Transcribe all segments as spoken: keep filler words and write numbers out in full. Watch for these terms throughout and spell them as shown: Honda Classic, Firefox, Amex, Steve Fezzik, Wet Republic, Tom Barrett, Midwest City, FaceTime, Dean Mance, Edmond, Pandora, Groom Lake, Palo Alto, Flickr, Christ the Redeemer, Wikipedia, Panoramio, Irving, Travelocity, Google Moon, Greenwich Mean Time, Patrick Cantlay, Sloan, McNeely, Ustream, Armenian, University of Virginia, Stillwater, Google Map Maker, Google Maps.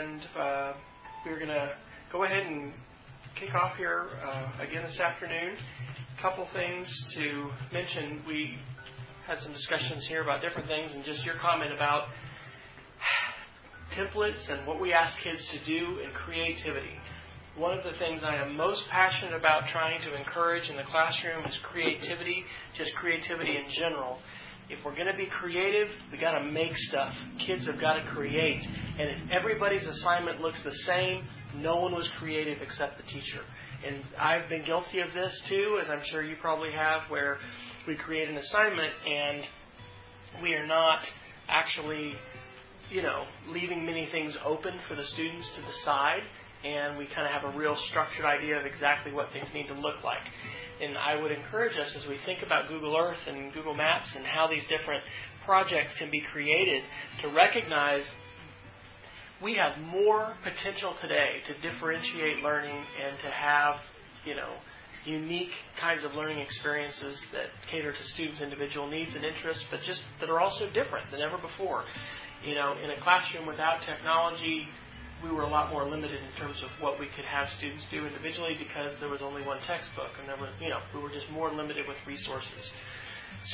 and uh, we're going to go ahead and kick off here uh, again this afternoon. A couple things to mention. We had some discussions here about different things, and just your comment about templates and what we ask kids to do and creativity. One of the things I am most passionate about trying to encourage in the classroom is creativity, just creativity in general. If we're going to be creative, we've got to make stuff. Kids have got to create. And if everybody's assignment looks the same, no one was creative except the teacher. And I've been guilty of this too, as I'm sure you probably have, where we create an assignment and we are not actually, you know, leaving many things open for the students to decide. And we kind of have a real structured idea of exactly what things need to look like. And I would encourage us, as we think about Google Earth and Google Maps and how these different projects can be created, to recognize we have more potential today to differentiate learning and to have, you know, unique kinds of learning experiences that cater to students' individual needs and interests, but just that are also different than ever before. You know, in a classroom without technology, we were a lot more limited in terms of what we could have students do individually because there was only one textbook, and there was, you know, we were just more limited with resources.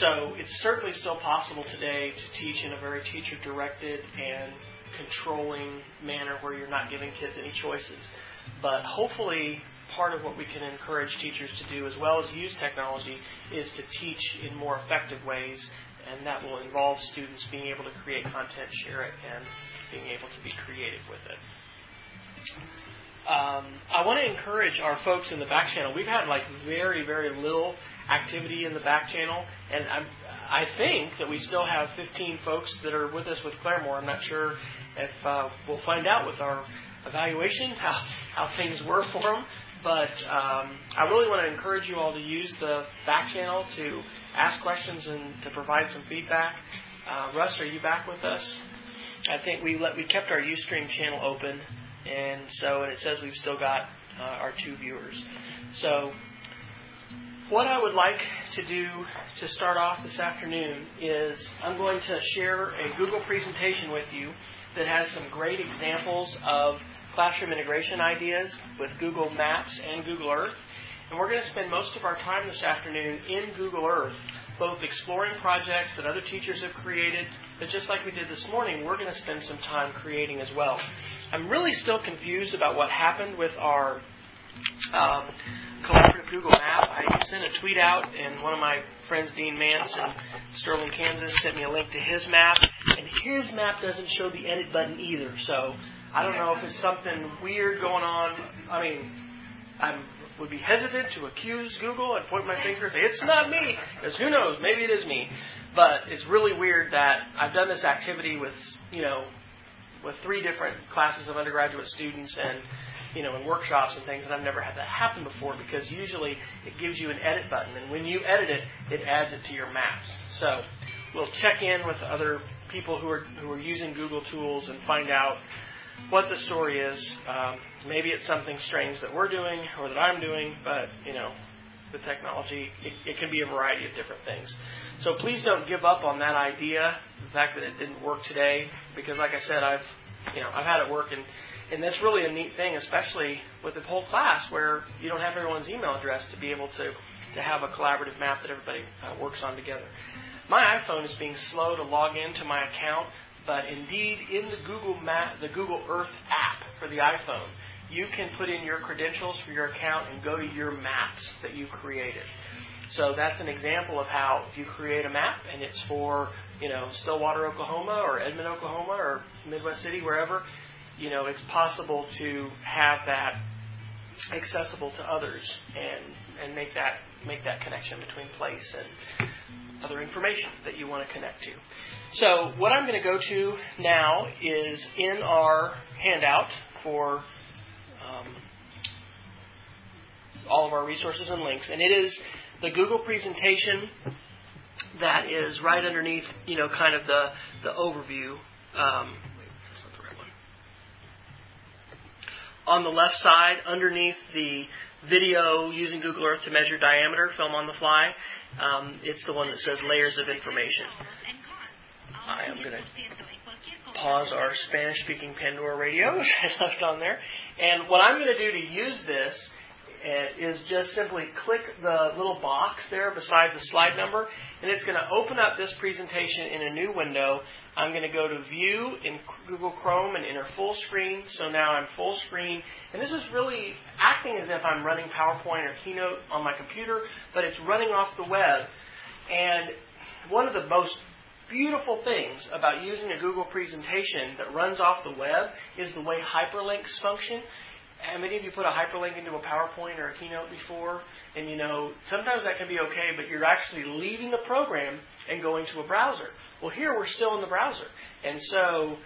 So it's certainly still possible today to teach in a very teacher-directed and controlling manner where you're not giving kids any choices. But hopefully part of what we can encourage teachers to do, as well as use technology, is to teach in more effective ways, and that will involve students being able to create content, share it, and being able to be creative with it. Um, I want to encourage our folks in the back channel. We've had like very, very little activity in the back channel, and I'm, I think that we still have fifteen folks that are with us with Claremore. I'm not sure if uh, we'll find out with our evaluation how, how things were for them, but um, I really want to encourage you all to use the back channel to ask questions and to provide some feedback. Uh, Russ, are you back with us? I think we let, we kept our Ustream channel open, and so and it says we've still got uh, our two viewers. So what I would like to do to start off this afternoon is I'm going to share a Google presentation with you that has some great examples of classroom integration ideas with Google Maps and Google Earth. And we're going to spend most of our time this afternoon in Google Earth, both exploring projects that other teachers have created, but just like we did this morning, we're going to spend some time creating as well. I'm really still confused about what happened with our um, collaborative Google Map. I sent a tweet out, and one of my friends, Dean Mance in Sterling, Kansas, sent me a link to his map, and his map doesn't show the edit button either, so I don't know if it's something weird going on. I mean, I would be hesitant to accuse Google and point my finger and say, it's not me, because who knows, maybe it is me. But it's really weird that I've done this activity with, you know, with three different classes of undergraduate students and, you know, in workshops and things, and I've never had that happen before, because usually it gives you an edit button, and when you edit it, it adds it to your maps. So we'll check in with other people who are, who are using Google tools and find out what the story is. Um, maybe it's something strange that we're doing or that I'm doing, but, you know, the technology, it, it can be a variety of different things. So please don't give up on that idea, the fact that it didn't work today, because like I said, I've, you know, I've had it work, and, and that's really a neat thing, especially with the whole class where you don't have everyone's email address to be able to, to have a collaborative map that everybody uh, works on together. My iPhone is being slow to log into my account, but indeed, in the Google Map, the Google Earth app for the iPhone, you can put in your credentials for your account and go to your maps that you created. So that's an example of how you create a map, and it's for, you know, Stillwater, Oklahoma, or Edmond, Oklahoma, or Midwest City, wherever. You know, it's possible to have that accessible to others and and make that make that connection between place and other information that you want to connect to. So what I'm going to go to now is in our handout for um, all of our resources and links, and it is the Google presentation that is right underneath, you know, kind of the, the overview. Um, wait, that's not the right one. On the left side, underneath the video using Google Earth to measure diameter, film on the fly, um, it's the one that says layers of information. I am going to pause our Spanish-speaking Pandora radio, which I left on there. And what I'm going to do to use this is just simply click the little box there beside the slide number, and it's going to open up this presentation in a new window. I'm going to go to View in Google Chrome and enter full screen. So now I'm full screen, and this is really acting as if I'm running PowerPoint or Keynote on my computer, but it's running off the web. And one of the most beautiful things about using a Google presentation that runs off the web is the way hyperlinks function. How many of you put a hyperlink into a PowerPoint or a Keynote before? And, you know, sometimes that can be okay, but you're actually leaving the program and going to a browser. Well, here we're still in the browser. And so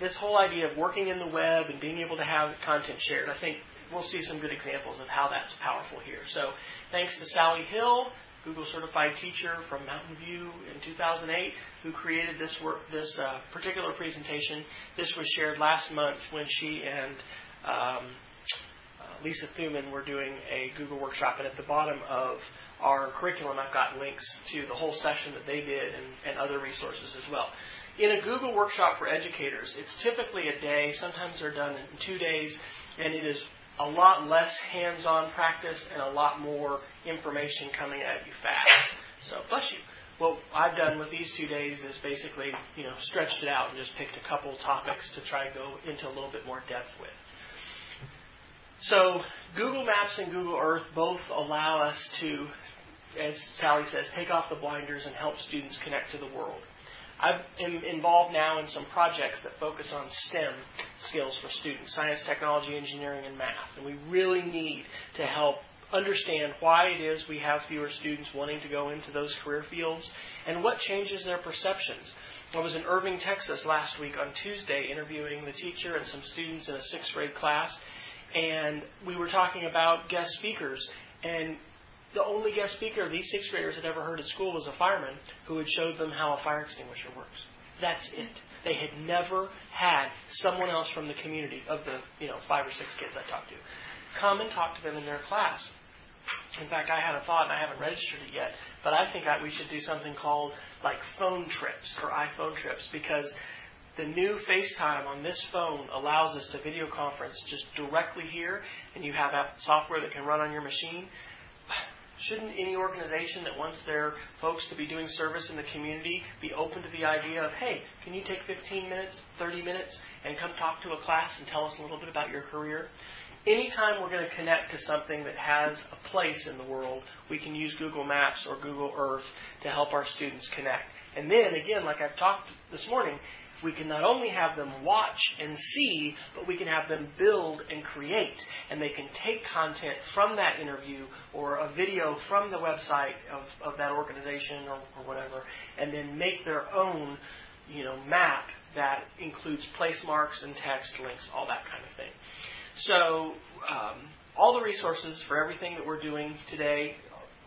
this whole idea of working in the web and being able to have content shared, I think we'll see some good examples of how that's powerful here. So thanks to Sally Hill, Google certified teacher from Mountain View in two thousand eight, who created this work, this uh, particular presentation. This was shared last month when she and Um, uh, Lisa Thuman were doing a Google workshop, and at the bottom of our curriculum, I've got links to the whole session that they did and, and other resources as well. In a Google workshop for educators, it's typically a day. Sometimes they're done in two days, and it is a lot less hands-on practice and a lot more information coming at you fast. So, bless you. What I've done with these two days is basically, you know, stretched it out and just picked a couple topics to try and go into a little bit more depth with. So Google Maps and Google Earth both allow us to, as Sally says, take off the blinders and help students connect to the world. I am involved now in some projects that focus on STEM skills for students, science, technology, engineering, and math. And we really need to help understand why it is we have fewer students wanting to go into those career fields and what changes their perceptions. I was in Irving, Texas last week on Tuesday interviewing the teacher and some students in a sixth grade class. And we were talking about guest speakers, and the only guest speaker these sixth graders had ever heard at school was a fireman who had showed them how a fire extinguisher works. That's it. They had never had someone else from the community of the, you know, five or six kids I talked to come and talk to them in their class. In fact, I had a thought, and I haven't registered it yet, but I think I, we should do something called like phone trips or iPhone trips, because the new FaceTime on this phone allows us to video conference just directly here, and you have software that can run on your machine. Shouldn't any organization that wants their folks to be doing service in the community be open to the idea of, hey, can you take fifteen minutes, thirty minutes, and come talk to a class and tell us a little bit about your career? Anytime we're going to connect to something that has a place in the world, we can use Google Maps or Google Earth to help our students connect. And then, again, like I've talked this morning, we can not only have them watch and see, but we can have them build and create. And they can take content from that interview or a video from the website of, of that organization or, or whatever, and then make their own, you know, map that includes place marks and text, links, all that kind of thing. So um, all the resources for everything that we're doing today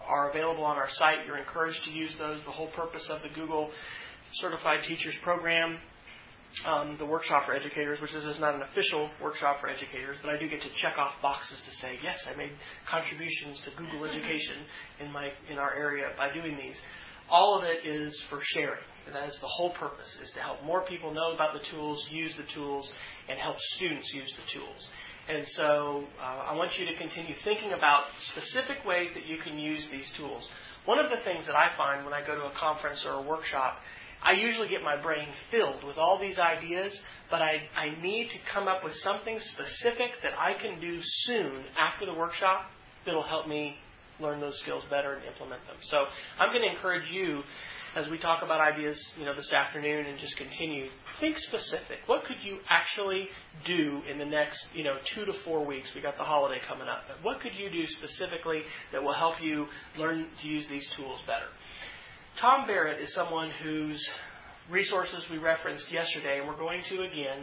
are available on our site. You're encouraged to use those. The whole purpose of the Google Certified Teachers Program, Um, the workshop for educators, which this is not an official workshop for educators, but I do get to check off boxes to say, yes, I made contributions to Google education in my in our area by doing these. All of it is for sharing, and that is the whole purpose, is to help more people know about the tools, use the tools, and help students use the tools. And so uh, I want you to continue thinking about specific ways that you can use these tools. One of the things that I find when I go to a conference or a workshop, I usually get my brain filled with all these ideas, but I, I need to come up with something specific that I can do soon after the workshop that'll help me learn those skills better and implement them. So I'm going to encourage you, as we talk about ideas, you know, this afternoon and just continue, think specific. What could you actually do in the next, you know, two to four weeks? We got the holiday coming up. But what could you do specifically that will help you learn to use these tools better? Tom Barrett is someone whose resources we referenced yesterday, and we're going to again,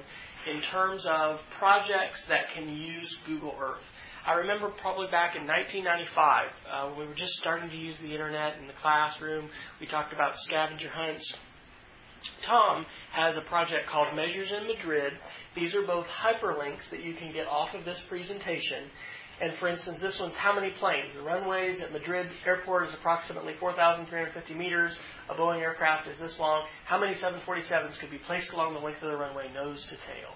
in terms of projects that can use Google Earth. I remember probably back in nineteen ninety-five, uh, we were just starting to use the internet in the classroom. We talked about scavenger hunts. Tom has a project called Measures in Madrid. These are both hyperlinks that you can get off of this presentation. And for instance, this one's how many planes? The runways at Madrid airport is approximately four thousand three hundred fifty meters. A Boeing aircraft is this long. How many seven forty-sevens could be placed along the length of the runway, nose to tail?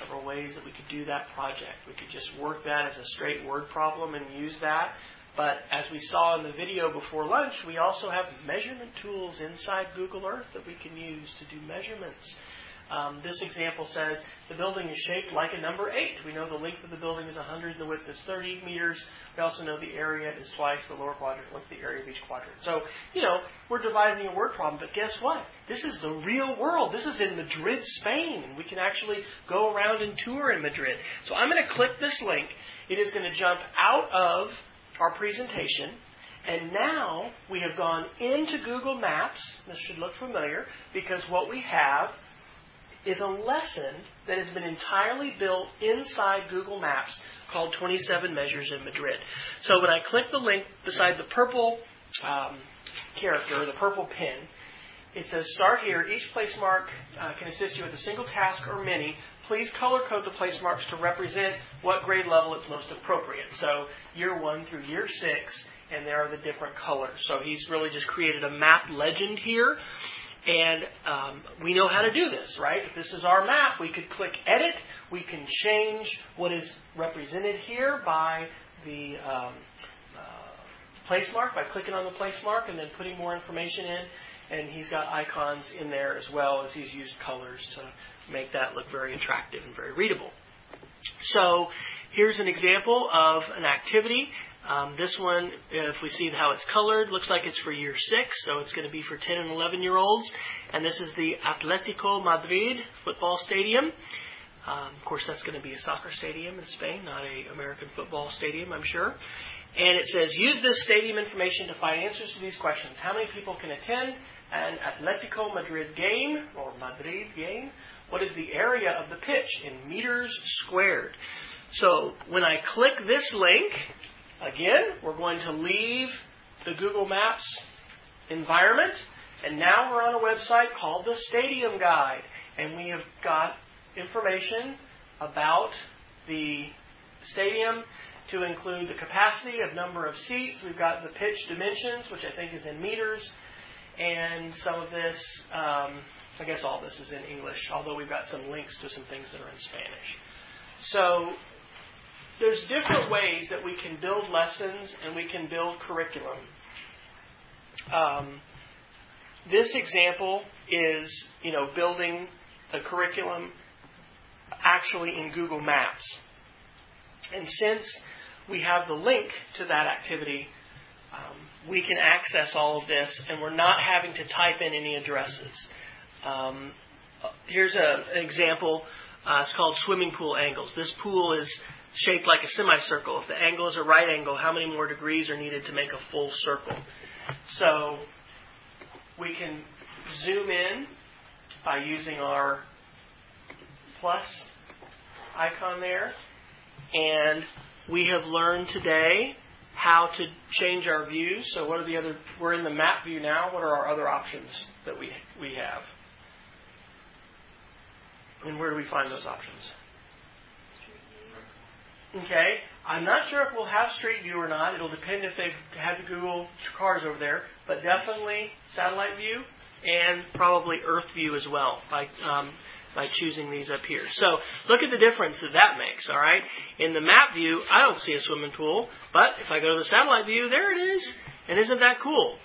Several ways that we could do that project. We could just work that as a straight word problem and use that. But as we saw in the video before lunch, we also have measurement tools inside Google Earth that we can use to do measurements. Um, this example says the building is shaped like a number eight. We know the length of the building is one hundred, the width is thirty meters. We also know the area is twice the lower quadrant. What's the area of each quadrant? So, you know, we're devising a word problem, but guess what? This is the real world. This is in Madrid, Spain. We can actually go around and tour in Madrid. So I'm going to click this link. It is going to jump out of our presentation. And now we have gone into Google Maps. This should look familiar because what we have is a lesson that has been entirely built inside Google Maps called twenty-seven Measures in Madrid. So when I click the link beside the purple um, character, the purple pin, it says, start here. Each place mark uh, can assist you with a single task or many. Please color code the place marks to represent what grade level it's most appropriate. So year one through year six, and there are the different colors. So he's really just created a map legend here. And um, we know how to do this, right? If this is our map, we could click Edit. We can change what is represented here by the um, uh, place mark, by clicking on the place mark and then putting more information in. And he's got icons in there as well as he's used colors to make that look very attractive and very readable. So here's an example of an activity. Um, this one, if we see how it's colored, looks like it's for year six, so it's going to be for ten and eleven-year-olds. And this is the Atletico Madrid football stadium. Um, of course, that's going to be a soccer stadium in Spain, not an American football stadium, I'm sure. And it says, use this stadium information to find answers to these questions. How many people can attend an Atletico Madrid game or Madrid game? What is the area of the pitch in meters squared? So when I click this link, again, we're going to leave the Google Maps environment, and now we're on a website called the Stadium Guide, and we have got information about the stadium to include the capacity of number of seats. We've got the pitch dimensions, which I think is in meters, and some of this, um, I guess all this is in English, although we've got some links to some things that are in Spanish. So there's different ways that we can build lessons and we can build curriculum. Um, this example is, you know, building the curriculum actually in Google Maps. And since we have the link to that activity, um, we can access all of this and we're not having to type in any addresses. Um, here's a, an example. Uh, it's called swimming pool angles. This pool is shaped like a semicircle. If the angle is a right angle, how many more degrees are needed to make a full circle? So we can zoom in by using our plus icon there. And we have learned today how to change our view. So what are the other, we're in the map view now. What are our other options that we, we have? And where do we find those options? Okay, I'm not sure if we'll have Street View or not. It'll depend if they've had the Google cars over there, but definitely Satellite View and probably Earth View as well by um, by choosing these up here. So look at the difference that that makes, all right? In the map view, I don't see a swimming pool, but if I go to the Satellite View, there it is, and isn't that cool?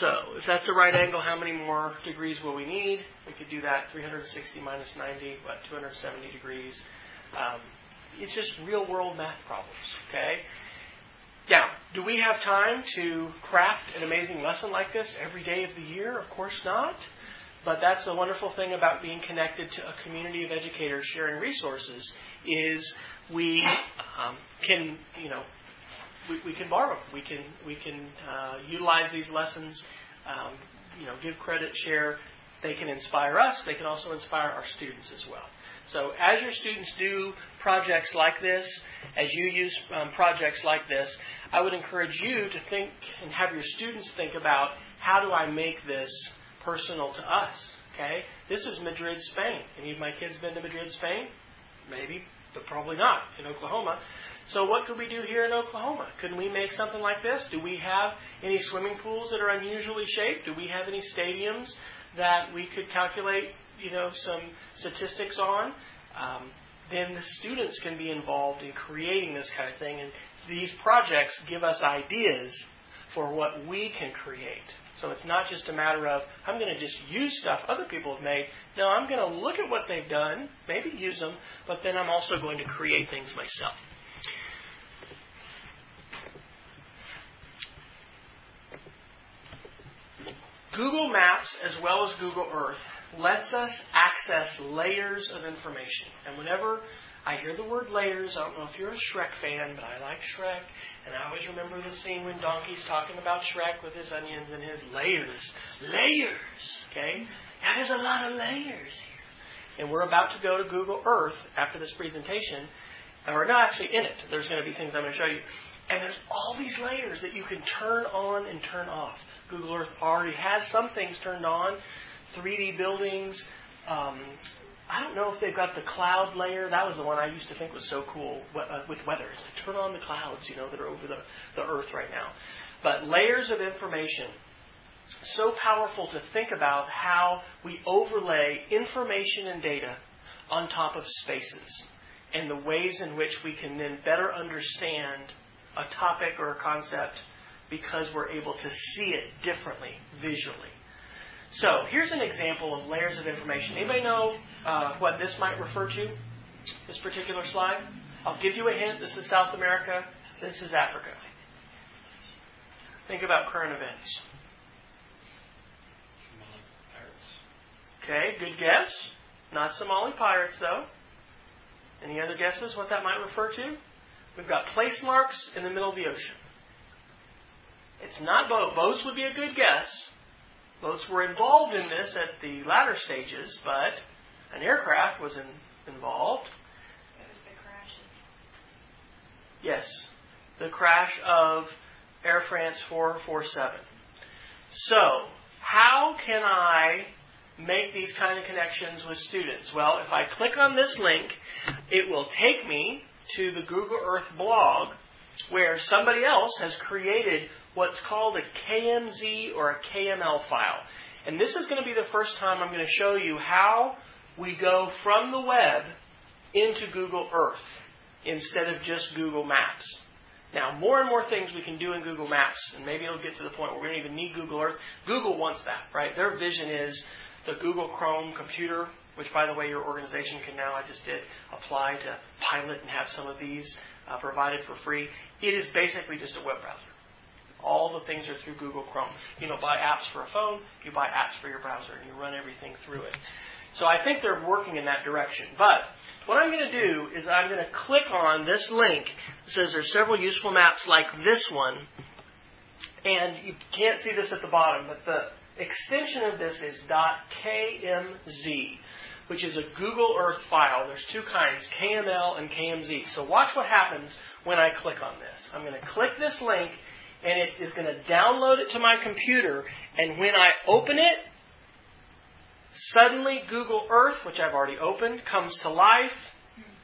So if that's a right angle, how many more degrees will we need? We could do that three hundred sixty minus ninety, what, two hundred seventy degrees. Um, it's just real-world math problems, okay? Now, do we have time to craft an amazing lesson like this every day of the year? Of course not. But that's the wonderful thing about being connected to a community of educators sharing resources is we um, can, you know, We, we can borrow. We can we can uh, utilize these lessons. Um, you know, give credit, share. They can inspire us. They can also inspire our students as well. So as your students do projects like this, as you use um, projects like this, I would encourage you to think and have your students think about how do I make this personal to us? Okay? This is Madrid, Spain. Any of my kids been to Madrid, Spain? Maybe, but probably not in Oklahoma. So what could we do here in Oklahoma? Could we make something like this? Do we have any swimming pools that are unusually shaped? Do we have any stadiums that we could calculate, you know, some statistics on? Um, then the students can be involved in creating this kind of thing. And these projects give us ideas for what we can create. So it's not just a matter of, I'm going to just use stuff other people have made. No, I'm going to look at what they've done, maybe use them, but then I'm also going to create things myself. Google Maps, as well as Google Earth, lets us access layers of information. And whenever I hear the word layers, I don't know if you're a Shrek fan, but I like Shrek. And I always remember the scene when Donkey's talking about Shrek with his onions and his layers. Layers! Okay? Now there's a lot of layers here. And we're about to go to Google Earth after this presentation. And we're not actually in it. There's going to be things I'm going to show you. And there's all these layers that you can turn on and turn off. Google Earth already has some things turned on, three D buildings. Um, I don't know if they've got the cloud layer. That was the one I used to think was so cool with weather, is to turn on the clouds, you know, that are over the, the Earth right now. But layers of information, so powerful to think about how we overlay information and data on top of spaces and the ways in which we can then better understand a topic or a concept because we're able to see it differently visually. So here's an example of layers of information. Anybody know uh, what this might refer to, this particular slide? I'll give you a hint. This is South America. This is Africa. Think about current events. Somali pirates. Okay, good guess. Not Somali pirates, though. Any other guesses what that might refer to? We've got place marks in the middle of the ocean. It's not boats. Boats would be a good guess. Boats were involved in this at the latter stages, but an aircraft was in, involved. It was the crash. Yes, the crash of Air France four forty-seven. So, how can I make these kind of connections with students? Well, if I click on this link, it will take me to the Google Earth blog, where somebody else has created what's called a K M Z or a K M L file. And this is going to be the first time I'm going to show you how we go from the web into Google Earth instead of just Google Maps. Now, more and more things we can do in Google Maps, and maybe it'll get to the point where we don't even need Google Earth. Google wants that, right? Their vision is the Google Chrome computer, which, by the way, your organization can now, I just did, apply to pilot and have some of these uh, provided for free. It is basically just a web browser. All the things are through Google Chrome. You don't buy apps for a phone. You buy apps for your browser, and you run everything through it. So I think they're working in that direction. But what I'm going to do is I'm going to click on this link. It says there's several useful maps like this one. And you can't see this at the bottom, but the extension of this is .kmz, which is a Google Earth file. There's two kinds, K M L and K M Z. So watch what happens when I click on this. I'm going to click this link, and it is going to download it to my computer. And when I open it, suddenly Google Earth, which I've already opened, comes to life.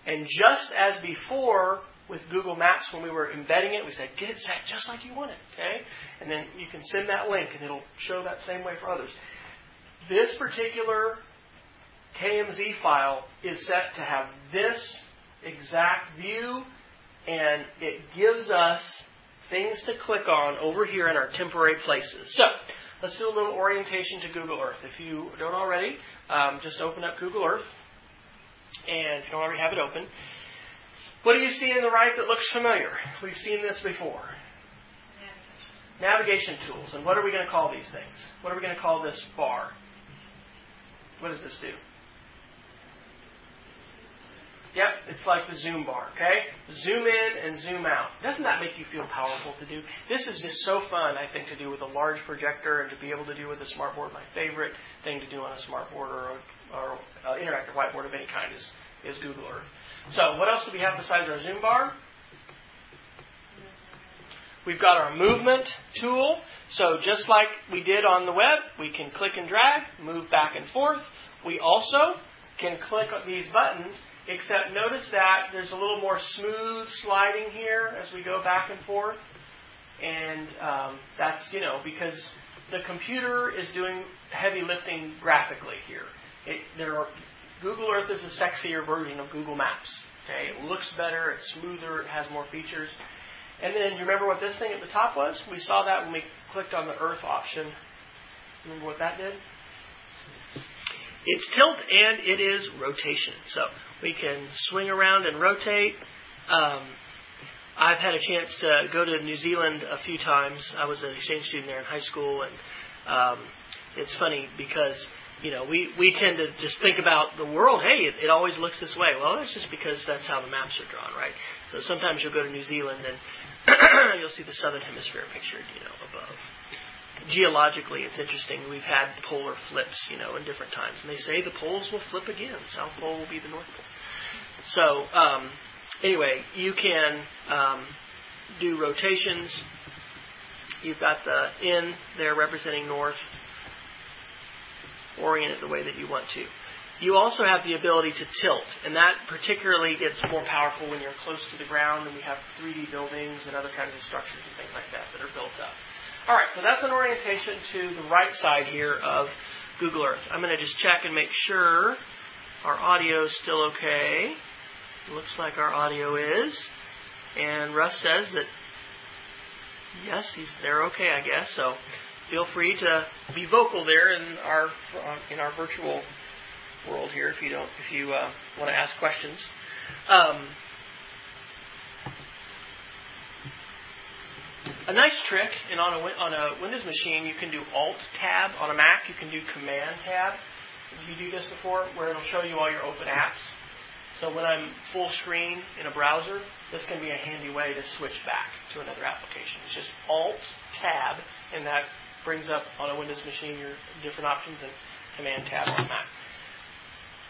And just as before with Google Maps, when we were embedding it, we said, get it set just like you want it, okay? And then you can send that link, and it'll show that same way for others. This particular K M Z file is set to have this exact view, and it gives us things to click on over here in our temporary places. So let's do a little orientation to Google Earth. If you don't already, um, just open up Google Earth. And if you don't already have it open, what do you see in the right that looks familiar? We've seen this before. Navigation tools. And what are we going to call these things? What are we going to call this bar? What does this do? Yep, it's like the zoom bar, okay? Zoom in and zoom out. Doesn't that make you feel powerful to do? This is just so fun, I think, to do with a large projector and to be able to do with a smart board. My favorite thing to do on a smart board or, or uh, interactive whiteboard of any kind is, is Google Earth. So what else do we have besides our zoom bar? We've got our movement tool. So just like we did on the web, we can click and drag, move back and forth. We also can click these buttons, except notice that there's a little more smooth sliding here as we go back and forth. And um, that's, you know, because the computer is doing heavy lifting graphically here. It, there are, Google Earth is a sexier version of Google Maps. Okay? It looks better, it's smoother, it has more features. And then you remember what this thing at the top was? We saw that when we clicked on the Earth option. Remember what that did? It's tilt and it is rotation. So we can swing around and rotate. Um, I've had a chance to go to New Zealand a few times. I was an exchange student there in high school, and um, it's funny because, you know, we, we tend to just think about the world, hey, it, it always looks this way. Well, that's just because that's how the maps are drawn, right? So sometimes you'll go to New Zealand and you'll see the southern hemisphere pictured, you know, above. Geologically, it's interesting. We've had polar flips, you know, in different times. And they say the poles will flip again. South Pole will be the North Pole. So, um, anyway, you can um, do rotations. You've got the N there representing North. Orient it the way that you want to. You also have the ability to tilt, and that particularly gets more powerful when you're close to the ground and we have three D buildings and other kinds of structures and things like that that are built up. All right, so that's an orientation to the right side here of Google Earth. I'm going to just check and make sure our audio is still okay. Looks like our audio is. And Russ says that, yes, he's they're okay, I guess. So feel free to be vocal there in our in our virtual world here if you don't if you uh, want to ask questions. Um, A nice trick, and on a, on a Windows machine, you can do Alt-Tab. On a Mac, you can do Command-Tab. Did you do this before? Where it'll show you all your open apps. So when I'm full screen in a browser, this can be a handy way to switch back to another application. It's just Alt-Tab, and that brings up on a Windows machine your different options, and Command-Tab on a Mac.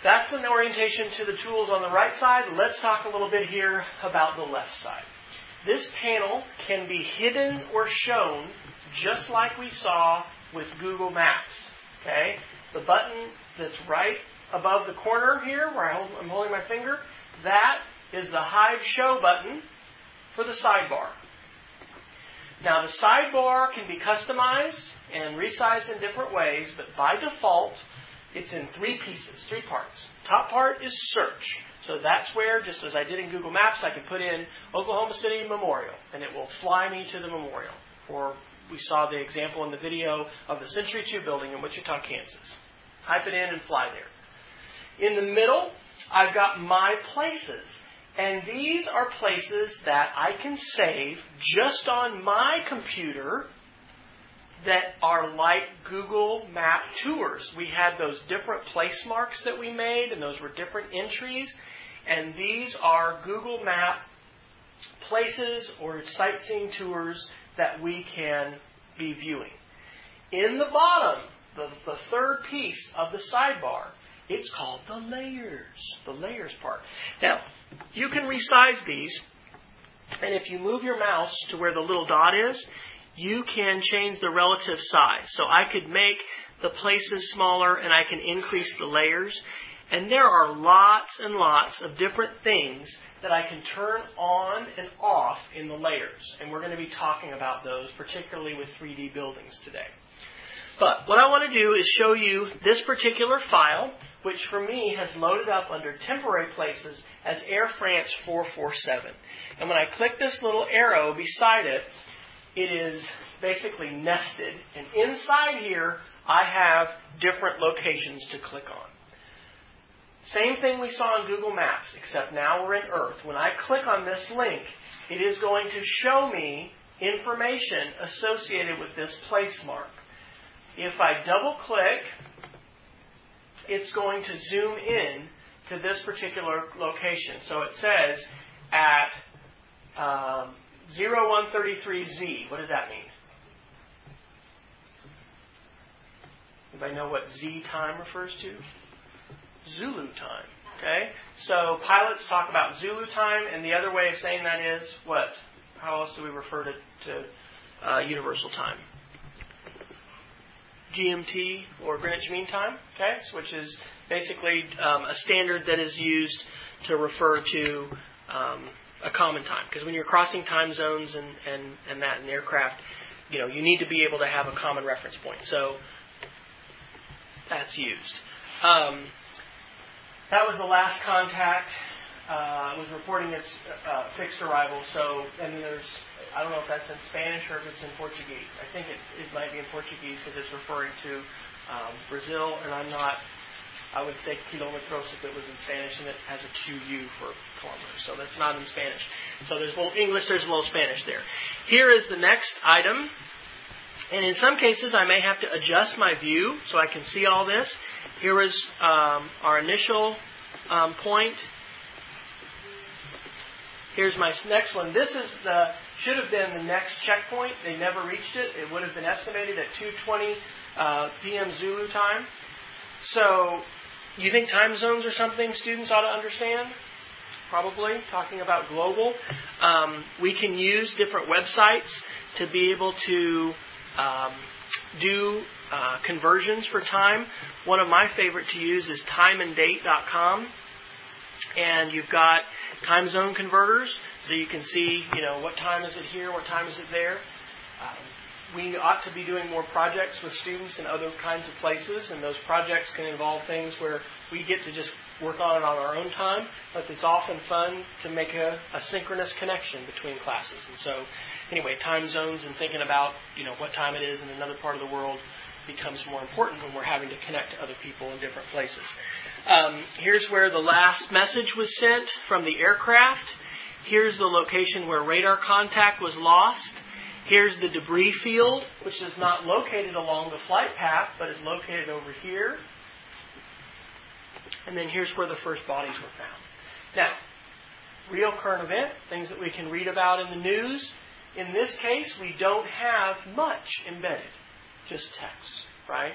That's an orientation to the tools on the right side. Let's talk a little bit here about the left side. This panel can be hidden or shown just like we saw with Google Maps. Okay? The button that's right above the corner here where I hold, I'm holding my finger, that is the Hide Show button for the sidebar. Now the sidebar can be customized and resized in different ways, but by default it's in three pieces, three parts. Top part is search. So that's where, just as I did in Google Maps, I can put in Oklahoma City Memorial, and it will fly me to the memorial. Or we saw the example in the video of the Century two building in Wichita, Kansas. Type it in and fly there. In the middle, I've got My Places. And these are places that I can save just on my computer that are like Google Map Tours. We had those different place marks that we made, and those were different entries. And these are Google Map places or sightseeing tours that we can be viewing. In the bottom, the, the third piece of the sidebar, it's called the layers, the layers part. Now, you can resize these, and if you move your mouse to where the little dot is, you can change the relative size. So I could make the places smaller, and I can increase the layers. And there are lots and lots of different things that I can turn on and off in the layers. And we're going to be talking about those, particularly with three D buildings today. But what I want to do is show you this particular file, which for me has loaded up under temporary places as Air France four forty-seven. And when I click this little arrow beside it, it is basically nested, and inside here, I have different locations to click on. Same thing we saw in Google Maps, except now we're in Earth. When I click on this link, it is going to show me information associated with this place mark. If I double-click, it's going to zoom in to this particular location. So it says at Um, zero one thirty-three Z. What does that mean? Anybody know what Z time refers to? Zulu time. Okay? So pilots talk about Zulu time, and the other way of saying that is what? How else do we refer to to uh, Universal Time. G M T, or Greenwich Mean Time, okay, which is basically um, a standard that is used to refer to um, a common time. Because when you're crossing time zones and, and, and that in aircraft, you know, you need to be able to have a common reference point. So that's used. Um, that was the last contact. Uh, it was reporting its uh, fixed arrival. So, and there's, I don't know if that's in Spanish or if it's in Portuguese. I think it, it might be in Portuguese because it's referring to um, Brazil, and I'm not, I would say kilometros if it was in Spanish, and it has a Q U for kilometers. So that's not in Spanish. So there's a little English, there's a little Spanish there. Here is the next item. And in some cases, I may have to adjust my view so I can see all this. Here is um, our initial um, point. Here's my next one. This is the should have been the next checkpoint. They never reached it. It would have been estimated at two twenty uh, p m Zulu time. So you think time zones are something students ought to understand? Probably, talking about global. Um, we can use different websites to be able to um, do uh, conversions for time. One of my favorite to use is time and date dot com. And you've got time zone converters, so you can see, you know, what time is it here, what time is it there. Um, We ought to be doing more projects with students in other kinds of places, and those projects can involve things where we get to just work on it on our own time, but it's often fun to make a, a synchronous connection between classes. And so, anyway, time zones and thinking about, you know, what time it is in another part of the world becomes more important when we're having to connect to other people in different places. Um, here's where the last message was sent from the aircraft. Here's the location where radar contact was lost. Here's the debris field, which is not located along the flight path, but is located over here. And then here's where the first bodies were found. Now, real current event, things that we can read about in the news. In this case, we don't have much embedded, just text, right?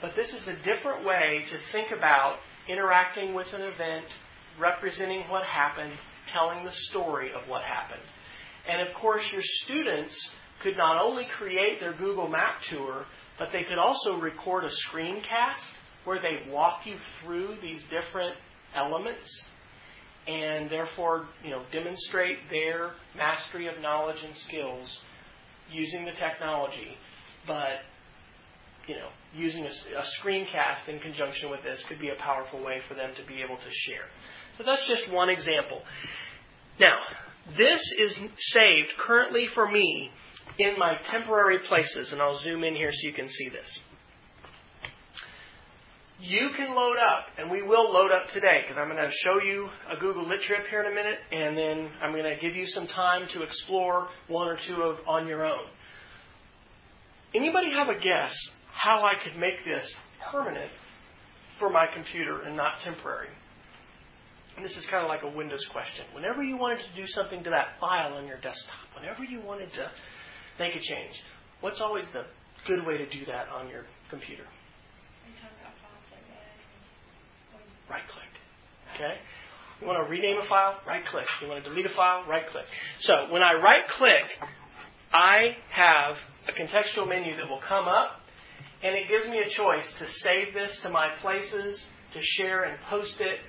But this is a different way to think about interacting with an event, representing what happened, telling the story of what happened. And, of course, your students could not only create their Google Map tour, but they could also record a screencast where they walk you through these different elements and therefore, you know, demonstrate their mastery of knowledge and skills using the technology. But, you know, using a, a screencast in conjunction with this could be a powerful way for them to be able to share. So that's just one example. Now, this is saved currently for me in my temporary places, and I'll zoom in here so you can see this. You can load up, and we will load up today, because I'm going to show you a Google Lit Trip here in a minute, and then I'm going to give you some time to explore one or two of on your own. Anybody have a guess how I could make this permanent for my computer and not temporary? And this is kind of like a Windows question. Whenever you wanted to do something to that file on your desktop, whenever you wanted to make a change, what's always the good way to do that on your computer? Right-click. Okay? You want to rename a file? Right-click. You want to delete a file? Right-click. So when I right-click, I have a contextual menu that will come up, and it gives me a choice to save this to my places, to share and post it,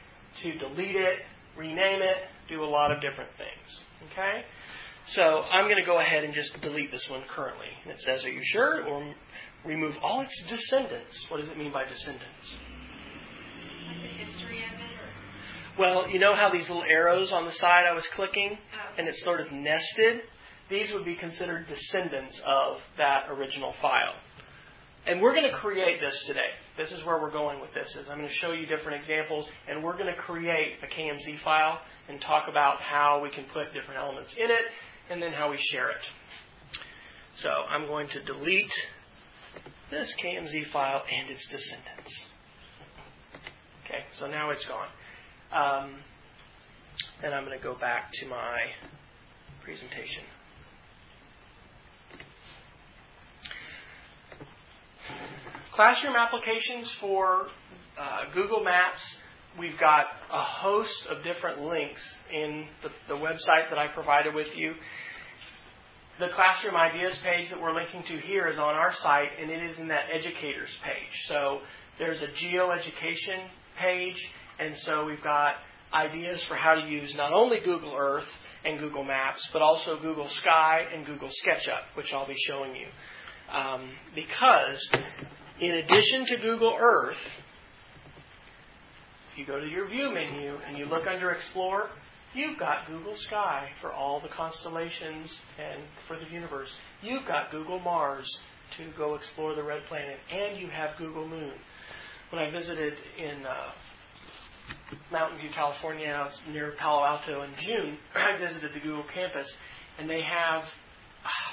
to delete it, rename it, do a lot of different things, okay? So I'm going to go ahead and just delete this one currently. And it says, are you sure? Or remove all its descendants. What does it mean by descendants? Like the history of it? Or? Well, you know how these little arrows on the side I was clicking, oh, and it's sort of nested? These would be considered descendants of that original file. And we're going to create this today. This is where we're going with this. Is I'm going to show you different examples, and we're going to create a K M Z file and talk about how we can put different elements in it and then how we share it. So I'm going to delete this K M Z file and its descendants. Okay, so now it's gone. Um, and I'm going to go back to my presentation. Classroom applications for uh, Google Maps, we've got a host of different links in the, the website that I provided with you. The classroom ideas page that we're linking to here is on our site, and it is in that educators page. So there's a geoeducation page, and so we've got ideas for how to use not only Google Earth and Google Maps, but also Google Sky and Google SketchUp, which I'll be showing you. Um, because in addition to Google Earth, if you go to your view menu and you look under Explore, you've got Google Sky for all the constellations and for the universe. You've got Google Mars to go explore the red planet, and you have Google Moon. When I visited in uh, Mountain View, California, I was near Palo Alto in June, I visited the Google campus, and they have uh,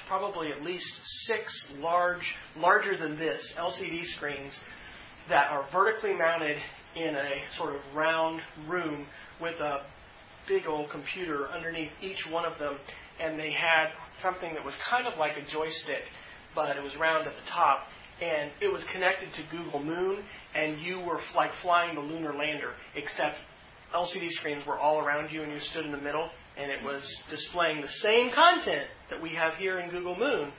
probably at least six large, larger than this, L C D screens that are vertically mounted in a sort of round room with a big old computer underneath each one of them, and they had something that was kind of like a joystick, but it was round at the top, and it was connected to Google Moon, and you were like flying the lunar lander, except L C D screens were all around you, and you stood in the middle, and it was displaying the same content that we have here in Google Moon,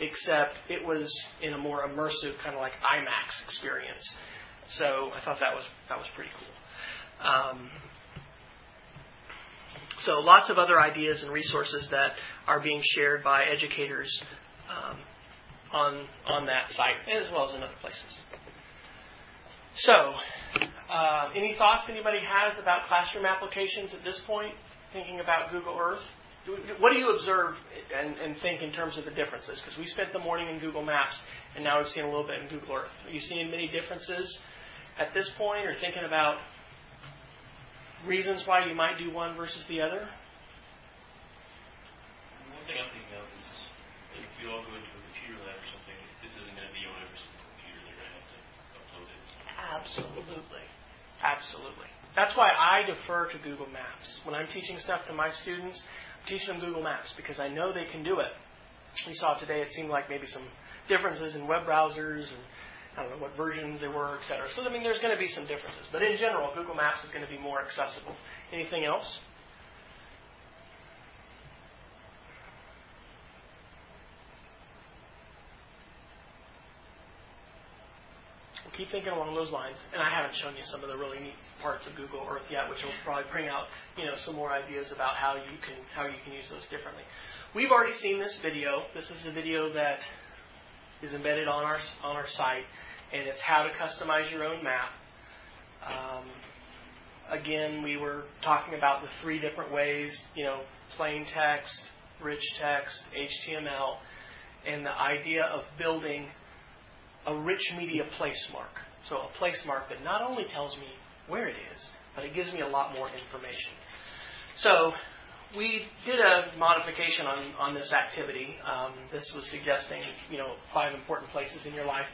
except it was in a more immersive, kind of like IMAX experience. So I thought that was that was pretty cool. Um, So lots of other ideas and resources that are being shared by educators um, on, on that site, as well as in other places. So uh, any thoughts anybody has about classroom applications at this point, thinking about Google Earth? What do you observe and, and think in terms of the differences? Because we spent the morning in Google Maps, and now we've seen a little bit in Google Earth. Are you seeing many differences at this point, or thinking about reasons why you might do one versus the other? One thing I'm thinking of is if we all go into a computer lab or something, this isn't going to be on every single computer. They're going to have to upload it. Absolutely. Absolutely. That's why I defer to Google Maps. When I'm teaching stuff to my students, I'm teaching them Google Maps because I know they can do it. We saw today it seemed like maybe some differences in web browsers and I don't know what versions there were, et cetera. So, I mean, there's going to be some differences. But in general, Google Maps is going to be more accessible. Anything else? We'll keep thinking along those lines. And I haven't shown you some of the really neat parts of Google Earth yet, which will probably bring out, you know, some more ideas about how you can, how you can use those differently. We've already seen this video. This is a video that is embedded on our on our site, and it's how to customize your own map. Um, again, we were talking about the three different ways, you know, plain text, rich text, H T M L, and the idea of building a rich media place mark. So a place mark that not only tells me where it is, but it gives me a lot more information. So we did a modification on, on this activity. Um, this was suggesting, you know, five important places in your life.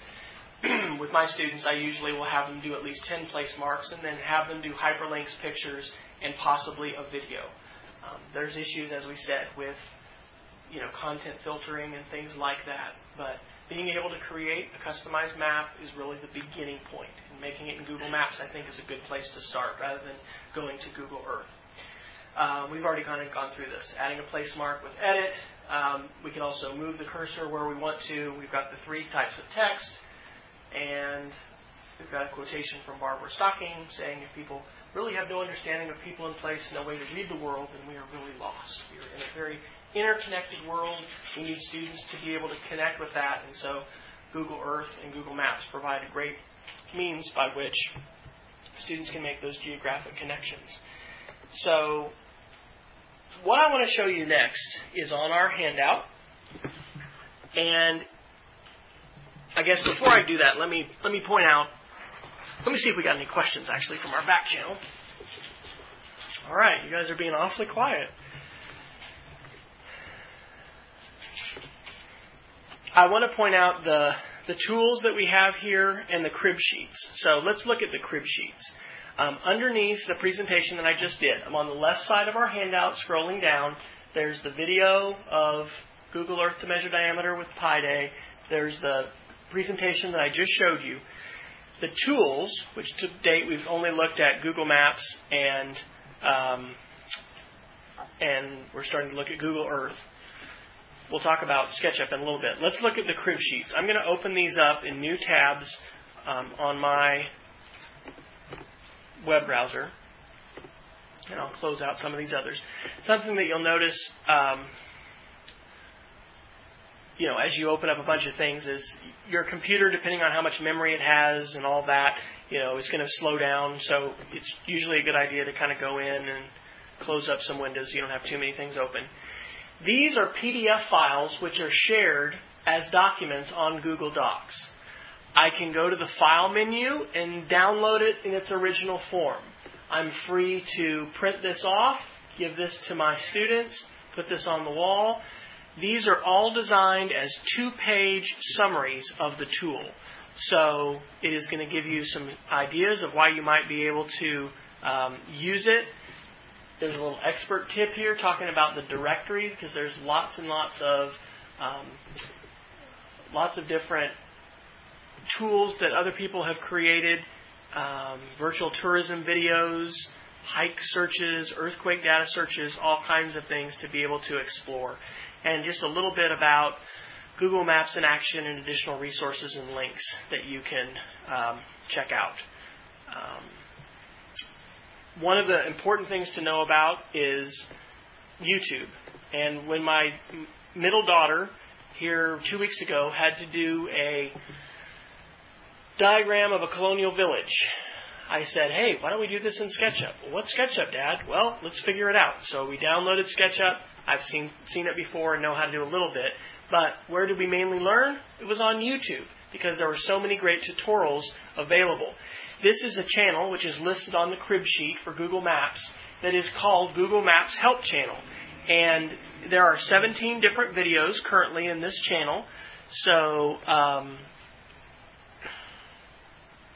With my students, I usually will have them do at least ten place marks and then have them do hyperlinks, pictures, and possibly a video. Um, there's issues, as we said, with, you know, content filtering and things like that. But being able to create a customized map is really the beginning point. And making it in Google Maps, I think, is a good place to start rather than going to Google Earth. Um, we've already gone, gone through this. Adding a place mark with edit. Um, we can also move the cursor where we want to. We've got the three types of text. And we've got a quotation from Barbara Stocking saying, if people really have no understanding of people and place, no way to read the world, then we are really lost. We are in a very interconnected world. We need students to be able to connect with that. And so Google Earth and Google Maps provide a great means by which students can make those geographic connections. So what I want to show you next is on our handout, and I guess before I do that, let me let me point out, let me see if we got any questions actually from our back channel. All right, you guys are being awfully quiet. I want to point out the the tools that we have here and the crib sheets. So let's look at the crib sheets. Um, underneath the presentation that I just did, I'm on the left side of our handout scrolling down. There's the video of Google Earth to measure diameter with Pi Day. There's the presentation that I just showed you. The tools, which to date we've only looked at Google Maps and, um, and we're starting to look at Google Earth. We'll talk about SketchUp in a little bit. Let's look at the crib sheets. I'm going to open these up in new tabs um, on my web browser. And I'll close out some of these others. Something that you'll notice, um, you know, as you open up a bunch of things is your computer, depending on how much memory it has and all that, you know, is going to slow down. So it's usually a good idea to kind of go in and close up some windows so you don't have too many things open. These are P D F files which are shared as documents on Google Docs. I can go to the File menu and download it in its original form. I'm free to print this off, give this to my students, put this on the wall. These are all designed as two-page summaries of the tool. So it is going to give you some ideas of why you might be able to um, use it. There's a little expert tip here talking about the directory, because there's lots and lots of um, lots of different tools that other people have created. Um, virtual tourism videos, hike searches, earthquake data searches, all kinds of things to be able to explore. And just a little bit about Google Maps in action and additional resources and links that you can um, check out. Um, one of the important things to know about is YouTube. And when my middle daughter here two weeks ago had to do a diagram of a colonial village, I said, hey, why don't we do this in SketchUp? Well, what's SketchUp, Dad? Well, let's figure it out. So we downloaded SketchUp. I've seen seen it before and know how to do a little bit. But where did we mainly learn? It was on YouTube, because there were so many great tutorials available. This is a channel which is listed on the crib sheet for Google Maps that is called Google Maps Help Channel. And there are seventeen different videos currently in this channel. So um,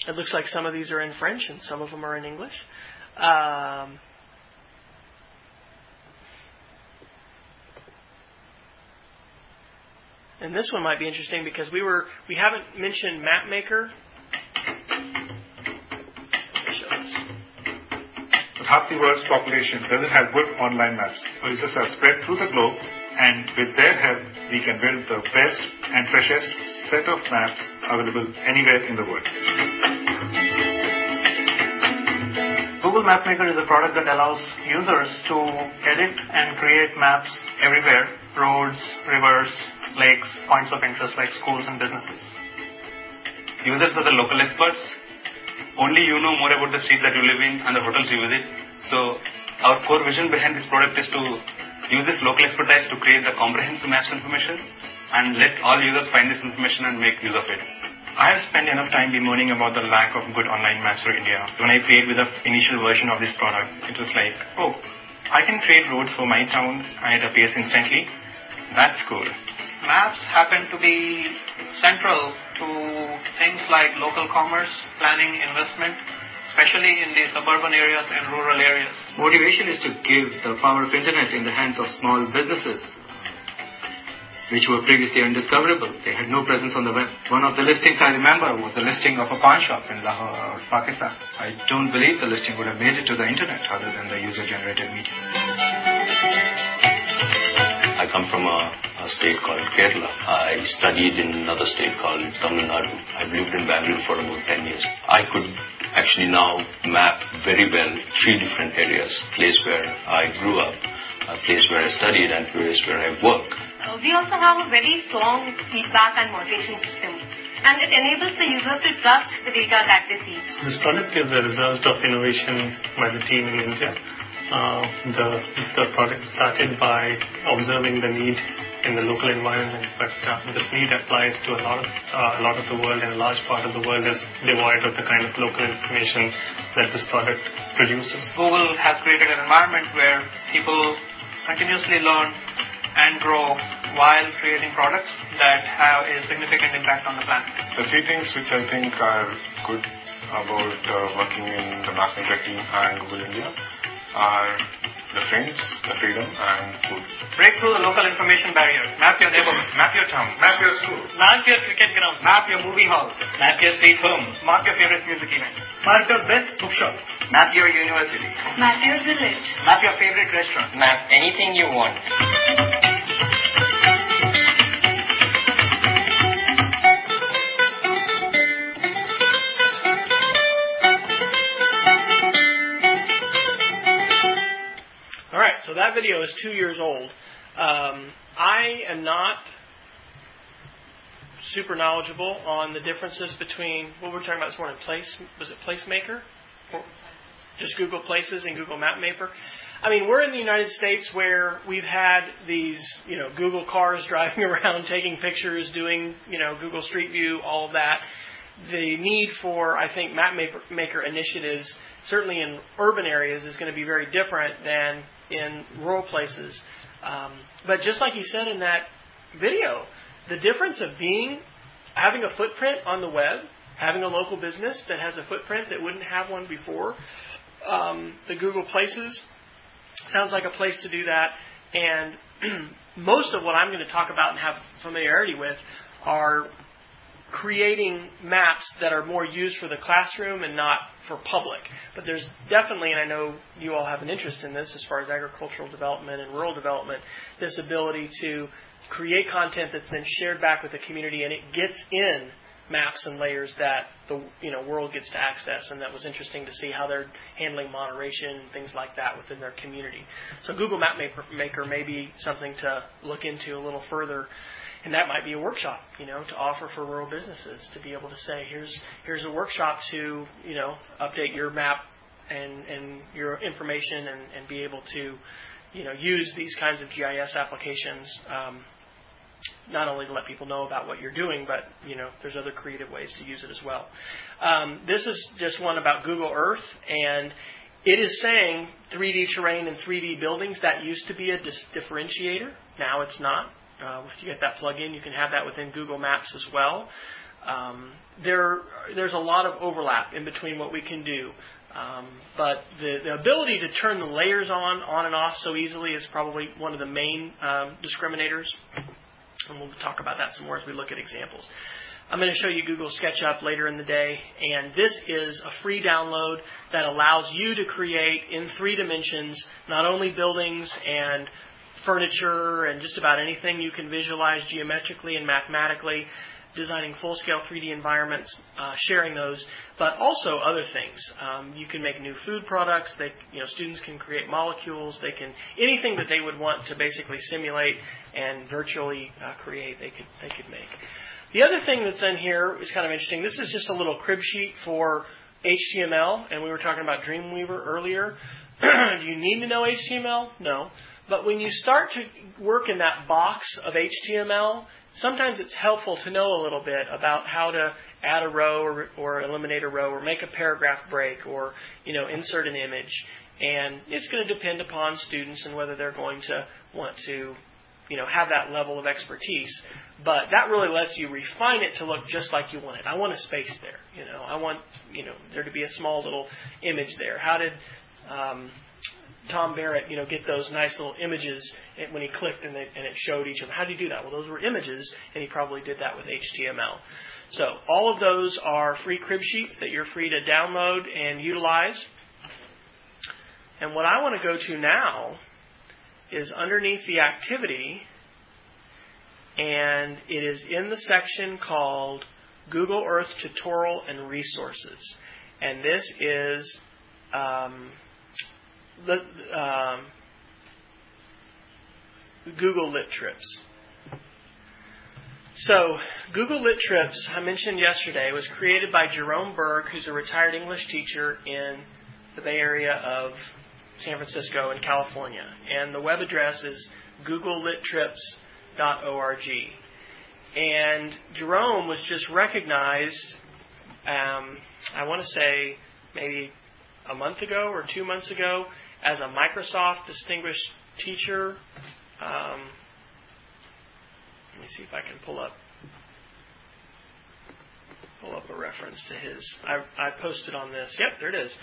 it looks like some of these are in French and some of them are in English. Um, and this one might be interesting because we were we haven't mentioned Map Maker. Half the world's population doesn't have good online maps. So users are spread through the globe, and with their help, we can build the best and freshest set of maps available anywhere in the world. Google Map Maker is a product that allows users to edit and create maps everywhere: roads, rivers, lakes, points of interest like schools and businesses. Users are the local experts. Only you know more about the street that you live in and the hotels you visit. So our core vision behind this product is to use this local expertise to create the comprehensive maps information and let all users find this information and make use of it. I have spent enough time bemoaning about the lack of good online maps for India. When I played with the initial version of this product, it was like, oh, I can create roads for my town and it appears instantly. That's cool. Maps happen to be central to things like local commerce, planning, investment, especially in the suburban areas and rural areas. Motivation is to give the power of internet in the hands of small businesses, which were previously undiscoverable. They had no presence on the web. One of the listings I remember was the listing of a pawn shop in Lahore, Pakistan. I don't believe the listing would have made it to the internet other than the user-generated media. I come from a, a state called Kerala. I studied in another state called Tamil Nadu. I've lived in Bangalore for about ten years. I could actually now map very well three different areas: place where I grew up, a place where I studied, and place where I work. Uh, we also have a very strong feedback and motivation system, and it enables the users to trust the data that they see. This product is a result of innovation by the team in India. Uh, the, the product started by observing the need in the local environment, but uh, this need applies to a lot of uh, a lot of the world, and a large part of the world is devoid of the kind of local information that this product produces. Google has created an environment where people continuously learn and grow while creating products that have a significant impact on the planet. The three things which I think are good about uh, working in the Map Maker team and Google India are the friends, the freedom, and food. Break through the local information barrier. Map your neighborhood. Map your town. Map your school. Map your cricket ground. Map your movie halls. Map your sweet home. Mark your favorite music events. Mark your best bookshop. Map your university. Map your village. Map your favorite restaurant. Map anything you want. So that video is two years old. Um, I am not super knowledgeable on the differences between what we were talking about this morning. Place was it Place Maker? Or just Google Places and Google Map Maker. I mean, we're in the United States where we've had these, you know, Google cars driving around, taking pictures, doing, you know, Google Street View, all of that. The need for, I think, map maker initiatives, certainly in urban areas, is going to be very different than in rural places. Um, but just like he said in that video, the difference of being, having a footprint on the web, having a local business that has a footprint that wouldn't have one before, um, the Google Places sounds like a place to do that. And most of what I'm going to talk about and have familiarity with are creating maps that are more used for the classroom and not for public. But there's definitely, and I know you all have an interest in this as far as agricultural development and rural development, this ability to create content that's then shared back with the community, and it gets in maps and layers that the you know world gets to access. And that was interesting to see how they're handling moderation and things like that within their community. So Google Map Maker may be something to look into a little further. And that might be a workshop, you know, to offer for rural businesses, to be able to say, here's here's a workshop to, you know, update your map and, and your information and, and be able to, you know, use these kinds of G I S applications, um, not only to let people know about what you're doing, but, you know, there's other creative ways to use it as well. Um, this is just one about Google Earth, and it is saying three D terrain and three D buildings. That used to be a dis- differentiator. Now it's not. Uh, if you get that plug-in, you can have that within Google Maps as well. Um, there, there's a lot of overlap in between what we can do. Um, but the, the ability to turn the layers on, on and off so easily is probably one of the main um, discriminators. And we'll talk about that some more as we look at examples. I'm going to show you Google SketchUp later in the day. And this is a free download that allows you to create in three dimensions not only buildings and furniture and just about anything you can visualize geometrically and mathematically, designing full-scale three D environments, uh, sharing those, but also other things. Um, you can make new food products. They, you know, students can create molecules. They can anything that they would want to basically simulate and virtually uh, create. They could they could make. The other thing that's in here is kind of interesting. This is just a little crib sheet for H T M L, and we were talking about Dreamweaver earlier. Do you need to know H T M L? No. But when you start to work in that box of H T M L, sometimes it's helpful to know a little bit about how to add a row or, or eliminate a row or make a paragraph break or, you know, insert an image. And it's going to depend upon students and whether they're going to want to, you know, have that level of expertise. But that really lets you refine it to look just like you want it. I want a space there. You know, I want, you know, there to be a small little image there. How did... Um, Tom Barrett, you know, get those nice little images when he clicked and, they, and it showed each of them. How do you do that? Well, those were images, and he probably did that with H T M L. So all of those are free crib sheets that you're free to download and utilize. And what I want to go to now is underneath the activity, and it is in the section called Google Earth Tutorial and Resources. And this is... Um, The, um, Google Lit Trips. So Google Lit Trips, I mentioned yesterday, was created by Jerome Burg, who's a retired English teacher in the Bay Area of San Francisco in California. And the web address is google lit trips dot org. And Jerome was just recognized, um, I want to say maybe a month ago or two months ago, as a Microsoft Distinguished Teacher. Um, let me see if I can pull up pull up a reference to his. I, I posted on this. Yep, there it is.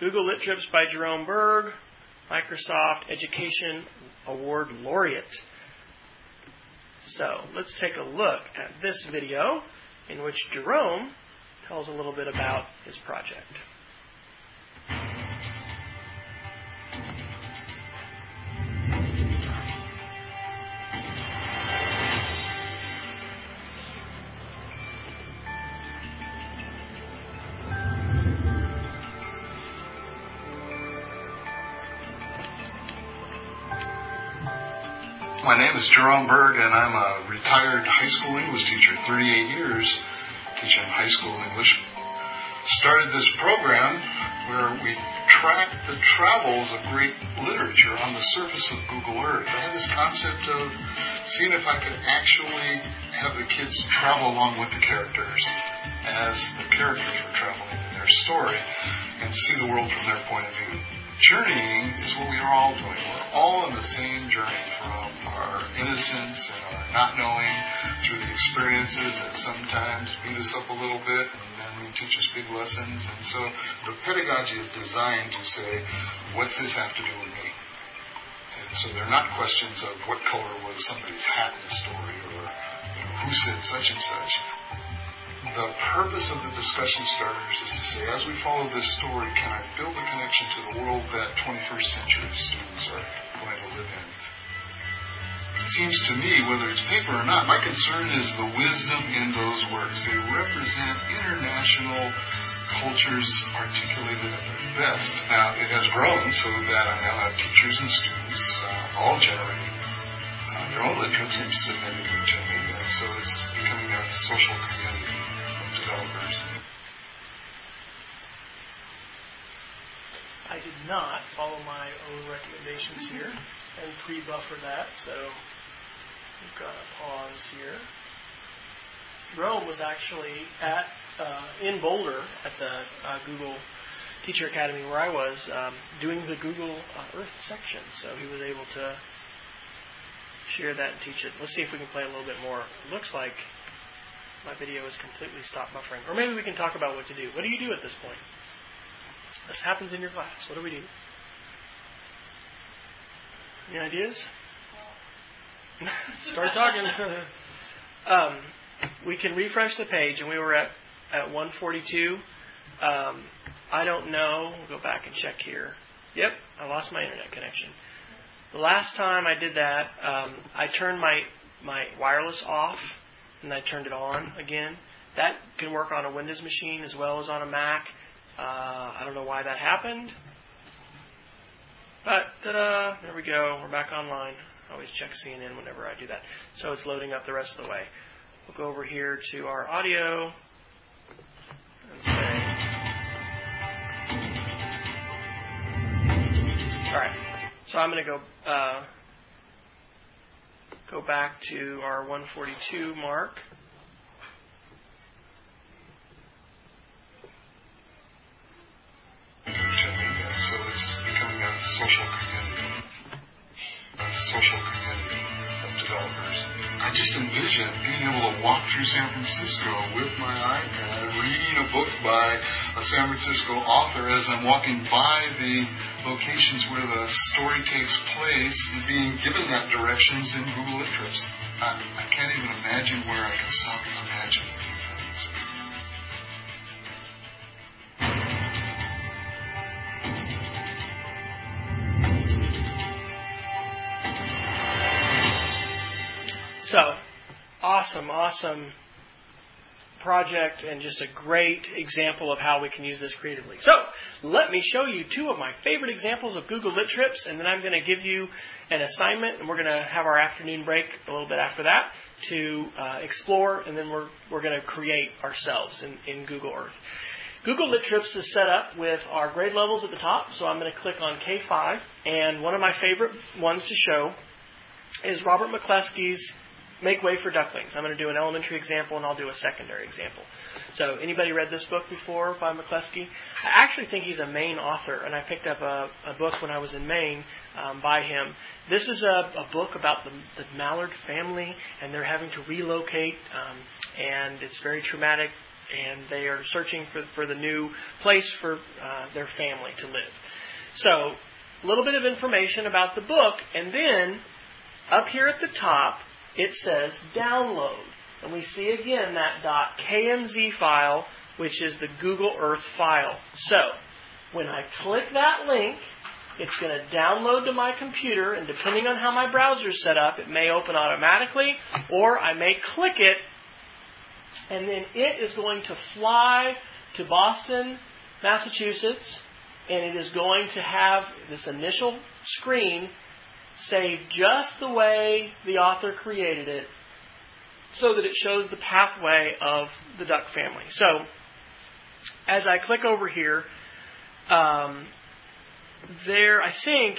Google Lit Trips by Jerome Burg, Microsoft Education Award Laureate. So let's take a look at this video in which Jerome tells a little bit about his project. My name is Jerome Burg, and I'm a retired high school English teacher, thirty-eight years, teaching high school English. Started this program where we track the travels of great literature on the surface of Google Earth. I had this concept of seeing if I could actually have the kids travel along with the characters as the characters were traveling in their story and see the world from their point of view. Journeying is what we are all doing. We're all on the same journey from our innocence and our not knowing through the experiences that sometimes beat us up a little bit and then teach us big lessons. And so the pedagogy is designed to say, what's this have to do with me? And so they're not questions of what color was somebody's hat in the story or, you know, who said such and such. The purpose of the discussion starters is to say, as we follow this story, can I build a connection to the world that twenty-first century students are going to live in? It seems to me, whether it's paper or not, my concern is the wisdom in those works. They represent international cultures articulated at their best. Now, it has grown so that I now have teachers and students uh, all generating uh, their own literature and submitting it to me. And so it's becoming a social community. I did not follow my own recommendations here and pre-buffer that, so we've got a pause here. Jerome was actually at uh, in Boulder at the uh, Google Teacher Academy where I was um, doing the Google uh, Earth section, so he was able to share that and teach it. Let's see if we can play a little bit more. Looks like my video is completely stopped buffering. Or maybe we can talk about what to do. What do you do at this point? This happens in your class. What do we do? Any ideas? Start talking. um, we can refresh the page, and we were at, at one forty-two. Um, I don't know. We'll go back and check here. Yep, I lost my internet connection. The last time I did that, um, I turned my, my wireless off, and I turned it on again. That can work on a Windows machine as well as on a Mac. Uh, I don't know why that happened. But, ta-da, there we go. We're back online. I always check C N N whenever I do that. So it's loading up the rest of the way. We'll go over here to our audio and say... All right. So I'm going to go... Uh, Go back to our one forty-two mark. So it's becoming a social community, a social community of developers. I just envision being able to walk through San Francisco with my iPad, reading a book by a San Francisco author as I'm walking by the locations where the story takes place and being given that directions in Google Lit Trips. I, I can't even imagine where I can stop and imagine a few things. So, awesome, awesome project and just a great example of how we can use this creatively. So, let me show you two of my favorite examples of Google Lit Trips, and then I'm going to give you an assignment, and we're going to have our afternoon break a little bit after that to uh, explore, and then we're, we're going to create ourselves in, in Google Earth. Google Lit Trips is set up with our grade levels at the top, so I'm going to click on K five, and one of my favorite ones to show is Robert McCloskey's Make Way for Ducklings. I'm going to do an elementary example, and I'll do a secondary example. So anybody read this book before by McCloskey? I actually think he's a Maine author, and I picked up a, a book when I was in Maine um, by him. This is a, a book about the, the Mallard family, and they're having to relocate, um, and it's very traumatic, and they are searching for, for the new place for uh, their family to live. So a little bit of information about the book, and then up here at the top, it says download, and we see again that .kmz file, which is the Google Earth file. So when I click that link, it's going to download to my computer, and depending on how my browser is set up, it may open automatically, or I may click it, and then it is going to fly to Boston, Massachusetts, and it is going to have this initial screen saved just the way the author created it so that it shows the pathway of the duck family. So as I click over here, um, there, I think...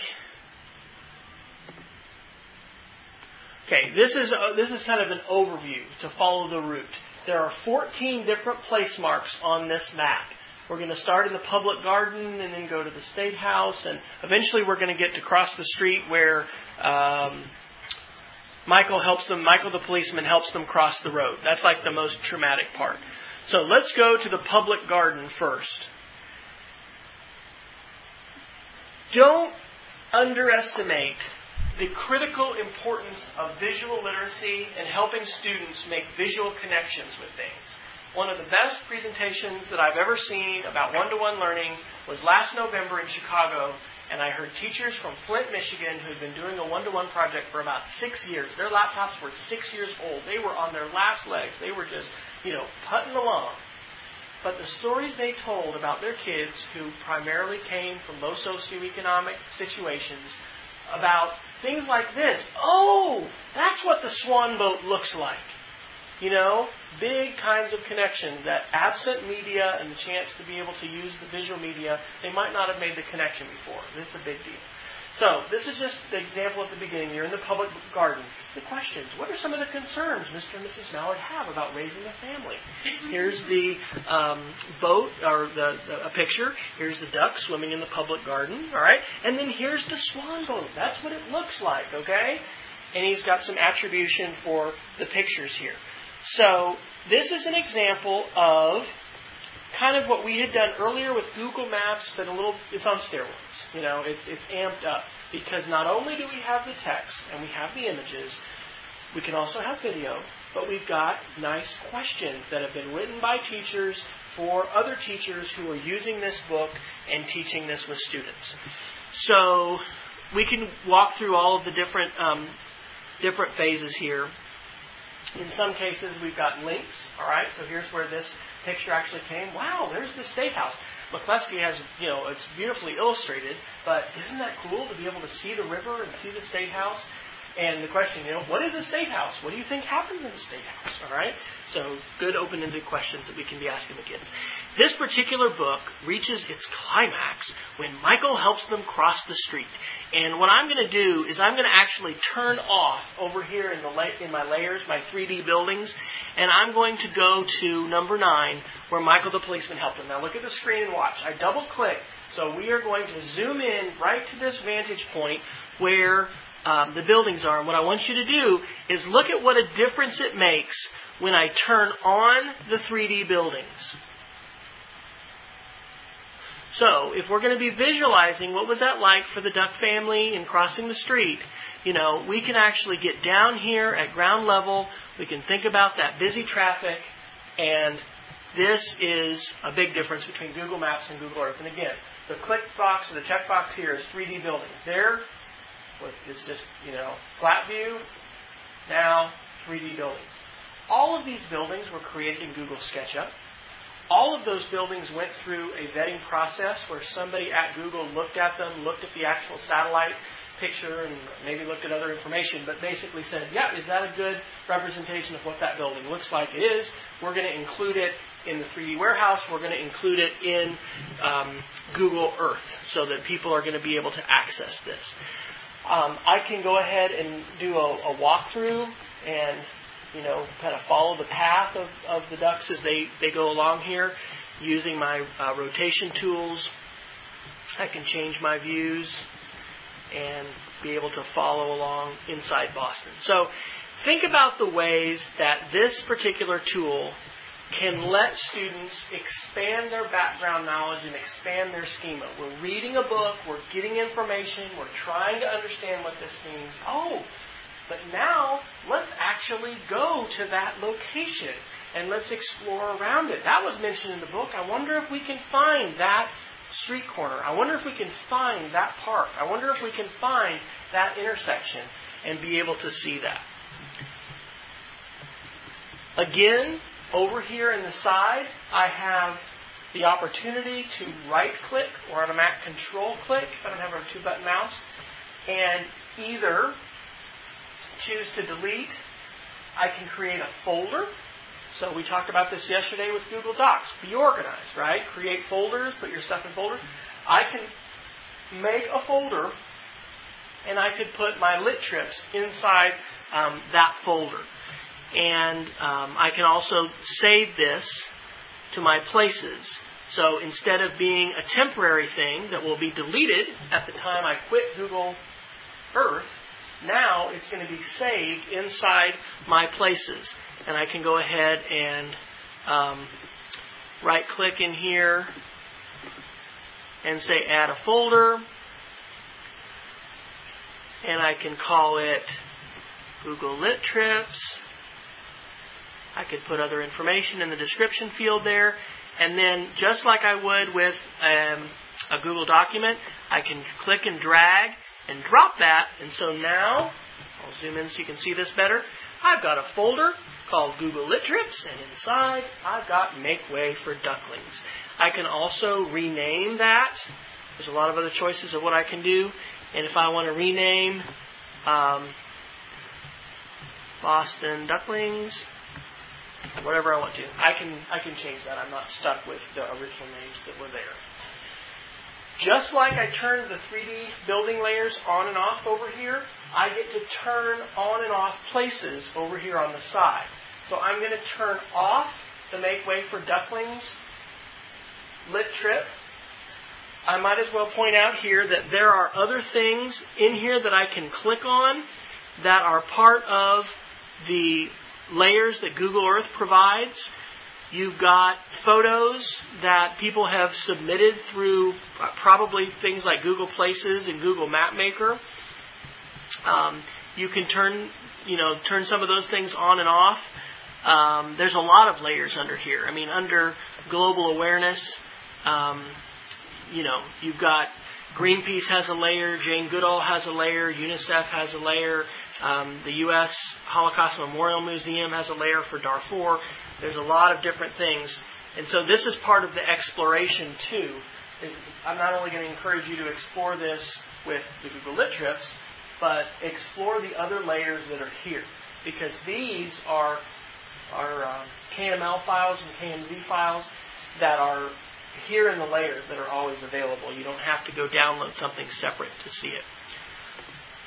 Okay, this is uh, this is kind of an overview to follow the route. There are fourteen different place marks on this map. We're going to start in the public garden and then go to the state house, and eventually we're going to get to cross the street where um, Michael helps them. Michael, the policeman, helps them cross the road. That's like the most traumatic part. So let's go to the public garden first. Don't underestimate the critical importance of visual literacy and helping students make visual connections with things. One of the best presentations that I've ever seen about one-to-one learning was last November in Chicago, and I heard teachers from Flint, Michigan, who had been doing a one-to-one project for about six years. Their laptops were six years old. They were on their last legs. They were just, you know, putting along. But the stories they told about their kids who primarily came from low socioeconomic situations about things like this. Oh, that's what the swan boat looks like. You know, big kinds of connections that absent media and the chance to be able to use the visual media, they might not have made the connection before. It's a big deal. So this is just the example at the beginning. You're in the public garden. The questions. What are some of the concerns Mister and Missus Mallard have about raising a family? Here's the um, boat, or the, the a picture. Here's the duck swimming in the public garden, all right? And then here's the swan boat. That's what it looks like, okay? And he's got some attribution for the pictures here. So this is an example of kind of what we had done earlier with Google Maps, but a little, it's on steroids. You know, it's, it's amped up because not only do we have the text and we have the images, we can also have video, but we've got nice questions that have been written by teachers for other teachers who are using this book and teaching this with students. So we can walk through all of the different, um, different phases here. In some cases, we've got links, all right? So here's where this picture actually came. Wow, there's the State House. McCloskey has, you know, it's beautifully illustrated, but isn't that cool to be able to see the river and see the State House? And the question, you know, what is the State House? What do you think happens in the State House, all right? So good open-ended questions that we can be asking the kids. This particular book reaches its climax when Michael helps them cross the street. And what I'm going to do is I'm going to actually turn off over here in, the la- in my layers, my three D buildings, and I'm going to go to number nine where Michael the policeman helped them. Now look at the screen and watch. I double-click. So we are going to zoom in right to this vantage point where... Um, the buildings are. And what I want you to do is look at what a difference it makes when I turn on the three D buildings. So if we're going to be visualizing what was that like for the duck family and crossing the street, you know, we can actually get down here at ground level. We can think about that busy traffic, and this is a big difference between Google Maps and Google Earth. And again, the click box or the check box here is three D buildings. There, it's just, you know, flat view, now three D buildings. All of these buildings were created in Google SketchUp. All of those buildings went through a vetting process where somebody at Google looked at them, looked at the actual satellite picture, and maybe looked at other information, but basically said, yeah, is that a good representation of what that building looks like? It is. We're going to include it in the three D warehouse. We're going to include it in um, Google Earth so that people are going to be able to access this. Um, I can go ahead and do a, a walkthrough and, you know, kind of follow the path of, of the ducks as they, they go along here using my uh, rotation tools. I can change my views and be able to follow along inside Boston. So think about the ways that this particular tool can let students expand their background knowledge and expand their schema. We're reading a book, we're getting information, we're trying to understand what this means. Oh, but now let's actually go to that location and let's explore around it. That was mentioned in the book. I wonder if we can find that street corner. I wonder if we can find that park. I wonder if we can find that intersection and be able to see that. Again, over here in the side, I have the opportunity to right-click or on a Mac control click if I don't have a two-button mouse and either choose to delete. I can create a folder. So we talked about this yesterday with Google Docs. Be organized, right? Create folders, put your stuff in folders. I can make a folder, and I could put my Lit Trips inside um, that folder. And um, I can also save this to my Places. So instead of being a temporary thing that will be deleted at the time I quit Google Earth, now it's going to be saved inside my Places. And I can go ahead and um, right-click in here and say add a folder. And I can call it Google Lit Trips. I could put other information in the description field there. And then just like I would with um, a Google document, I can click and drag and drop that. And so now, I'll zoom in so you can see this better. I've got a folder called Google Lit Trips, and inside I've got Make Way for Ducklings. I can also rename that. There's a lot of other choices of what I can do. And if I want to rename um, Boston Ducklings, whatever I want to, I can, I can change that. I'm not stuck with the original names that were there. Just like I turned the three D building layers on and off over here, I get to turn on and off Places over here on the side. So I'm going to turn off the Make Way for Ducklings Lit Trip. I might as well point out here that there are other things in here that I can click on that are part of the layers that Google Earth provides. You've got photos that people have submitted through probably things like Google Places and Google Map Maker. Um, you can turn, you know, turn some of those things on and off. Um, there's a lot of layers under here. I mean, under global awareness, um, you know, you've got Greenpeace has a layer, Jane Goodall has a layer, UNICEF has a layer, um, the U S Holocaust Memorial Museum has a layer for Darfur. There's a lot of different things. And so this is part of the exploration, too. Is I'm not only going to encourage you to explore this with the Google Lit Trips, but explore the other layers that are here. Because these are, are um, K M L files and K M Z files that are here in the layers that are always available. You don't have to go download something separate to see it.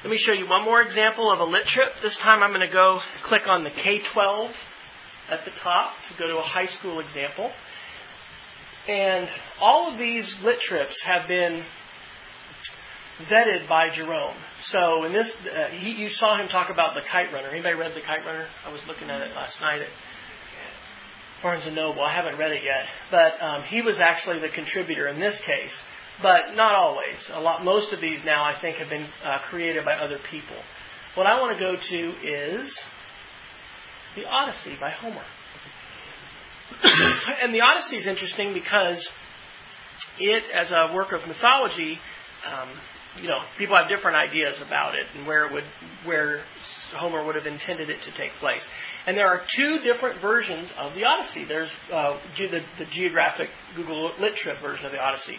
Let me show you one more example of a Lit Trip. This time I'm going to go click on the K twelve at the top to go to a high school example. And all of these Lit Trips have been vetted by Jerome. So in this, uh, he, you saw him talk about The Kite Runner. Anybody read The Kite Runner? I was looking at it last night at Barnes and Noble. I haven't read it yet. But um, he was actually the contributor in this case. But not always. A lot, most of these now, I think, have been uh, created by other people. What I want to go to is The Odyssey by Homer. And The Odyssey is interesting because it, as a work of mythology, um, you know, people have different ideas about it and where it would, where Homer would have intended it to take place. And there are two different versions of The Odyssey. There's uh, the, the geographic Google Lit Trip version of The Odyssey.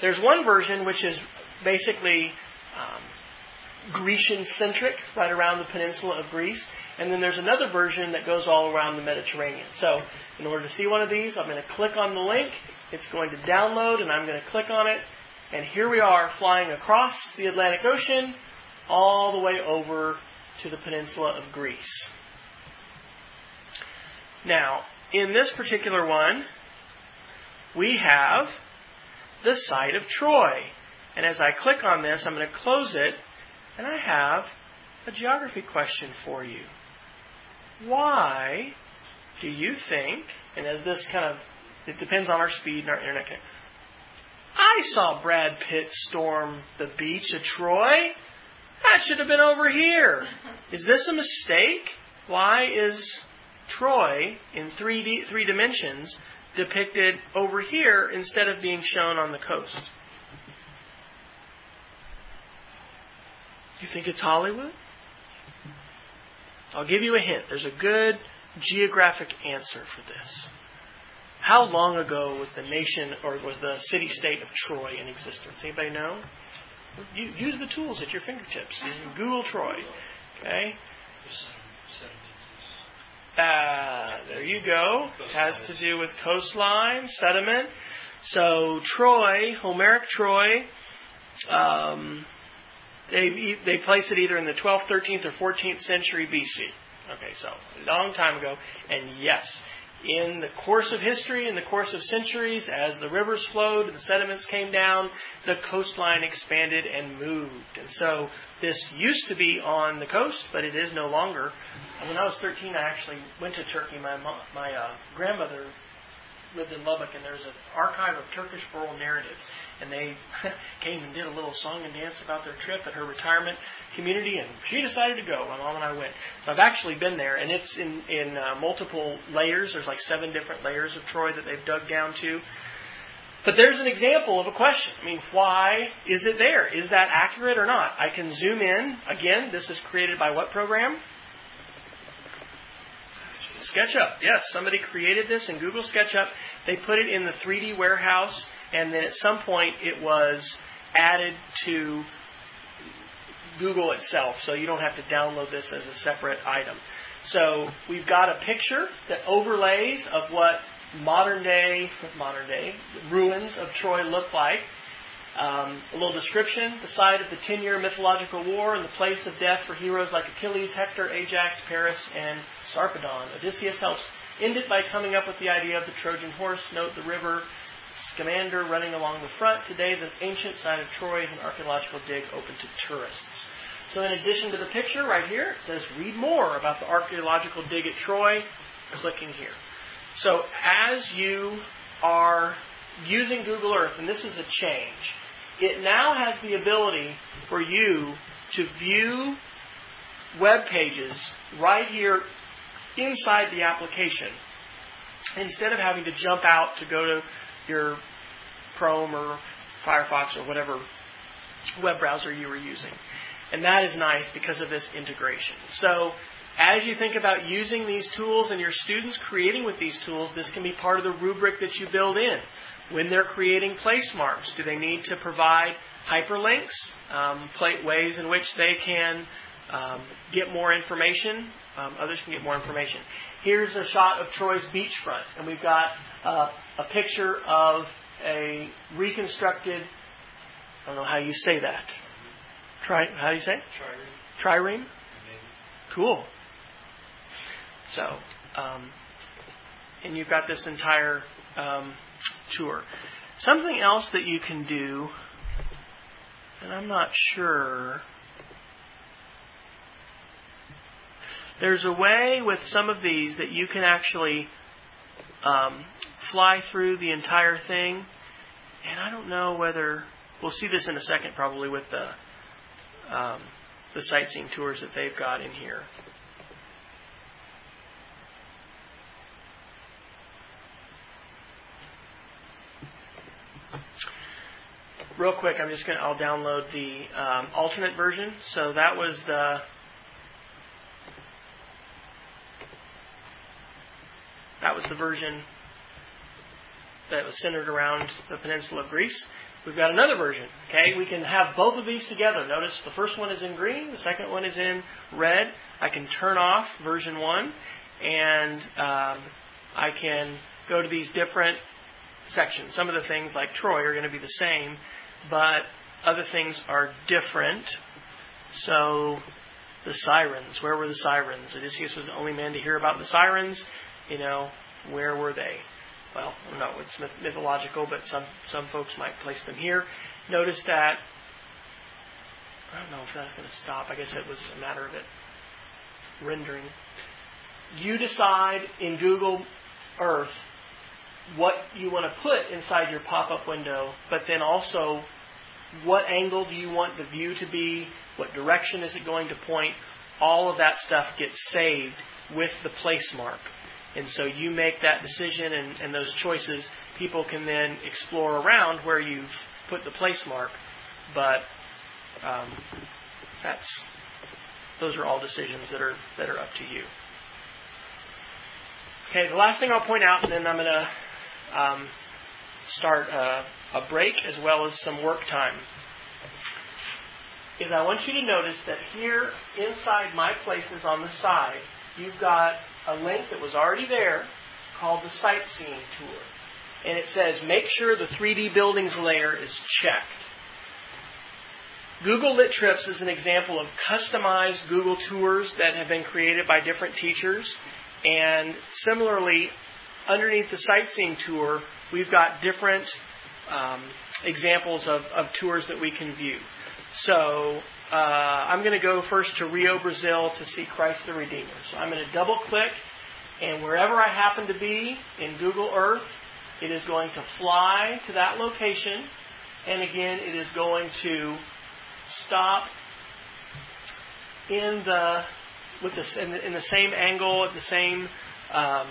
There's one version which is basically um, Grecian-centric, right around the peninsula of Greece. And then there's another version that goes all around the Mediterranean. So in order to see one of these, I'm going to click on the link. It's going to download, and I'm going to click on it. And here we are flying across the Atlantic Ocean all the way over to the peninsula of Greece. Now, in this particular one, we have the site of Troy. And as I click on this, I'm going to close it, and I have a geography question for you. Why do you think, and as this kind of, it depends on our speed and our internet connection. I saw Brad Pitt storm the beach of Troy. That should have been over here. Is this a mistake? Why is Troy in three D, three dimensions depicted over here instead of being shown on the coast? You think it's Hollywood? I'll give you a hint. There's a good geographic answer for this. How long ago was the nation or was the city-state of Troy in existence? Anybody know? You, use the tools at your fingertips. Google Troy. Okay? Ah, uh, there you go. It has to do with coastline, sediment. So Troy, Homeric Troy, um, they they place it either in the twelfth, thirteenth, or fourteenth century B C. Okay, so a long time ago. And yes, in the course of history, in the course of centuries, as the rivers flowed and the sediments came down, the coastline expanded and moved. And so this used to be on the coast, but it is no longer. And when I was thirteen, I actually went to Turkey. My mom, my uh, grandmother lived in Lubbock, and there's an archive of Turkish oral narrative. And they came and did a little song and dance about their trip at her retirement community, and she decided to go. My mom and I went. So I've actually been there, and it's in, in uh, multiple layers. There's like seven different layers of Troy that they've dug down to. But there's an example of a question. I mean, why is it there? Is that accurate or not? I can zoom in. Again, this is created by what program? SketchUp. Yes, somebody created this in Google SketchUp. They put it in the three D warehouse, and then at some point it was added to Google itself, so you don't have to download this as a separate item. So we've got a picture that overlays of what modern day, modern day ruins of Troy look like. Um, a little description, the site of the ten-year mythological war and the place of death for heroes like Achilles, Hector, Ajax, Paris, and Sarpedon. Odysseus helps end it by coming up with the idea of the Trojan horse. Note the river Scamander running along the front. Today, the ancient site of Troy is an archaeological dig open to tourists. So in addition to the picture right here, it says read more about the archaeological dig at Troy, clicking here. So as you are using Google Earth, and this is a change, it now has the ability for you to view web pages right here inside the application instead of having to jump out to go to your Chrome or Firefox or whatever web browser you were using. And that is nice because of this integration. So as you think about using these tools and your students creating with these tools, this can be part of the rubric that you build in. When they're creating place marks, do they need to provide hyperlinks, um, ways in which they can um, get more information? Um, others can get more information. Here's a shot of Troy's beachfront, and we've got uh, a picture of a reconstructed, I don't know how you say that. Tri, how do you say it? Trireme. Trireme? Cool. So, um, and you've got this entire Um, tour. Something else that you can do, and I'm not sure, there's a way with some of these that you can actually um, fly through the entire thing, and I don't know whether, we'll see this in a second probably with the, um, the sightseeing tours that they've got in here. Real quick, I'm just going to, I'll download the um, alternate version. So that was the, that was the version that was centered around the peninsula of Greece. We've got another version, okay? We can have both of these together. Notice the first one is in green, the second one is in red. I can turn off version one, and um, I can go to these different sections. Some of the things like Troy are going to be the same, but other things are different. So the sirens, where were the sirens? Odysseus was the only man to hear about the sirens. You know, where were they? Well, no, it's myth- mythological, but some, some folks might place them here. Notice that, I don't know if that's going to stop. I guess it was a matter of it rendering. You decide in Google Earth what you want to put inside your pop-up window, but then also what angle do you want the view to be, what direction is it going to point, all of that stuff gets saved with the place mark. And so you make that decision and, and those choices. People can then explore around where you've put the place mark, but um, that's those are all decisions that are that are up to you. Okay, the last thing I'll point out, and then I'm going to Um, start a, a break as well as some work time. is I want you to notice that here inside My Places on the side, you've got a link that was already there called the Sightseeing Tour. And it says, make sure the three D buildings layer is checked. Google Lit Trips is an example of customized Google tours that have been created by different teachers. And similarly, underneath the sightseeing tour, we've got different um, examples of, of tours that we can view. So uh, I'm going to go first to Rio, Brazil to see Christ the Redeemer. So I'm going to double click, and wherever I happen to be in Google Earth, it is going to fly to that location, and again, it is going to stop in the with this in the, in the same angle at the same um,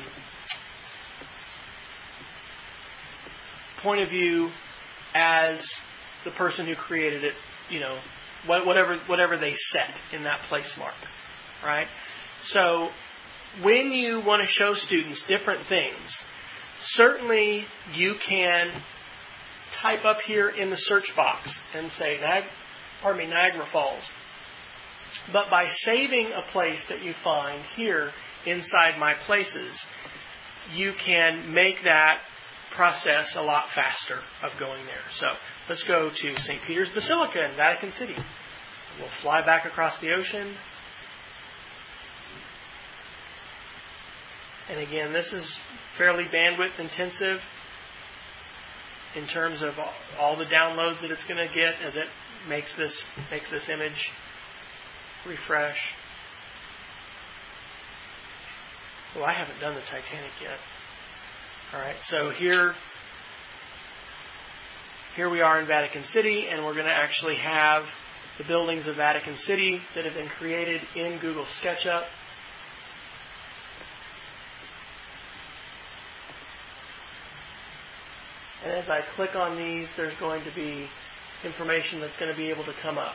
point of view as the person who created it. You know, whatever whatever they set in that place mark, right? So when you want to show students different things, certainly you can type up here in the search box and say, Niag- pardon me, Niagara Falls. But by saving a place that you find here inside My Places, you can make that process a lot faster of going there. So let's go to Saint Peter's Basilica in Vatican City. We'll fly back across the ocean. And again, this is fairly bandwidth intensive in terms of all the downloads that it's going to get as it makes this makes this image. Refresh. Well, I haven't done the Titanic yet. All right, so here, here we are in Vatican City, and we're going to actually have the buildings of Vatican City that have been created in Google SketchUp. And as I click on these, there's going to be information that's going to be able to come up.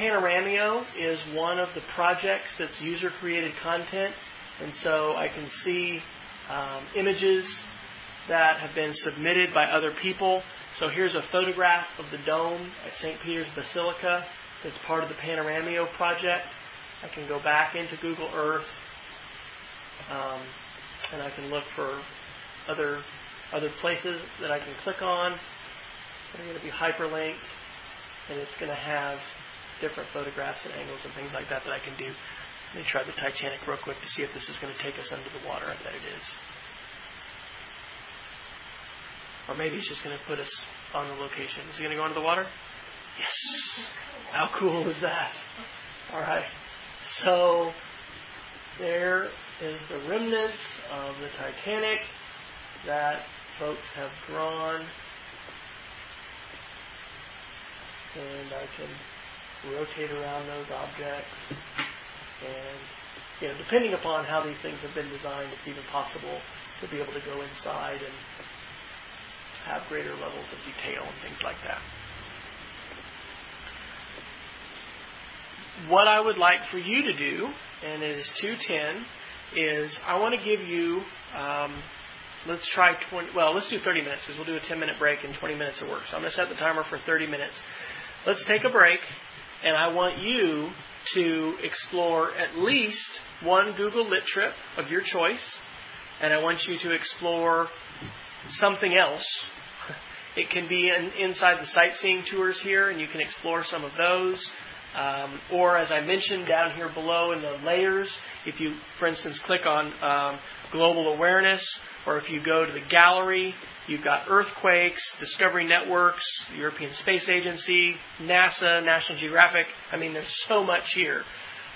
Panoramio is one of the projects that's user-created content, and so I can see um, images that have been submitted by other people. So here's a photograph of the dome at Saint Peter's Basilica that's part of the Panoramio project. I can go back into Google Earth, um, and I can look for other other places that I can click on. They're going to be hyperlinked, and it's going to have different photographs and angles and things like that that I can do. Let me try the Titanic real quick to see if this is going to take us under the water. I bet it is. Or maybe it's just going to put us on the location. Is it going to go under the water? Yes! How cool is that? Alright. So, there is the remnants of the Titanic that folks have drawn. And I can rotate around those objects, and you know, depending upon how these things have been designed, it's even possible to be able to go inside and have greater levels of detail and things like that. What I would like for you to do, and it is two ten, is I want to give you, um, let's try, twenty, well, let's do thirty minutes, because we'll do a ten-minute break and twenty minutes of work. So I'm going to set the timer for thirty minutes. Let's take a break. And I want you to explore at least one Google Lit Trip of your choice. And I want you to explore something else. It can be in, inside the sightseeing tours here, and you can explore some of those. Um, or, as I mentioned, down here below in the layers, if you, for instance, click on um, Global Awareness, or if you go to the gallery, you've got earthquakes, Discovery Networks, European Space Agency, NASA, National Geographic. I mean, there's so much here.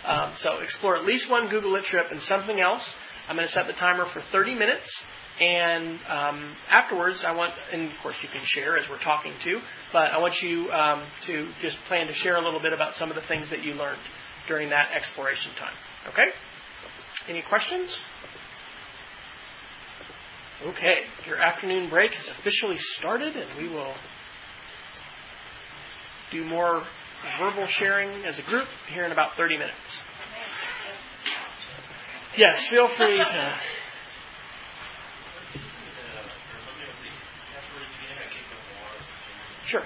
Um, so explore at least one Google Lit Trip and something else. I'm going to set the timer for thirty minutes. And um, afterwards, I want, and of course you can share as we're talking too, but I want you um, to just plan to share a little bit about some of the things that you learned during that exploration time. Okay? Any questions? Okay, your afternoon break has officially started, and we will do more verbal sharing as a group here in about thirty minutes. Yes, feel free to... Sure.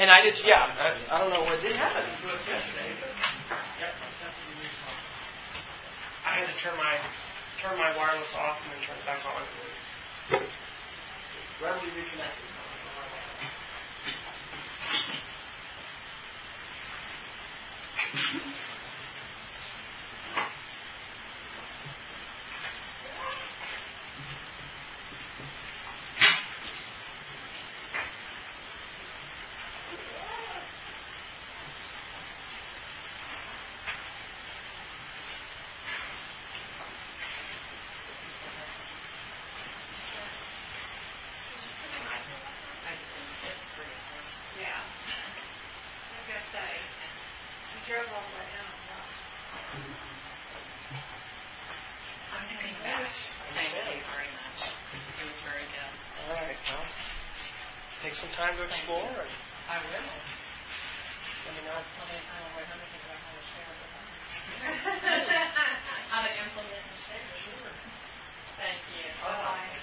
And I did, yeah. I, I don't know what did happen. I had to turn my turn my wireless off and then turn it back on. Readily reconnected. Time to explore? Or? I will. I mean, I'll have plenty of time on my own to think about how to share it with others. How to implement and share it. Sure. Thank you. Bye. Bye.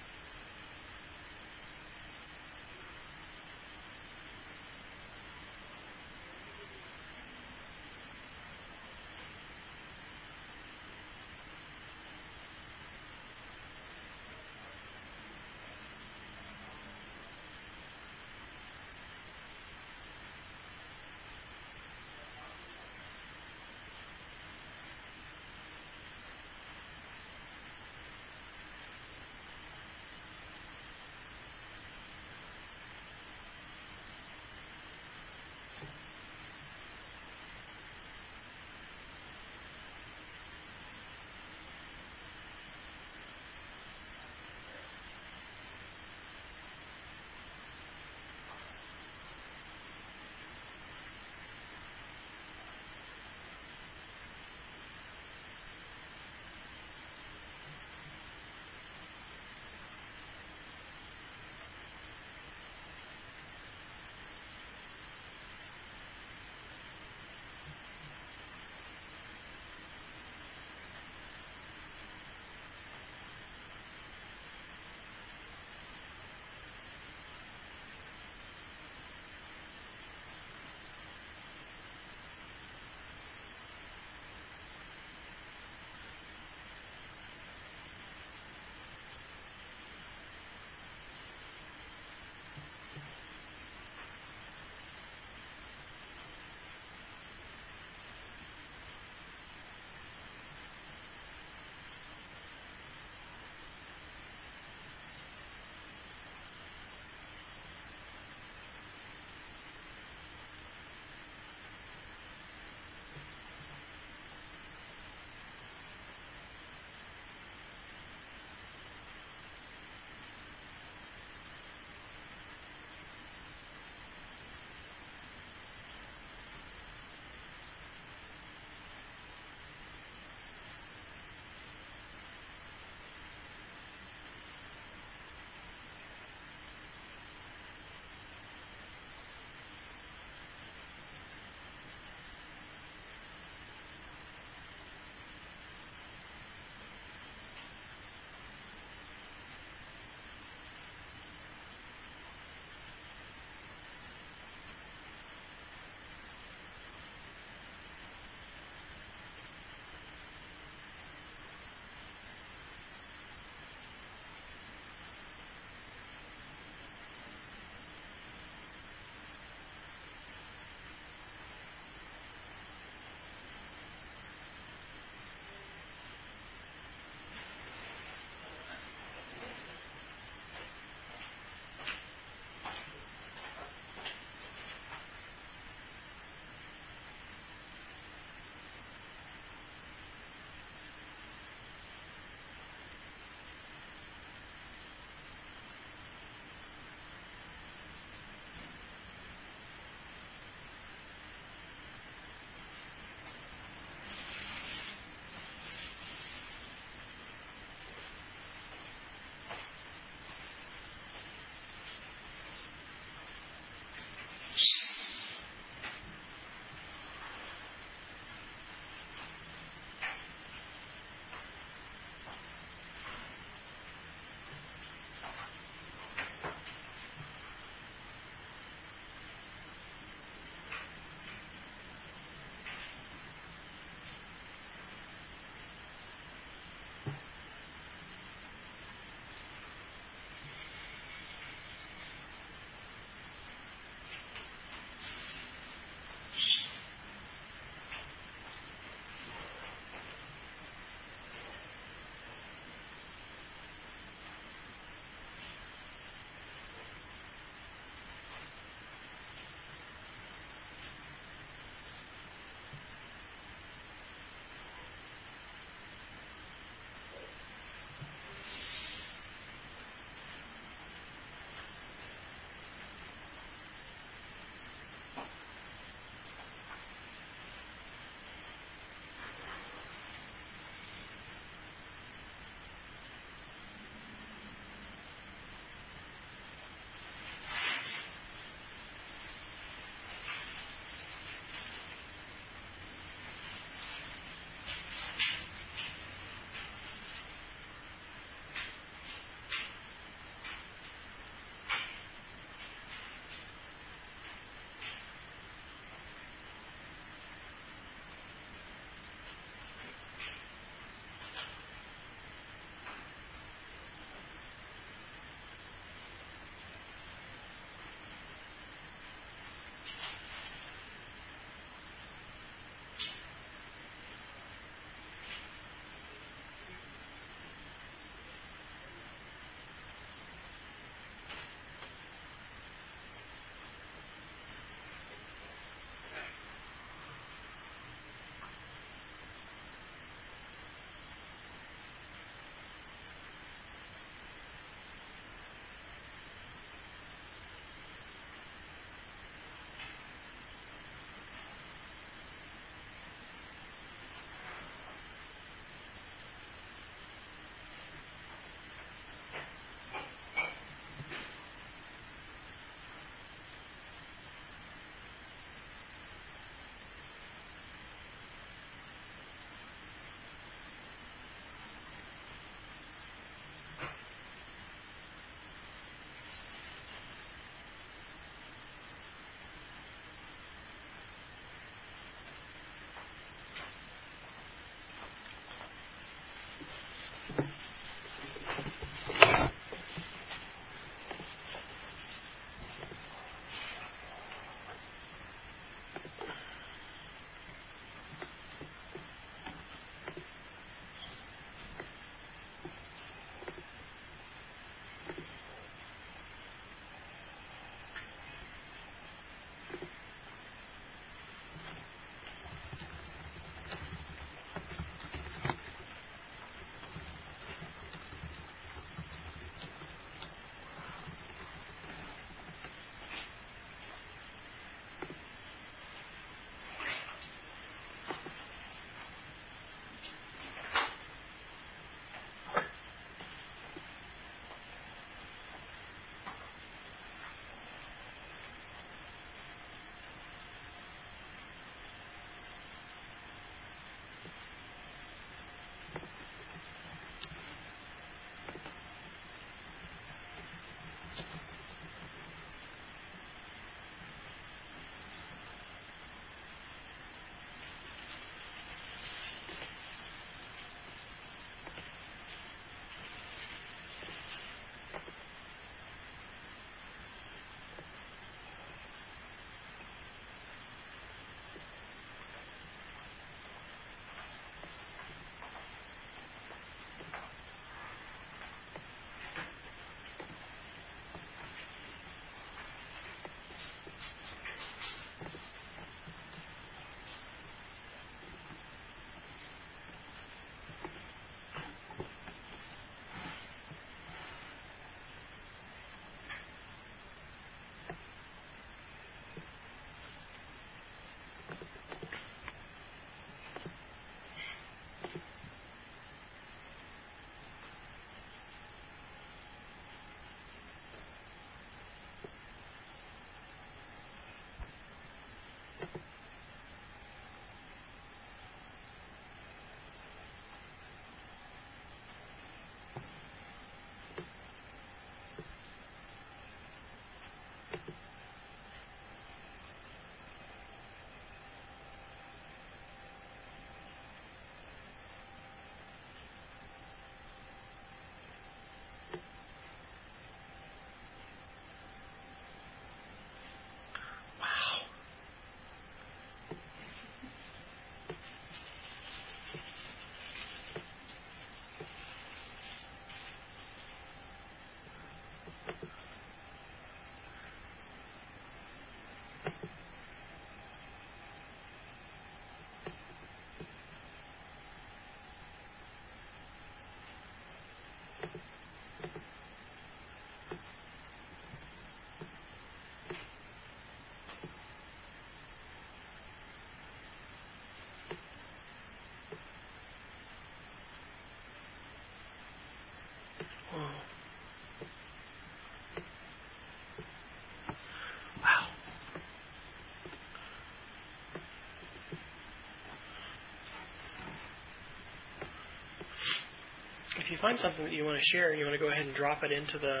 if you find something that you want to share, you want to go ahead and drop it into the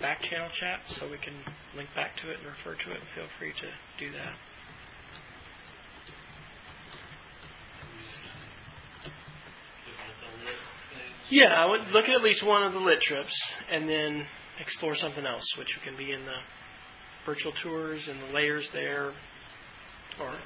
back channel chat so we can link back to it and refer to it. Feel free to do that. Yeah, I would look at at least one of the lit trips and then explore something else, which can be in the virtual tours and the layers there. Or, I,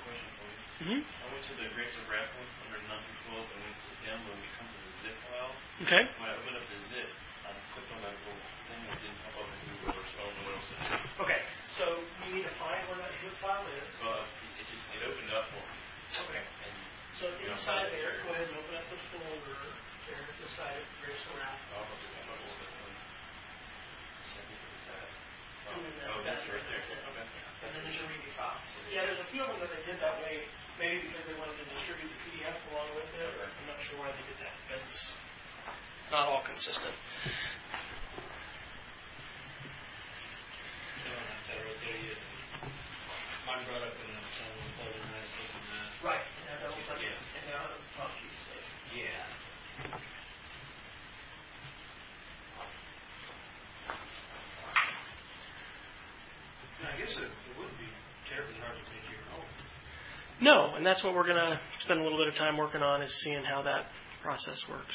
mm-hmm. I went to the Graves of Wrath one under nine twelve and it's download. It comes as a zip file. Okay. When I opened up the zip, I clicked on that little thing that didn't pop up in Google or so I don't know what else it is. Okay. So you need to find where that zip file is. Uh, it just it opened up for me. Okay. And so inside know, there, go ahead and open up the folder there at the side of Graves of Wrath. Oh, okay. And then oh, that's, that's right there. That's okay. And then there's a readme file. Yeah, there's a few of them that they did that way, maybe because they wanted to distribute the P D F along with it. Or I'm not sure why they did that, but it's not all consistent. Mine brought up in the folder and I put in that. Right. And now it'll talk to you to save. Yeah. I guess it, it wouldn't be terribly hard to make your own. No, and that's what we're going to spend a little bit of time working on is seeing how that process works.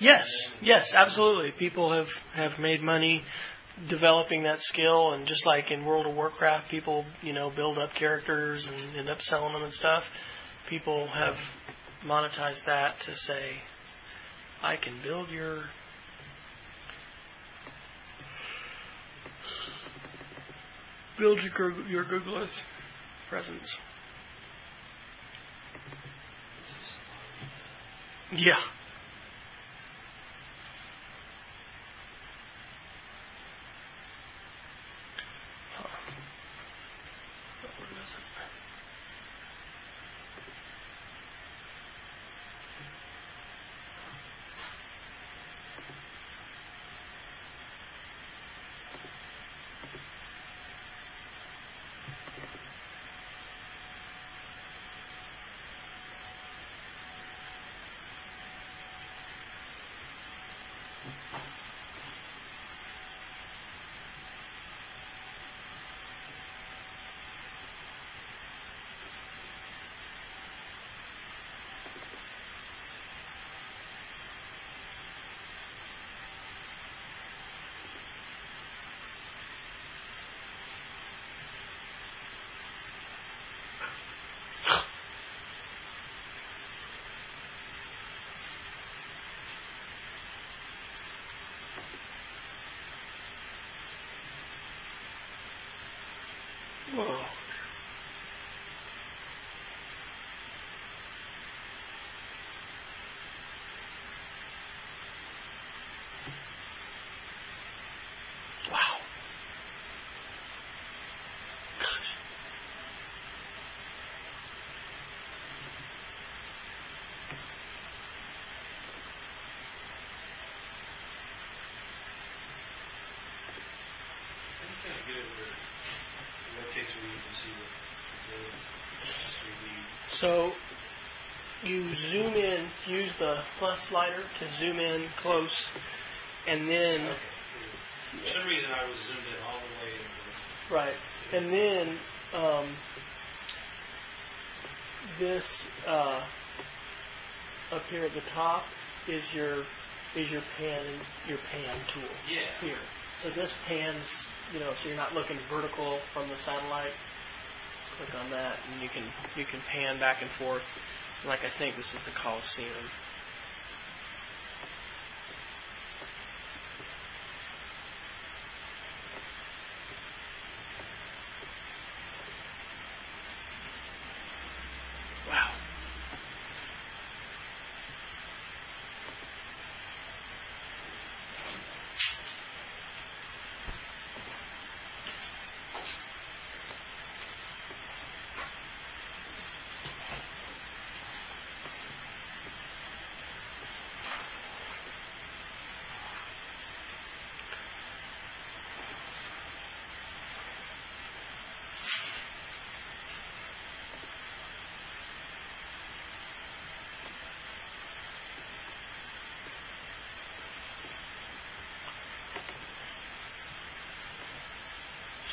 Yes, yes, absolutely. People have, have made money developing that skill, and just like in World of Warcraft, people, you know, build up characters and end up selling them and stuff. People have monetized that to say, I can build your... build your, your Google Earth presence. Yeah. we can see the, the three D. So you zoom in, use the plus slider to zoom in close, and then... Okay. For some reason I was zoomed in all the way in. Right. And then um, this uh, up here at the top is your... is your pan your pan tool. Yeah. Here. So this pans, you know, so you're not looking vertical from the satellite. Click on that and you can you can pan back and forth. Like I think this is the Colosseum.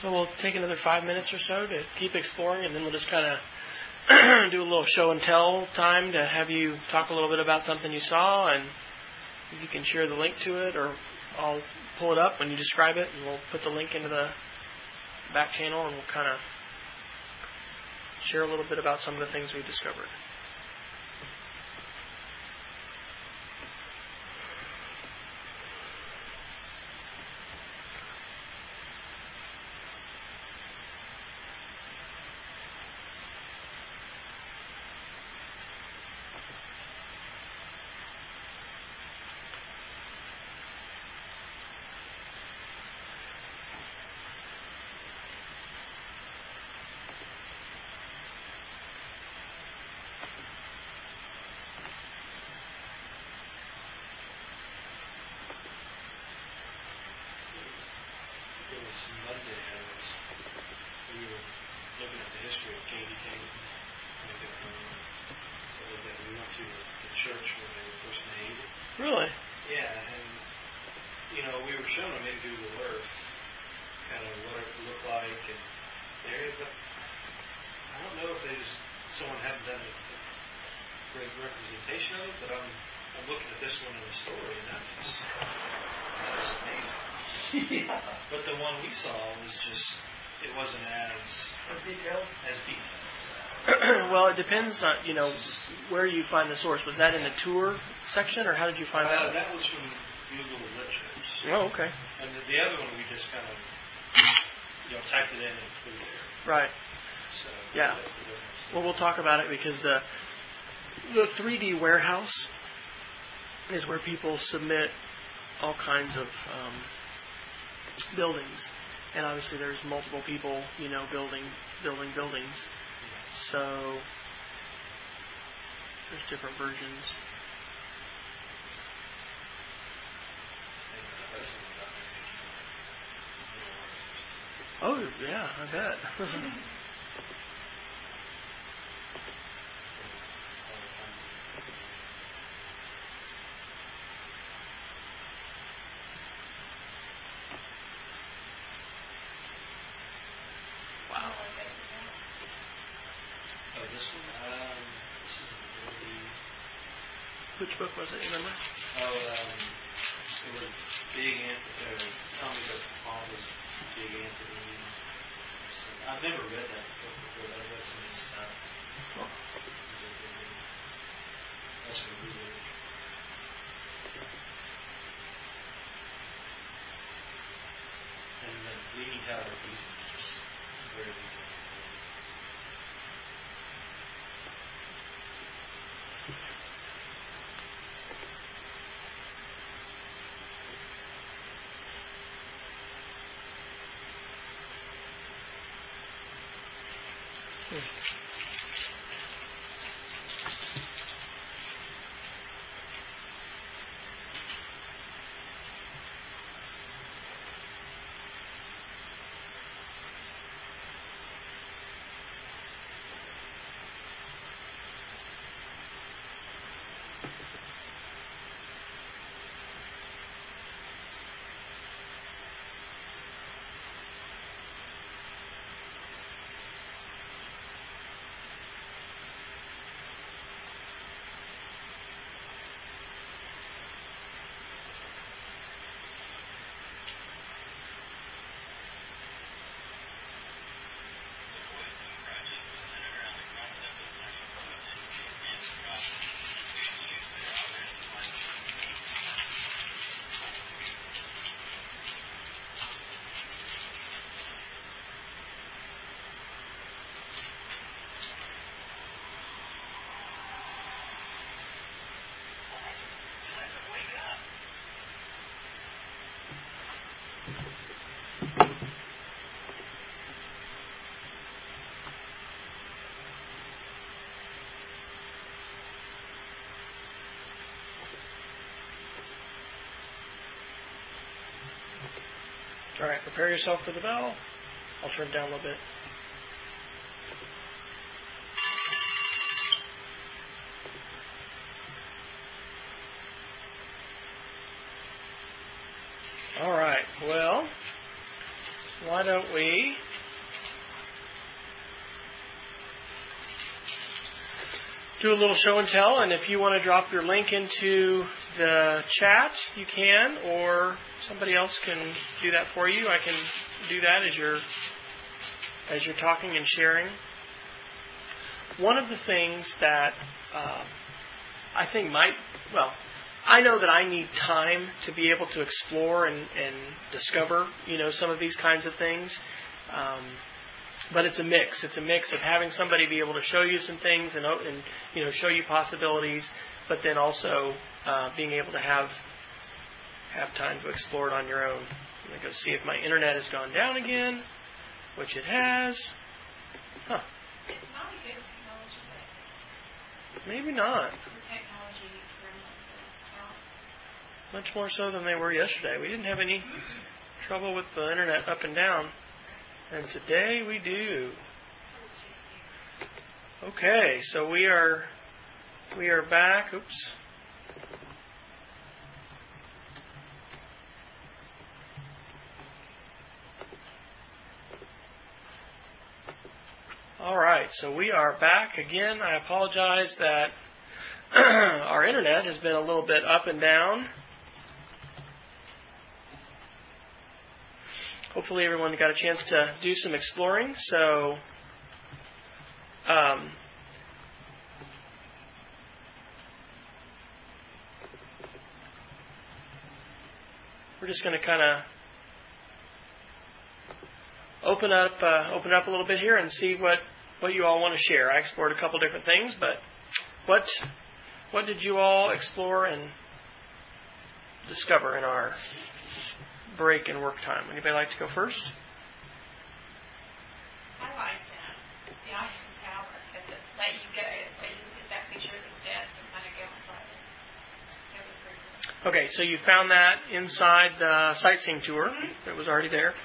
So we'll take another five minutes or so to keep exploring, and then we'll just kind of do a little show and tell time to have you talk a little bit about something you saw, and you can share the link to it, or I'll pull it up when you describe it, and we'll put the link into the back channel, and we'll kind of share a little bit about some of the things we discovered. Well, it depends on, you know, where you find the source. Was that in the tour section, or how did you find uh, that? That was from Google Lit Trips. Oh, okay. And the, the other one, we just kind of, you know, typed it in and flew there. Right. So, yeah. That's the difference. Well, we'll talk about it, because the the three D warehouse is where people submit all kinds of um, buildings. And obviously there's multiple people, you know, building, building buildings. So, there's different versions. Oh, yeah, I bet. Which book was it, you remember? Oh, um, it was Big Anthony, or Tell Me That Paul was Big Anthony. I've never read that book before, but I've read some of his stuff. Oh. That's what we did. And the Bleeding Heart of Jesus is just very good. All right, prepare yourself for the bell. I'll turn it down a little bit. All right, well, why don't we do a little show and tell, and if you want to drop your link into the chat, you can, or somebody else can do that for you. I can do that as you're, as you're talking and sharing. One of the things that uh, I think might, well, I know that I need time to be able to explore and, and discover, you know, some of these kinds of things. Um, but it's a mix. It's a mix of having somebody be able to show you some things and, and you know, show you possibilities, but then also uh, being able to have have time to explore it on your own. I'm going to go see if my internet has gone down again, which it has. Huh. Maybe not. Much more so than they were yesterday. We didn't have any trouble with the internet up and down. And today we do. Okay, so we are we are back. Oops. All right, so we are back again. I apologize that our internet has been a little bit up and down. Hopefully everyone got a chance to do some exploring. So um, we're just going to kind of open up, uh, open up a little bit here and see what, what you all want to share. I explored a couple different things, but what what did you all explore and discover in our break and work time? Anybody like to go first? I like that. The Eiffel Tower, because it let you go, it look at that picture of the desk and kind of go inside it. It was pretty cool. Okay, so you found that inside the sightseeing tour that was already there.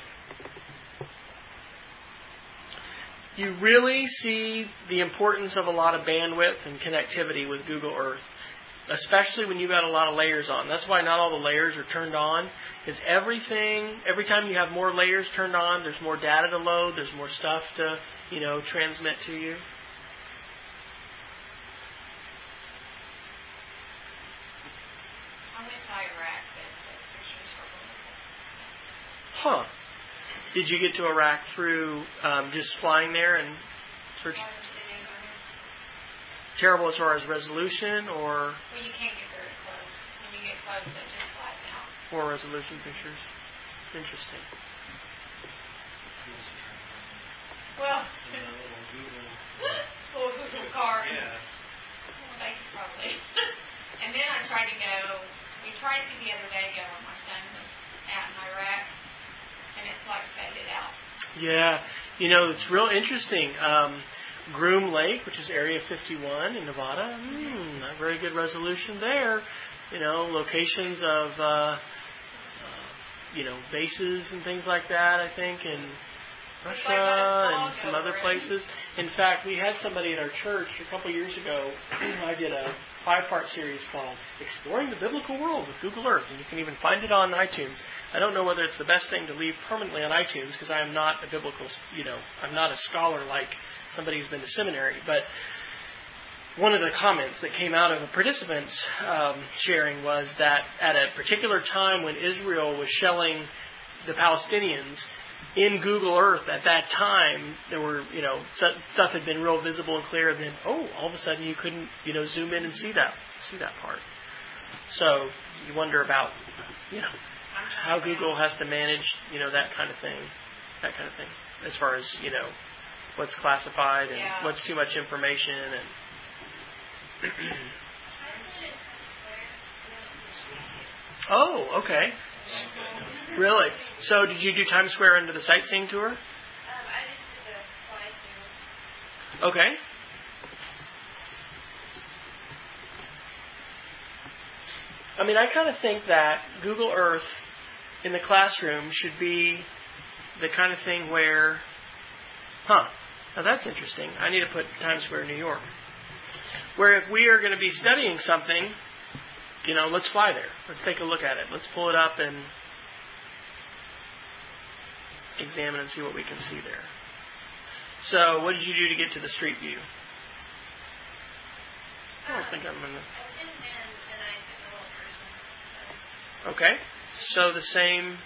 You really see the importance of a lot of bandwidth and connectivity with Google Earth, especially when you've got a lot of layers on. That's why not all the layers are turned on, is everything, every time you have more layers turned on, there's more data to load, there's more stuff to, you know, transmit to you. I went to Iraq, but the pictures were wonderful. Huh. Did you get to Iraq through um, just flying there and searching? Terrible as far as resolution, or? Well, you can't get very close. When you get close, they just slide down. Poor resolution pictures. Interesting. Well, little Google car. Yeah. Well, they could probably. And then I tried to go, we tried to the other day go when my son was out in Iraq, and it's like faded out. Yeah. You know, it's real interesting. Um, Groom Lake, which is Area fifty-one in Nevada, mm, not very good resolution there. You know, locations of, uh, uh, you know, bases and things like that, I think, in Russia and some other places. In fact, we had somebody at our church a couple years ago. I did a five-part series called Exploring the Biblical World with Google Earth, and you can even find it on iTunes. I don't know whether it's the best thing to leave permanently on iTunes because I am not a biblical, you know, I'm not a scholar like somebody who's been to seminary, but one of the comments that came out of a participant's um, sharing was that at a particular time when Israel was shelling the Palestinians, in Google Earth at that time, there were, you know, stuff had been real visible and clear, and then, oh, all of a sudden you couldn't, you know, zoom in and see that, see that part. So you wonder about, you know, how Google has to manage, you know, that kind of thing, that kind of thing, as far as, you know, what's classified and yeah. what's too much information. And oh, okay. Really? So did you do Times Square under the sightseeing tour? Um, I just did the fly tour. Okay. I mean, I kind of think that Google Earth in the classroom should be the kind of thing where, huh, now that's interesting. I need to put Times Square, New York. Where if we are going to be studying something, you know, let's fly there. Let's take a look at it. Let's pull it up and examine and see what we can see there. So what did you do to get to the street view? I don't think I'm in the... Okay. So the same...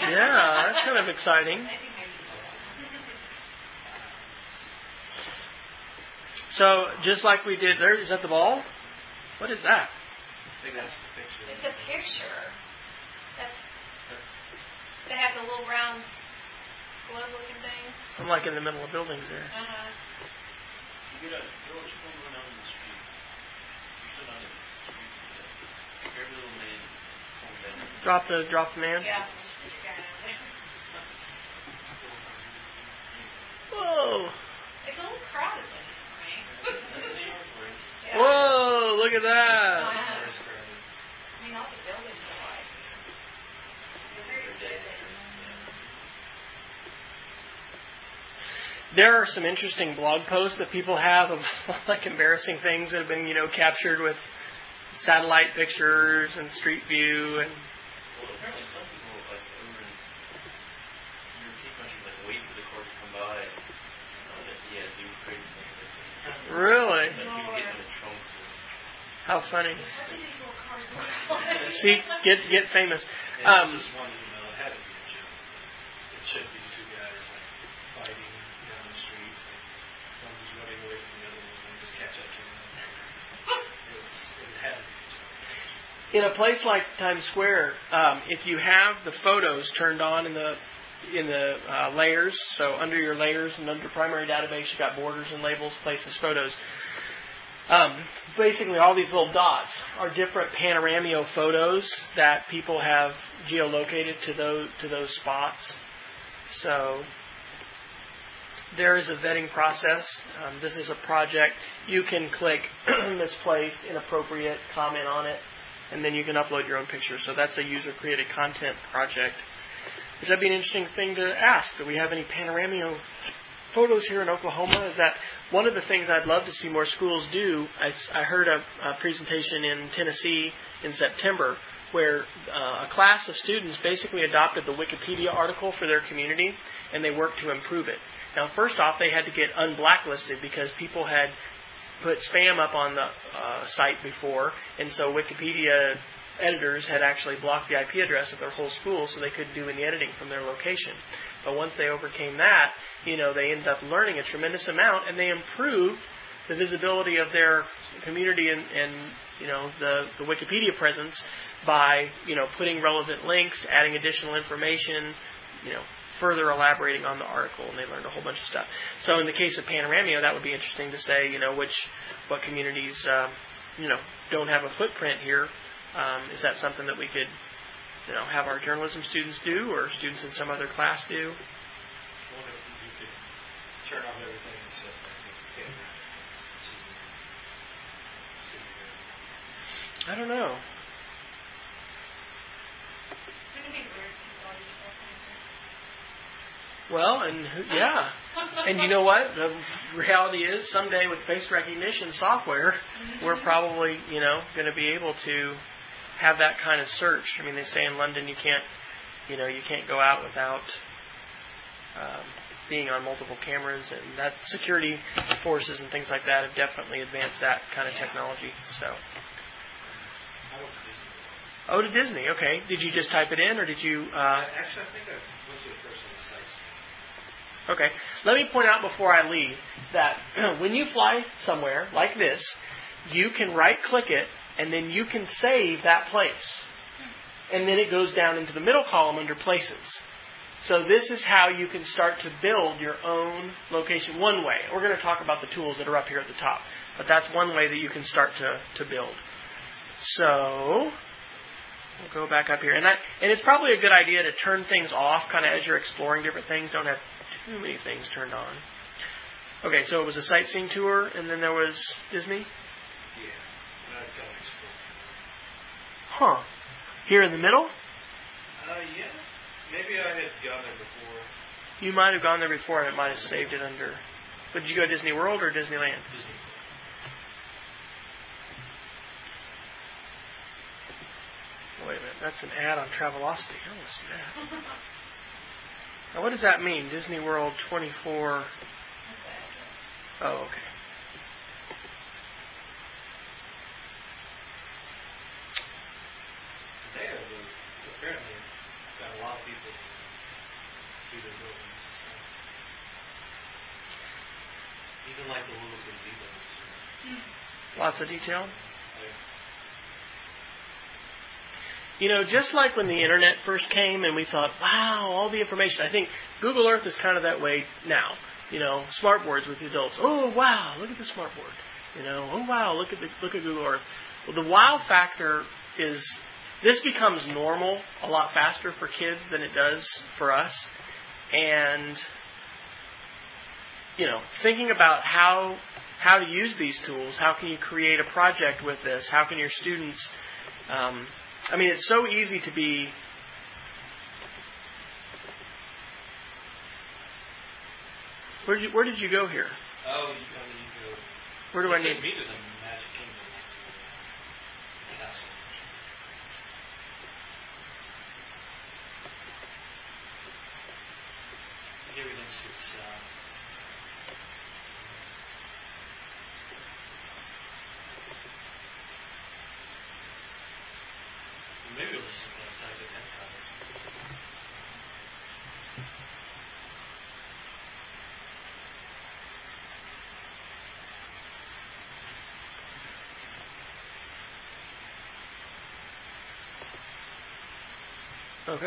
Yeah, that's kind of exciting. So, just like we did there, is that the ball? What is that? I think that's the picture. It's a picture. That's, they have the little round globe-looking thing. I'm like in the middle of buildings there. Uh-huh. You get a village phone going out in the street. There's another street. Every little man comes down. Drop the, drop the man? Yeah. Whoa. It's a little crowded this morning. Yeah. Whoa, look at that. Wow. I mean, all the buildings are like, they're very good. There are some interesting blog posts that people have of like embarrassing things that have been, you know, captured with satellite pictures and street view and... Well, apparently some people, like, over in European countries, like, wait for the court to come by. Yeah, do crazy things. Really? How funny. See, get get famous. Um, I just wanted to know, how did you do it? It showed these two guys like fighting down the street. One was running away from the other one and just catch up to him. It was, it had to be. In a place like Times Square, um, if you have the photos turned on in the in the uh, layers, so under your layers and under primary database, you've got borders and labels, places, photos. Um, basically, all these little dots are different Panoramio photos that people have geolocated to those to those spots. So there is a vetting process. Um, this is a project. You can click misplaced, inappropriate, comment on it. And then you can upload your own pictures. So that's a user-created content project. Which would be an interesting thing to ask. Do we have any Panoramio photos here in Oklahoma? Is that one of the things I'd love to see more schools do? I, I heard a, a presentation in Tennessee in September where uh, a class of students basically adopted the Wikipedia article for their community, and they worked to improve it. Now, first off, they had to get unblacklisted because people had... put spam up on the uh, site before, and so Wikipedia editors had actually blocked the I P address of their whole school so they couldn't do any editing from their location. But once they overcame that, you know, they ended up learning a tremendous amount, and they improved the visibility of their community and, and you know, the, the Wikipedia presence by, you know, putting relevant links, adding additional information, you know, further elaborating on the article, and they learned a whole bunch of stuff. So in the case of Panoramio, that would be interesting to say, you know, which, what communities, um, you know, don't have a footprint here. Um, is that something that we could, you know, have our journalism students do or students in some other class do? I wonder if you could turn off everything except the camera. I don't know. Well, and who, yeah, and you know what? The reality is, someday with face recognition software, we're probably, you know, going to be able to have that kind of search. I mean, they say in London you can't, you know, you can't go out without um, being on multiple cameras, and that security forces and things like that have definitely advanced that kind of technology. So. Oh, to Disney. Okay. Did you just type it in, or did you? Uh, Actually, I think I went to the first one. Okay, let me point out before I leave that when you fly somewhere like this, you can right-click it, and then you can save that place. And then it goes down into the middle column under Places. So this is how you can start to build your own location one way. We're going to talk about the tools that are up here at the top, but that's one way that you can start to, to build. So... we'll go back up here. And I, and it's probably a good idea to turn things off kind of as you're exploring different things. Don't have too many things turned on. Okay, so it was a sightseeing tour, and then there was Disney? Huh. Here in the middle? Uh, yeah. Maybe I had gone there before. You might have gone there before and it might have saved it under... But did you go to Disney World or Disneyland? Disney. Wait a minute, that's an ad on Travelocity. I want to see that. Now, what does that mean? Disney World twenty-four... Oh, okay. They have apparently got a lot of people to do their buildings. Even like the little gazebos. Lots of detail. You know, just like when the internet first came and we thought, wow, all the information. I think Google Earth is kind of that way now. You know, smart boards with the adults. Oh, wow, look at the smart board. You know, oh, wow, look at the, look at Google Earth. Well, the wow factor is this becomes normal a lot faster for kids than it does for us. And, you know, thinking about how how to use these tools, how can you create a project with this? How can your students... Um, I mean, it's so easy to be Where did you, where did you go here? Oh, you go to New York. Where do you I need to meet with the Magic Kingdom? Castle. Everything's its uh Maybe we'll just want to type in that topic.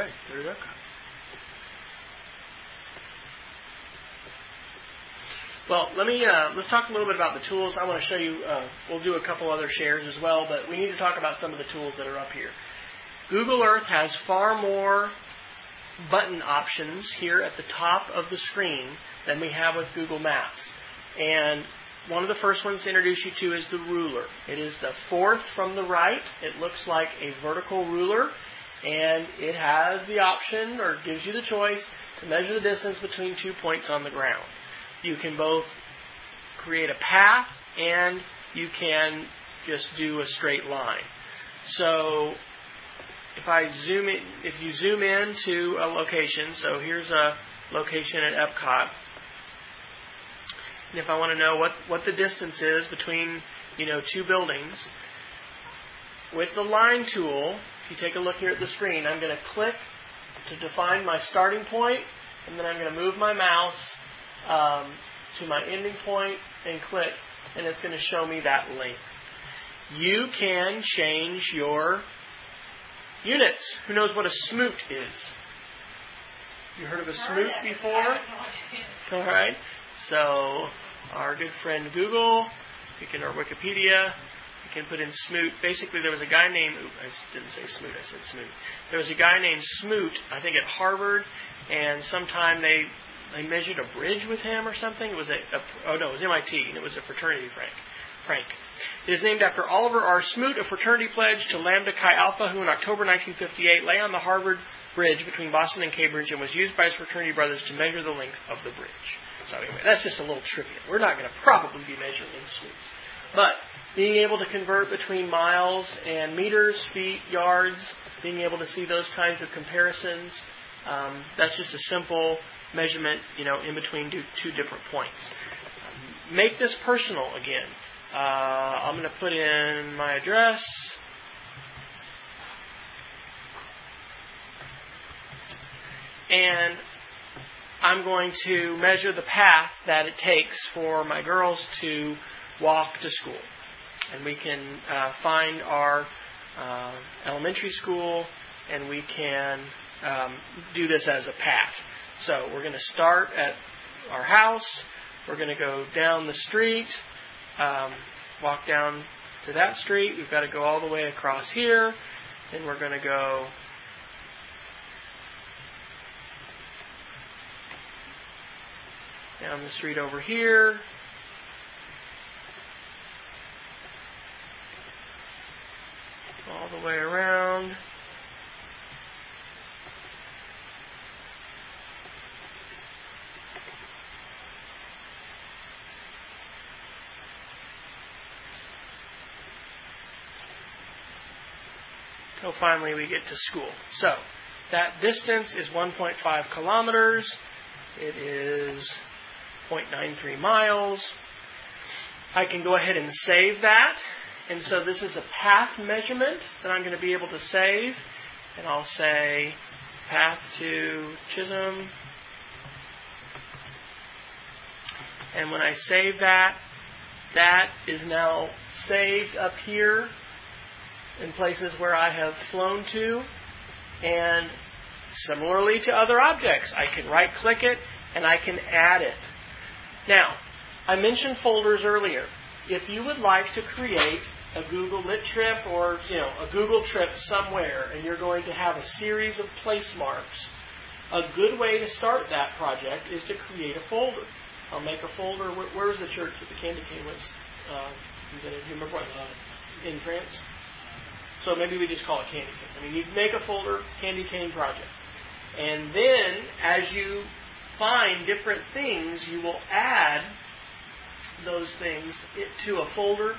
Okay, there you go. Well, let me uh, let's talk a little bit about the tools. I want to show you. Uh, we'll do a couple other shares as well, but we need to talk about some of the tools that are up here. Google Earth has far more button options here at the top of the screen than we have with Google Maps. And one of the first ones to introduce you to is the ruler. It is the fourth from the right. It looks like a vertical ruler, and it has the option, or gives you the choice, to measure the distance between two points on the ground. You can both create a path, and you can just do a straight line. So... If I zoom in, if you zoom in to a location, so here's a location at Epcot, and if I want to know what, what the distance is between, you know, two buildings, with the line tool, if you take a look here at the screen, I'm going to click to define my starting point, and then I'm going to move my mouse um, to my ending point and click, and it's going to show me that link. You can change your units. Who knows what a smoot is? You heard of a smoot before? All right. So our good friend Google, you can, or Wikipedia, you can put in smoot. Basically, there was a guy named, oops, I didn't say smoot, I said smoot. There was a guy named Smoot, I think at Harvard, and sometime they they measured a bridge with him or something. It was a, a oh no, it was M I T, and it was a fraternity prank. Frank. It is named after Oliver R. Smoot, a fraternity pledge to Lambda Chi Alpha, who in October nineteen fifty-eight lay on the Harvard Bridge between Boston and Cambridge and was used by his fraternity brothers to measure the length of the bridge. So anyway, that's just a little trivia. We're not going to probably be measuring Smoots. But being able to convert between miles and meters, feet, yards, being able to see those kinds of comparisons, um, that's just a simple measurement, you know, in between two, two different points. Um, make this personal again. Uh, I'm going to put in my address. And I'm going to measure the path that it takes for my girls to walk to school. And we can uh, find our uh, elementary school, and we can um, do this as a path. So we're going to start at our house. We're going to go down the street. Um, walk down to that street. We've got to go all the way across here. Then we're going to go down the street over here. All the way around. till finally we get to school. So that distance is one point five kilometers. It is zero point nine three miles. I can go ahead and save that. And so this is a path measurement that I'm going to be able to save. And I'll say path to Chisholm. And when I save that, that is now saved up here in places where I have flown to. And similarly to other objects, I can right-click it and I can add it. Now, I mentioned folders earlier. If you would like to create a Google Lit Trip or, you know, a Google trip somewhere, and you're going to have a series of place marks, a good way to start that project is to create a folder. I'll make a folder. Where, where's the church that the candy cane was uh, invented? Do you remember what it was in France? So maybe we just call it candy cane. I mean, you make a folder, candy cane project. And then as you find different things, you will add those things to a folder.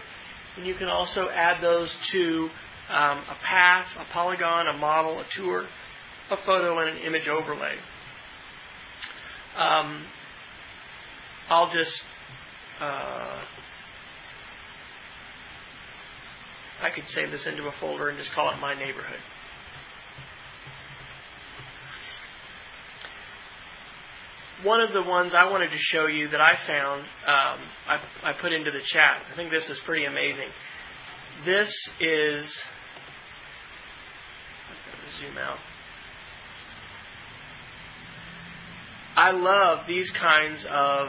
And you can also add those to um, a path, a polygon, a model, a tour, a photo, and an image overlay. Um, I'll just, uh, I could save this into a folder and just call it my neighborhood. One of the ones I wanted to show you that I found, um, I, I put into the chat. I think this is pretty amazing. This is, I've got to zoom out. I love these kinds of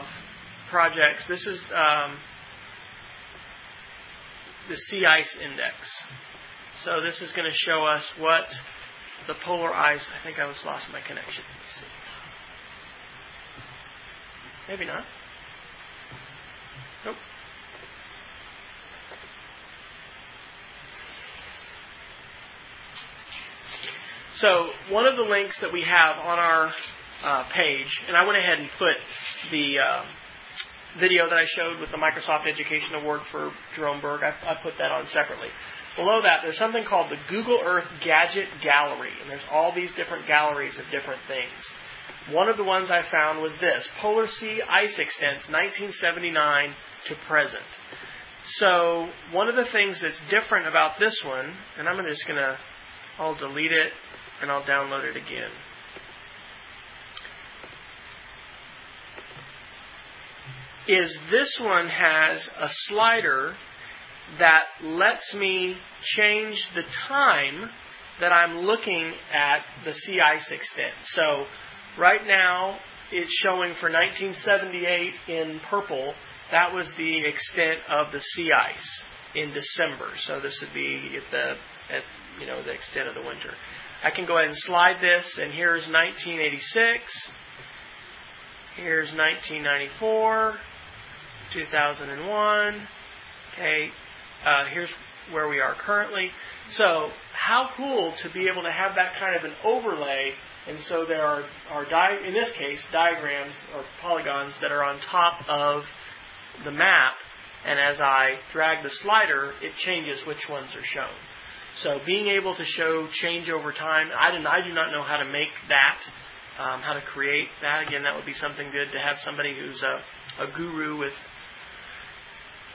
projects. This is um, the sea ice index. So this is going to show us what the polar ice, I think I was lost my connection. Let's see. Maybe not. Nope. So one of the links that we have on our uh, page, and I went ahead and put the uh, video that I showed with the Microsoft Education Award for Jerome Burg, I, I put that on separately. Below that, there's something called the Google Earth Gadget Gallery, and there's all these different galleries of different things. One of the ones I found was this, Polar Sea Ice Extents, nineteen seventy-nine to present. So one of the things that's different about this one, and I'm just going to, I'll delete it and I'll download it again. Is this one has a slider that lets me change the time that I'm looking at the sea ice extent. So right now, it's showing for nineteen seventy-eight in purple. That was the extent of the sea ice in December. So this would be at the, at, you know, the extent of the winter. I can go ahead and slide this, and here's nineteen eighty-six. Here's nineteen ninety-four, two thousand one. Okay, uh, here's where we are currently. So how cool to be able to have that kind of an overlay. And so there are, are di in this case, diagrams or polygons that are on top of the map. And as I drag the slider, it changes which ones are shown. So being able to show change over time, I, didn't, I do not know how to make that, um, how to create that. Again, that would be something good to have somebody who's a, a guru with,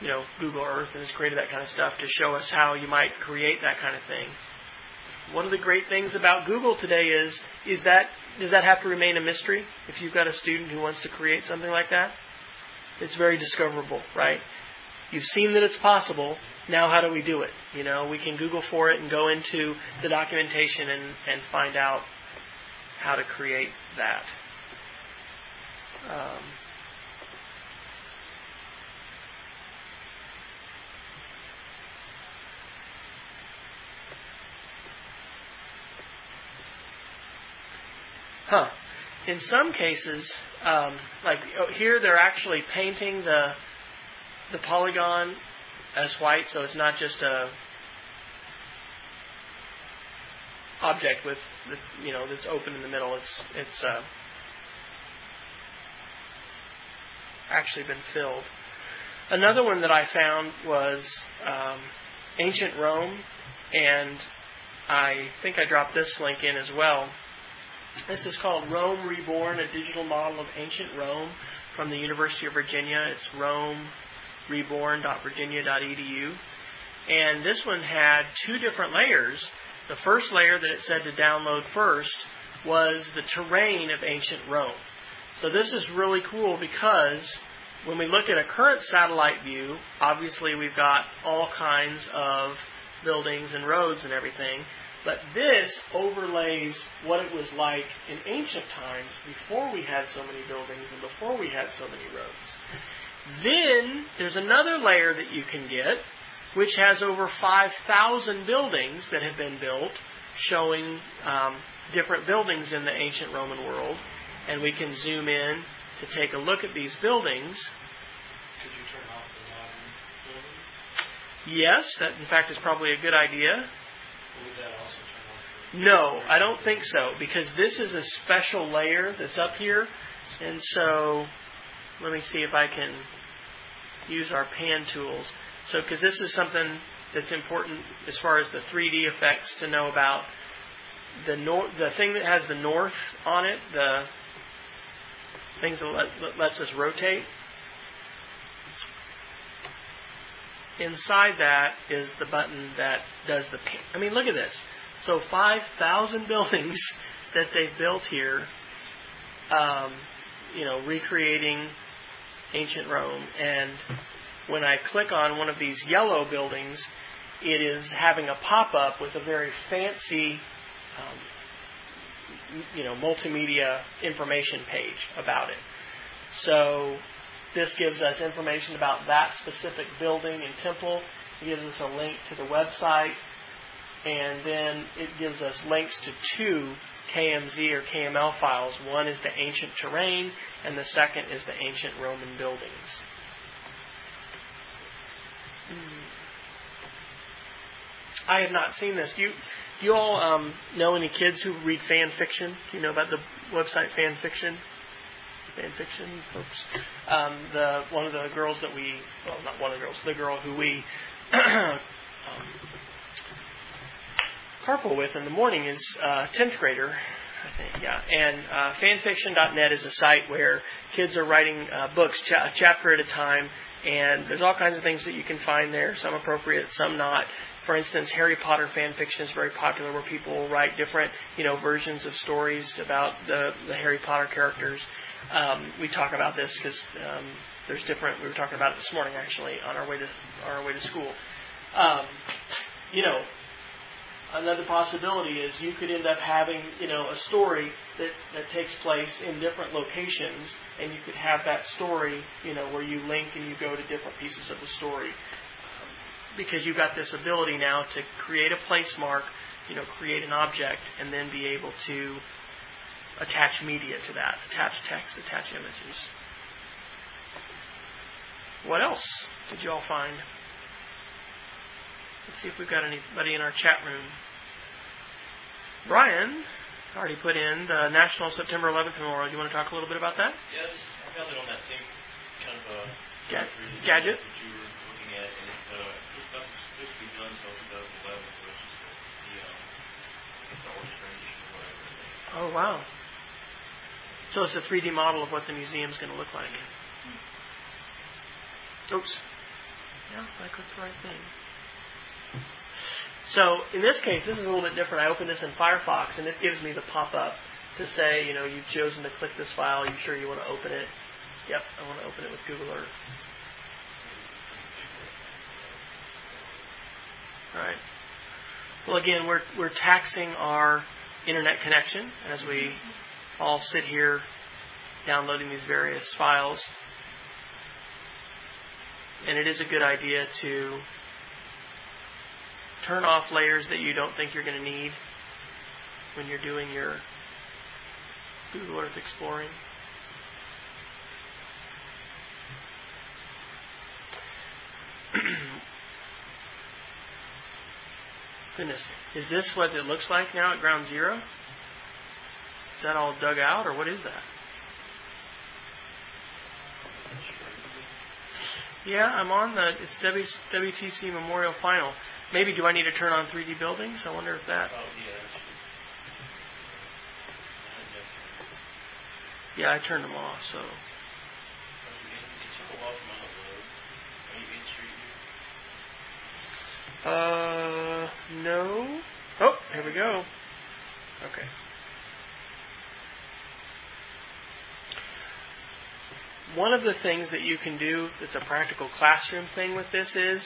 you know, Google Earth and has created that kind of stuff to show us how you might create that kind of thing. One of the great things about Google today is, is that, does that have to remain a mystery? If you've got a student who wants to create something like that, it's very discoverable, right? You've seen that it's possible. Now how do we do it? You know, we can Google for it and go into the documentation and, and find out how to create that. Um, Huh. In some cases, um, like here, they're actually painting the the polygon as white, so it's not just a object with the, you know, that's open in the middle. It's it's uh, actually been filled. Another one that I found was um, ancient Rome and I think I dropped this link in as well. This is called Rome Reborn, a digital model of ancient Rome from the University of Virginia. It's rome reborn dot virginia dot e d u. And this one had two different layers. The first layer that it said to download first was the terrain of ancient Rome. So this is really cool because when we look at a current satellite view, obviously we've got all kinds of buildings and roads and everything, but this overlays what it was like in ancient times before we had so many buildings and before we had so many roads. Then there's another layer that you can get, which has over five thousand buildings that have been built, showing um, different buildings in the ancient Roman world. And we can zoom in to take a look at these buildings. Could you turn off the modern building? Yes, that in fact is probably a good idea. Would that also turn off? No, I don't think so, because this is a special layer that's up here. And so let me see if I can use our pan tools. So, because this is something that's important as far as the three D effects to know about. The nor- the thing that has the north on it, the things that let- lets us rotate. Inside that is the button that does the pan. I mean, look at this. So five thousand buildings that they've built here, um, you know, recreating ancient Rome. And when I click on one of these yellow buildings, it is having a pop-up with a very fancy, um, you know, multimedia information page about it. So this gives us information about that specific building and temple. It gives us a link to the website, and then it gives us links to two K M Z or K M L files. One is the ancient terrain, and the second is the ancient Roman buildings. I have not seen this. Do you, do you all um, know any kids who read fan fiction? Do you know about the website fan fiction? Fan fiction, folks. Um, the one of the girls that we, well, not one of the girls, the girl who we um, carpool with in the morning is uh, tenth grader, I think. Yeah, and uh, fanfiction dot net is a site where kids are writing uh, books cha- a chapter at a time. And there's all kinds of things that you can find there, some appropriate, some not. For instance, Harry Potter fan fiction is very popular, where people will write different, you know, versions of stories about the, the Harry Potter characters. Um, we talk about this because um, there's different. We were talking about it this morning actually on our way to on our way to school. Um, you know, another possibility is you could end up having, you know, a story that, that takes place in different locations, and you could have that story, you know, where you link and you go to different pieces of the story. Um, because you've got this ability now to create a place mark, you know, create an object, and then be able to attach media to that, attach text, attach images. What else did you all find? Let's see if we've got anybody in our chat room. Brian already put in the National September eleventh Memorial. Do you want to talk a little bit about that? Yes, I found it on that same kind of uh, Ga- gadget that you were looking at, and it's uh, supposed to be done until twenty eleven, so it's just the, um, the orchestration or whatever. Oh, wow. So it's a three D model of what the museum's going to look like. Mm-hmm. Oops. Yeah, I clicked the right thing. So in this case, this is a little bit different. I opened this in Firefox, and it gives me the pop-up to say, you know, you've chosen to click this file. Are you sure you want to open it? Yep, I want to open it with Google Earth. All right. Well, again, we're we're taxing our internet connection as we all sit here downloading these various files. And it is a good idea to turn off layers that you don't think you're going to need when you're doing your Google Earth exploring. Goodness, is this what it looks like now at ground zero? Is that all dug out, or what is that? Yeah, I'm on the it's W T C Memorial Final. Maybe do I need to turn on three D buildings? I wonder if that. Oh, yeah. Yeah, I turned them off. So. Uh, no. Oh, here we go. Okay. One of the things that you can do that's a practical classroom thing with this is,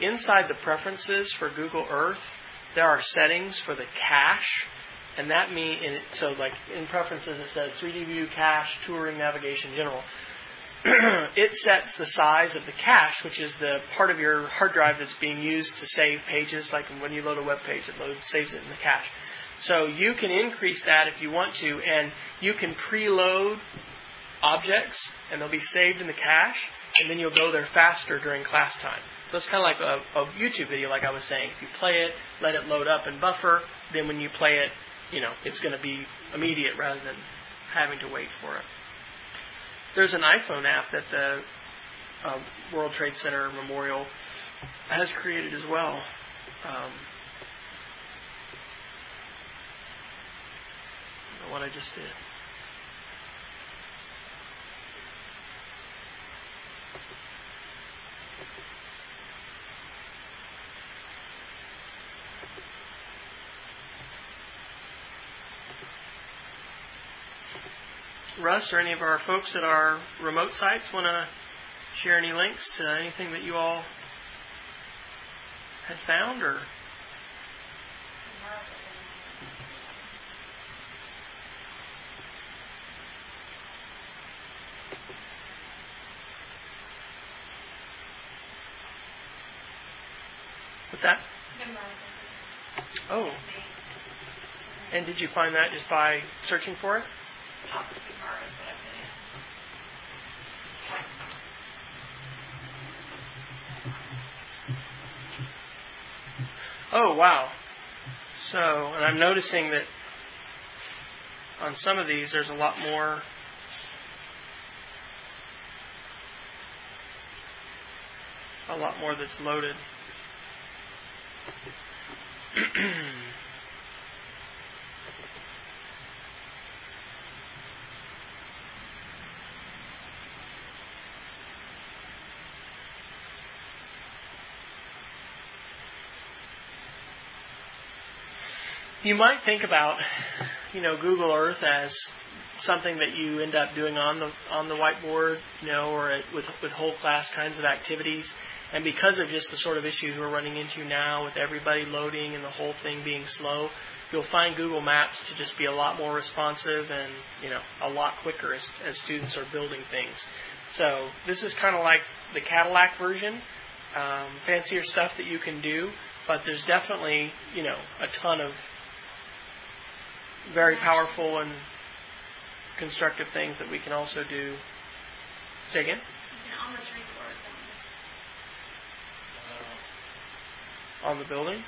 inside the preferences for Google Earth, there are settings for the cache, and that means, so like in preferences it says three D view, cache, touring, navigation, general. It sets the size of the cache, which is the part of your hard drive that's being used to save pages, like when you load a web page, it loads, saves it in the cache. So you can increase that if you want to, and you can preload objects, and they'll be saved in the cache, and then you'll go there faster during class time. So it's kind of like a, a YouTube video, like I was saying. If you play it, let it load up and buffer, then when you play it, you know, it's going to be immediate rather than having to wait for it. There's an iPhone app that the uh, World Trade Center Memorial has created as well. Um, I don't know what I just did. Russ or any of our folks at our remote sites want to share any links to anything that you all had found? Or what's that? Oh, and did you find that just by searching for it? Oh, wow. So, and I'm noticing that on some of these there's a lot more. A lot more that's loaded. You might think about, you know, Google Earth as something that you end up doing on the on the whiteboard, you know, or at, with with whole class kinds of activities. And because of just the sort of issues we're running into now with everybody loading and the whole thing being slow, you'll find Google Maps to just be a lot more responsive and, you know, a lot quicker as, as students are building things. So this is kind of like the Cadillac version, um, fancier stuff that you can do, but there's definitely, you know, a ton of very powerful and constructive things that we can also do. Say again? You can almost record something. On the building?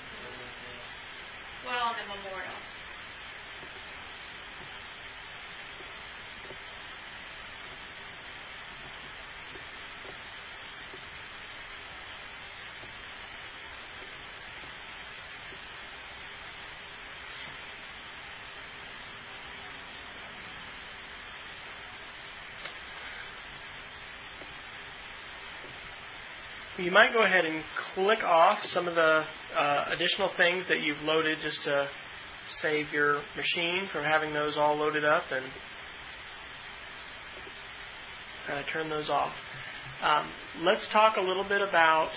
Well, on the memorial. You might go ahead and click off some of the uh, additional things that you've loaded just to save your machine from having those all loaded up and kind of turn those off. Um, let's talk a little bit about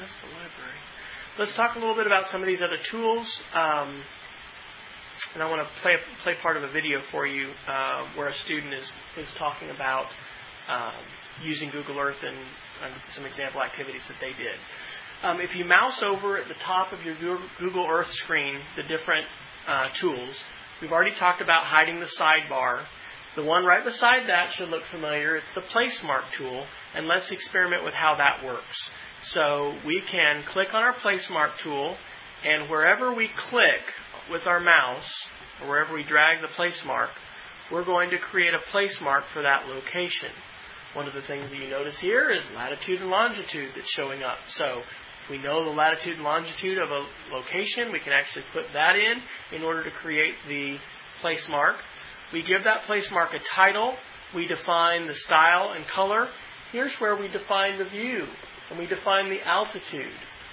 that's the library. Let's talk a little bit about some of these other tools, um, and I want to play play part of a video for you uh, where a student is, is talking about um, using Google Earth and uh, some example activities that they did. Um, if you mouse over at the top of your Google Earth screen, the different uh, tools, we've already talked about hiding the sidebar. The one right beside that should look familiar. It's the Placemark tool, and let's experiment with how that works. So we can click on our place mark tool, and wherever we click with our mouse, or wherever we drag the place mark, we're going to create a place mark for that location. One of the things that you notice here is latitude and longitude that's showing up. So if we know the latitude and longitude of a location, we can actually put that in in order to create the place mark. We give that place mark a title. We define the style and color. Here's where we define the view, and we define the altitude.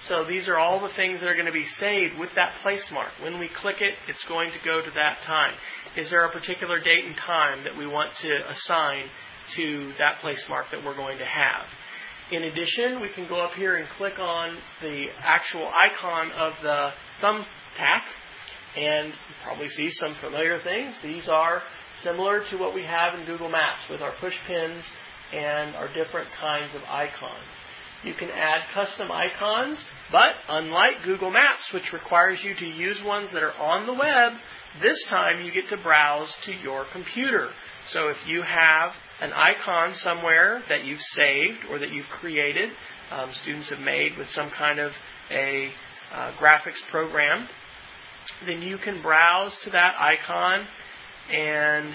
So these are all the things that are going to be saved with that place mark. When we click it, it's going to go to that time. Is there a particular date and time that we want to assign to that place mark that we're going to have? In addition, we can go up here and click on the actual icon of the thumbtack, and you probably see some familiar things. These are similar to what we have in Google Maps with our push pins and our different kinds of icons. You can add custom icons, but unlike Google Maps, which requires you to use ones that are on the web, this time you get to browse to your computer. So if you have an icon somewhere that you've saved or that you've created, um, students have made with some kind of a uh, graphics program, then you can browse to that icon and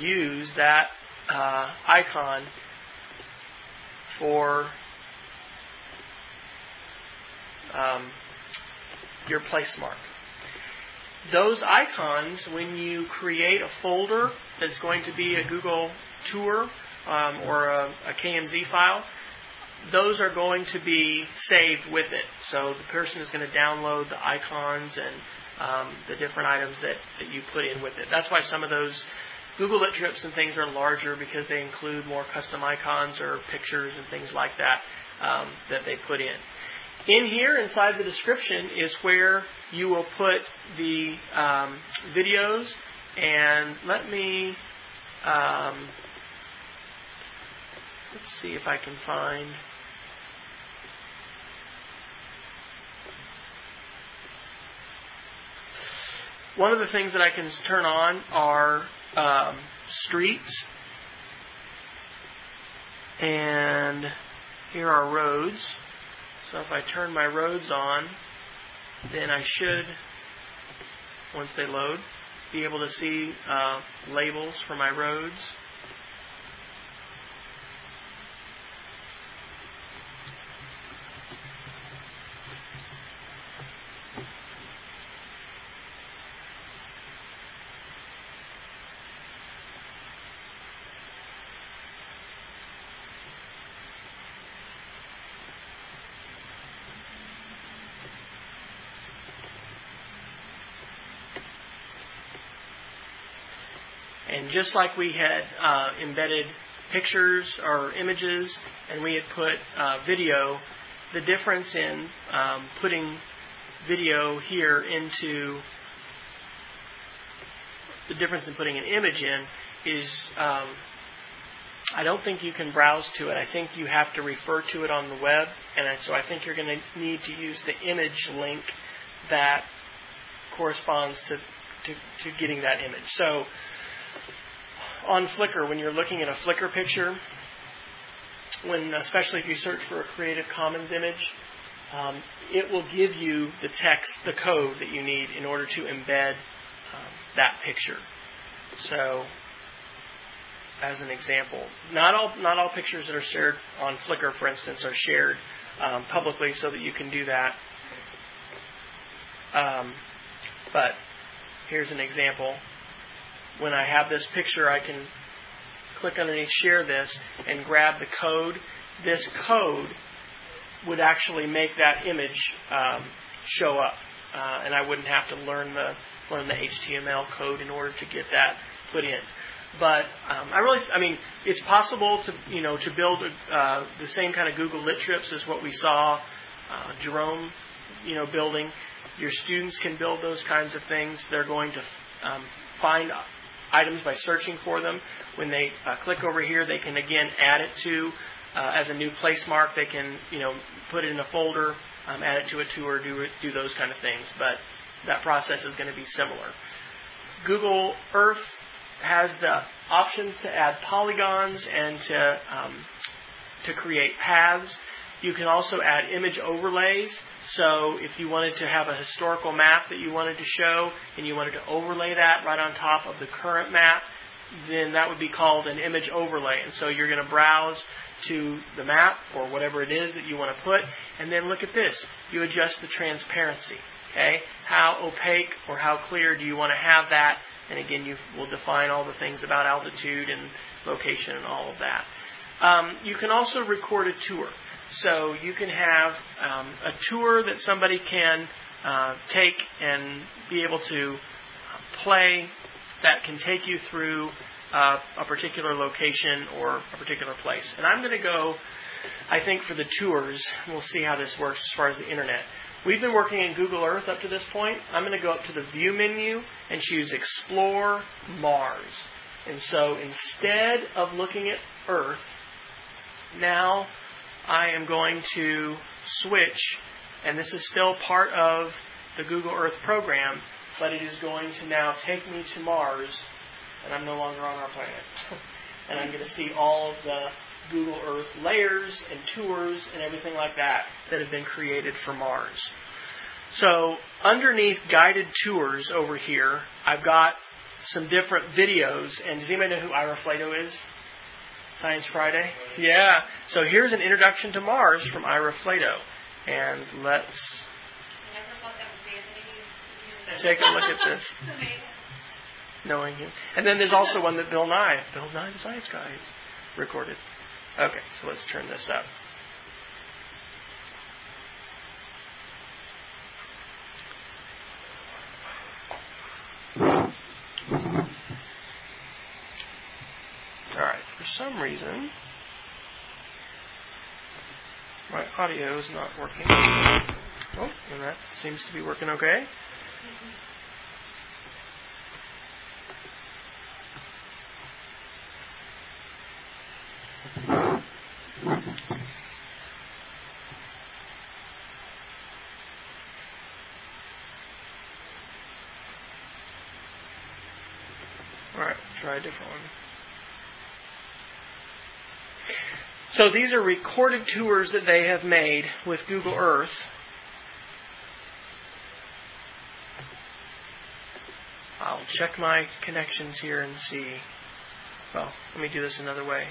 use that uh, icon for um, your place mark. Those icons, when you create a folder that's going to be a Google Tour um, or a, a K M Z file, those are going to be saved with it. So the person is going to download the icons and um, the different items that, that you put in with it. That's why some of those Google Lit Trips and things are larger, because they include more custom icons or pictures and things like that um, that they put in. In here, inside the description, is where you will put the um, videos. And let me, um, let's see if I can find. One of the things that I can turn on are um, streets. And here are roads. So if I turn my roads on, then I should, once they load, be able to see uh, labels for my roads. And just like we had uh, embedded pictures or images, and we had put uh, video, the difference in um, putting video here into the difference in putting an image in is um, I don't think you can browse to it. I think you have to refer to it on the web, and so I think you're going to need to use the image link that corresponds to, to, to getting that image. So on Flickr, when you're looking at a Flickr picture, when especially if you search for a Creative Commons image, um, it will give you the text, the code that you need in order to embed um, that picture. So, as an example, not all not all pictures that are shared on Flickr, for instance, are shared um, publicly, so that you can do that. Um, but here's an example. When I have this picture, I can click underneath Share This and grab the code. This code would actually make that image um, show up, uh, and I wouldn't have to learn the learn the H T M L code in order to get that put in. But um, I really, I mean, it's possible to you know to build a, uh, the same kind of Google Lit Trips as what we saw uh, Jerome, you know, building. Your students can build those kinds of things. They're going to um, find items by searching for them. When they uh, click over here, they can again add it to uh, as a new place mark. They can, you know, put it in a folder, um, add it to a tour, do it, do those kind of things. But that process is going to be similar. Google Earth has the options to add polygons and to um, to create paths. You can also add image overlays. So if you wanted to have a historical map that you wanted to show and you wanted to overlay that right on top of the current map, then that would be called an image overlay. And so you're going to browse to the map or whatever it is that you want to put, and then look at this. You adjust the transparency. Okay? How opaque or how clear do you want to have that? And again, you will define all the things about altitude and location and all of that. Um, you can also record a tour. So you can have um, a tour that somebody can uh, take and be able to play that can take you through uh, a particular location or a particular place. And I'm going to go, I think, for the tours. We'll see how this works as far as the internet. We've been working in Google Earth up to this point. I'm going to go up to the View menu and choose Explore Mars. And so instead of looking at Earth, now I am going to switch, and this is still part of the Google Earth program, but it is going to now take me to Mars, and I'm no longer on our planet. And I'm going to see all of the Google Earth layers and tours and everything like that that have been created for Mars. So underneath guided tours over here, I've got some different videos. And does anybody know who Ira Flatow is? Science Friday? Yeah. So here's an introduction to Mars from Ira Flatow. And let's take a look at this. Knowing him. And then there's also one that Bill Nye, Bill Nye the Science Guy, has recorded. Okay, so let's turn this up. All right, for some reason, my audio is not working. Oh, and that seems to be working okay. Alright, try a different one. So these are recorded tours that they have made with Google Earth. I'll check my connections here and see. Well, let me do this another way.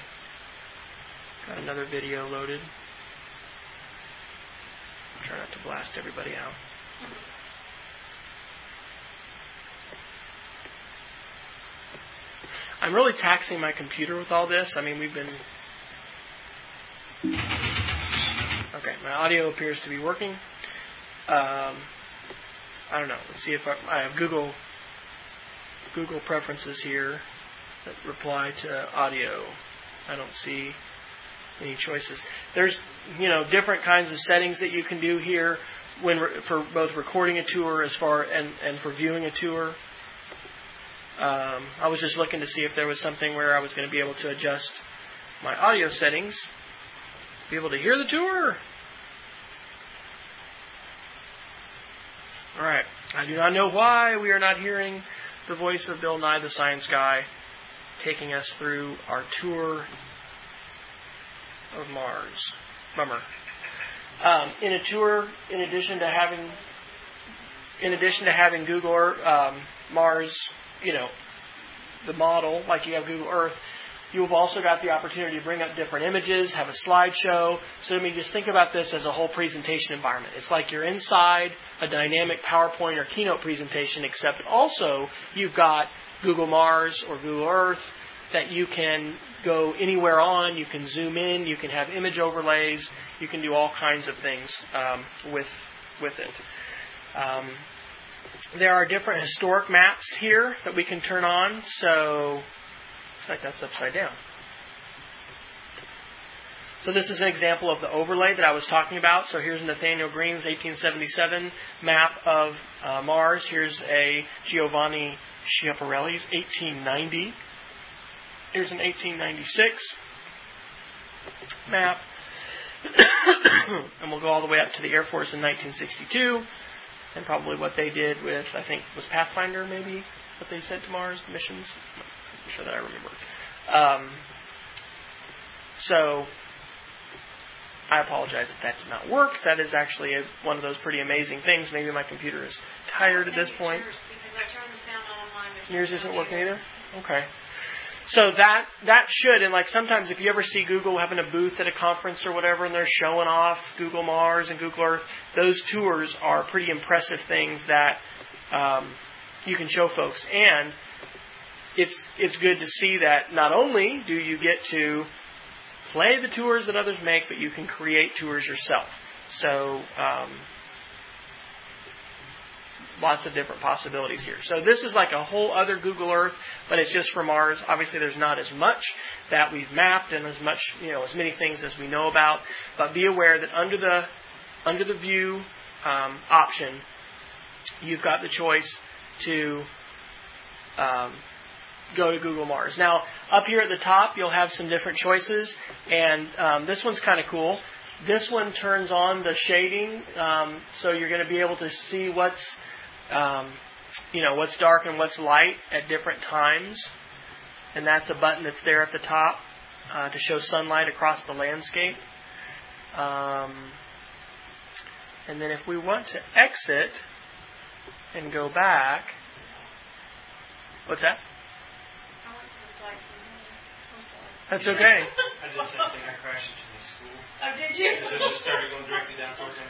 Got another video loaded. Try not to blast everybody out. I'm really taxing my computer with all this. I mean, we've been... Okay, my audio appears to be working. Um, I don't know. Let's see if I, I have Google... Google preferences here that reply to audio. I don't see any choices. There's, you know, different kinds of settings that you can do here when re for both recording a tour as far and, and for viewing a tour. Um, I was just looking to see if there was something where I was going to be able to adjust my audio settings, be able to hear the tour. All right. I do not know why we are not hearing the voice of Bill Nye the Science Guy taking us through our tour of Mars. Bummer. Um, in a tour, in addition to having, in addition to having Google um, Mars, you know, the model like you have Google Earth, you have also got the opportunity to bring up different images, have a slideshow. So I mean, just think about this as a whole presentation environment. It's like you're inside a dynamic PowerPoint or keynote presentation, except also you've got Google Mars or Google Earth that you can go anywhere on. You can zoom in. You can have image overlays. You can do all kinds of things um, with with it. Um, there are different historic maps here that we can turn on. So. Looks like that's upside down. So this is an example of the overlay that I was talking about. So here's Nathaniel Greene's eighteen seventy-seven map of uh, Mars. Here's a Giovanni Schiaparelli's eighteen ninety. Here's an eighteen ninety-six map. And we'll go all the way up to the Air Force in nineteen sixty-two. And probably what they did with, I think, was Pathfinder maybe, what they sent to Mars, the missions. Sure that I remember. Um, so I apologize if that did not work. That is actually a, one of those pretty amazing things. Maybe my computer is tired at this point. Yours isn't working either? Okay. So that that should, and like sometimes if you ever see Google having a booth at a conference or whatever and they're showing off Google Mars and Google Earth, those tours are pretty impressive things that um, you can show folks. And it's it's good to see that not only do you get to play the tours that others make, but you can create tours yourself. So um, lots of different possibilities here. So this is like a whole other Google Earth, but it's just for Mars. Obviously, there's not as much that we've mapped and as much, you know, as many things as we know about. But be aware that under the under the view um, option, you've got the choice to um, go to Google Mars. Now, up here at the top, you'll have some different choices, and um, this one's kind of cool. This one turns on the shading, um, so you're going to be able to see what's, um, you know, what's dark and what's light at different times, and that's a button that's there at the top uh, to show sunlight across the landscape. Um, and then if we want to exit and go back, what's that? That's okay. I just I think I crashed into the school. Oh, did you? So I just started going directly down towards him.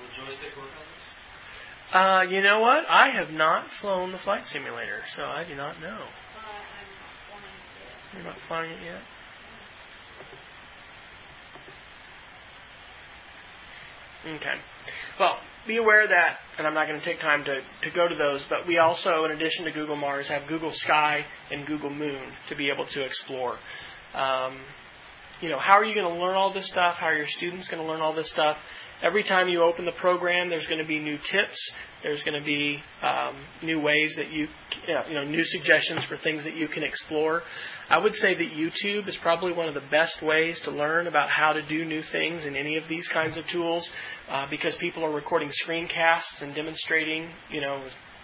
Will joystick work on this? Uh, you know what? I have not flown the flight simulator, so I do not know. Well, I'm not flying it yet. You're not flying it yet? Okay. Well, be aware that, and I'm not going to take time to, to go to those, but we also, in addition to Google Mars, have Google Sky and Google Moon to be able to explore. Um, you know, how are you going to learn all this stuff? How are your students going to learn all this stuff? Every time you open the program, there's going to be new tips. There's going to be um, new ways that you, you know, new suggestions for things that you can explore. I would say that YouTube is probably one of the best ways to learn about how to do new things in any of these kinds of tools uh, because people are recording screencasts and demonstrating, you know,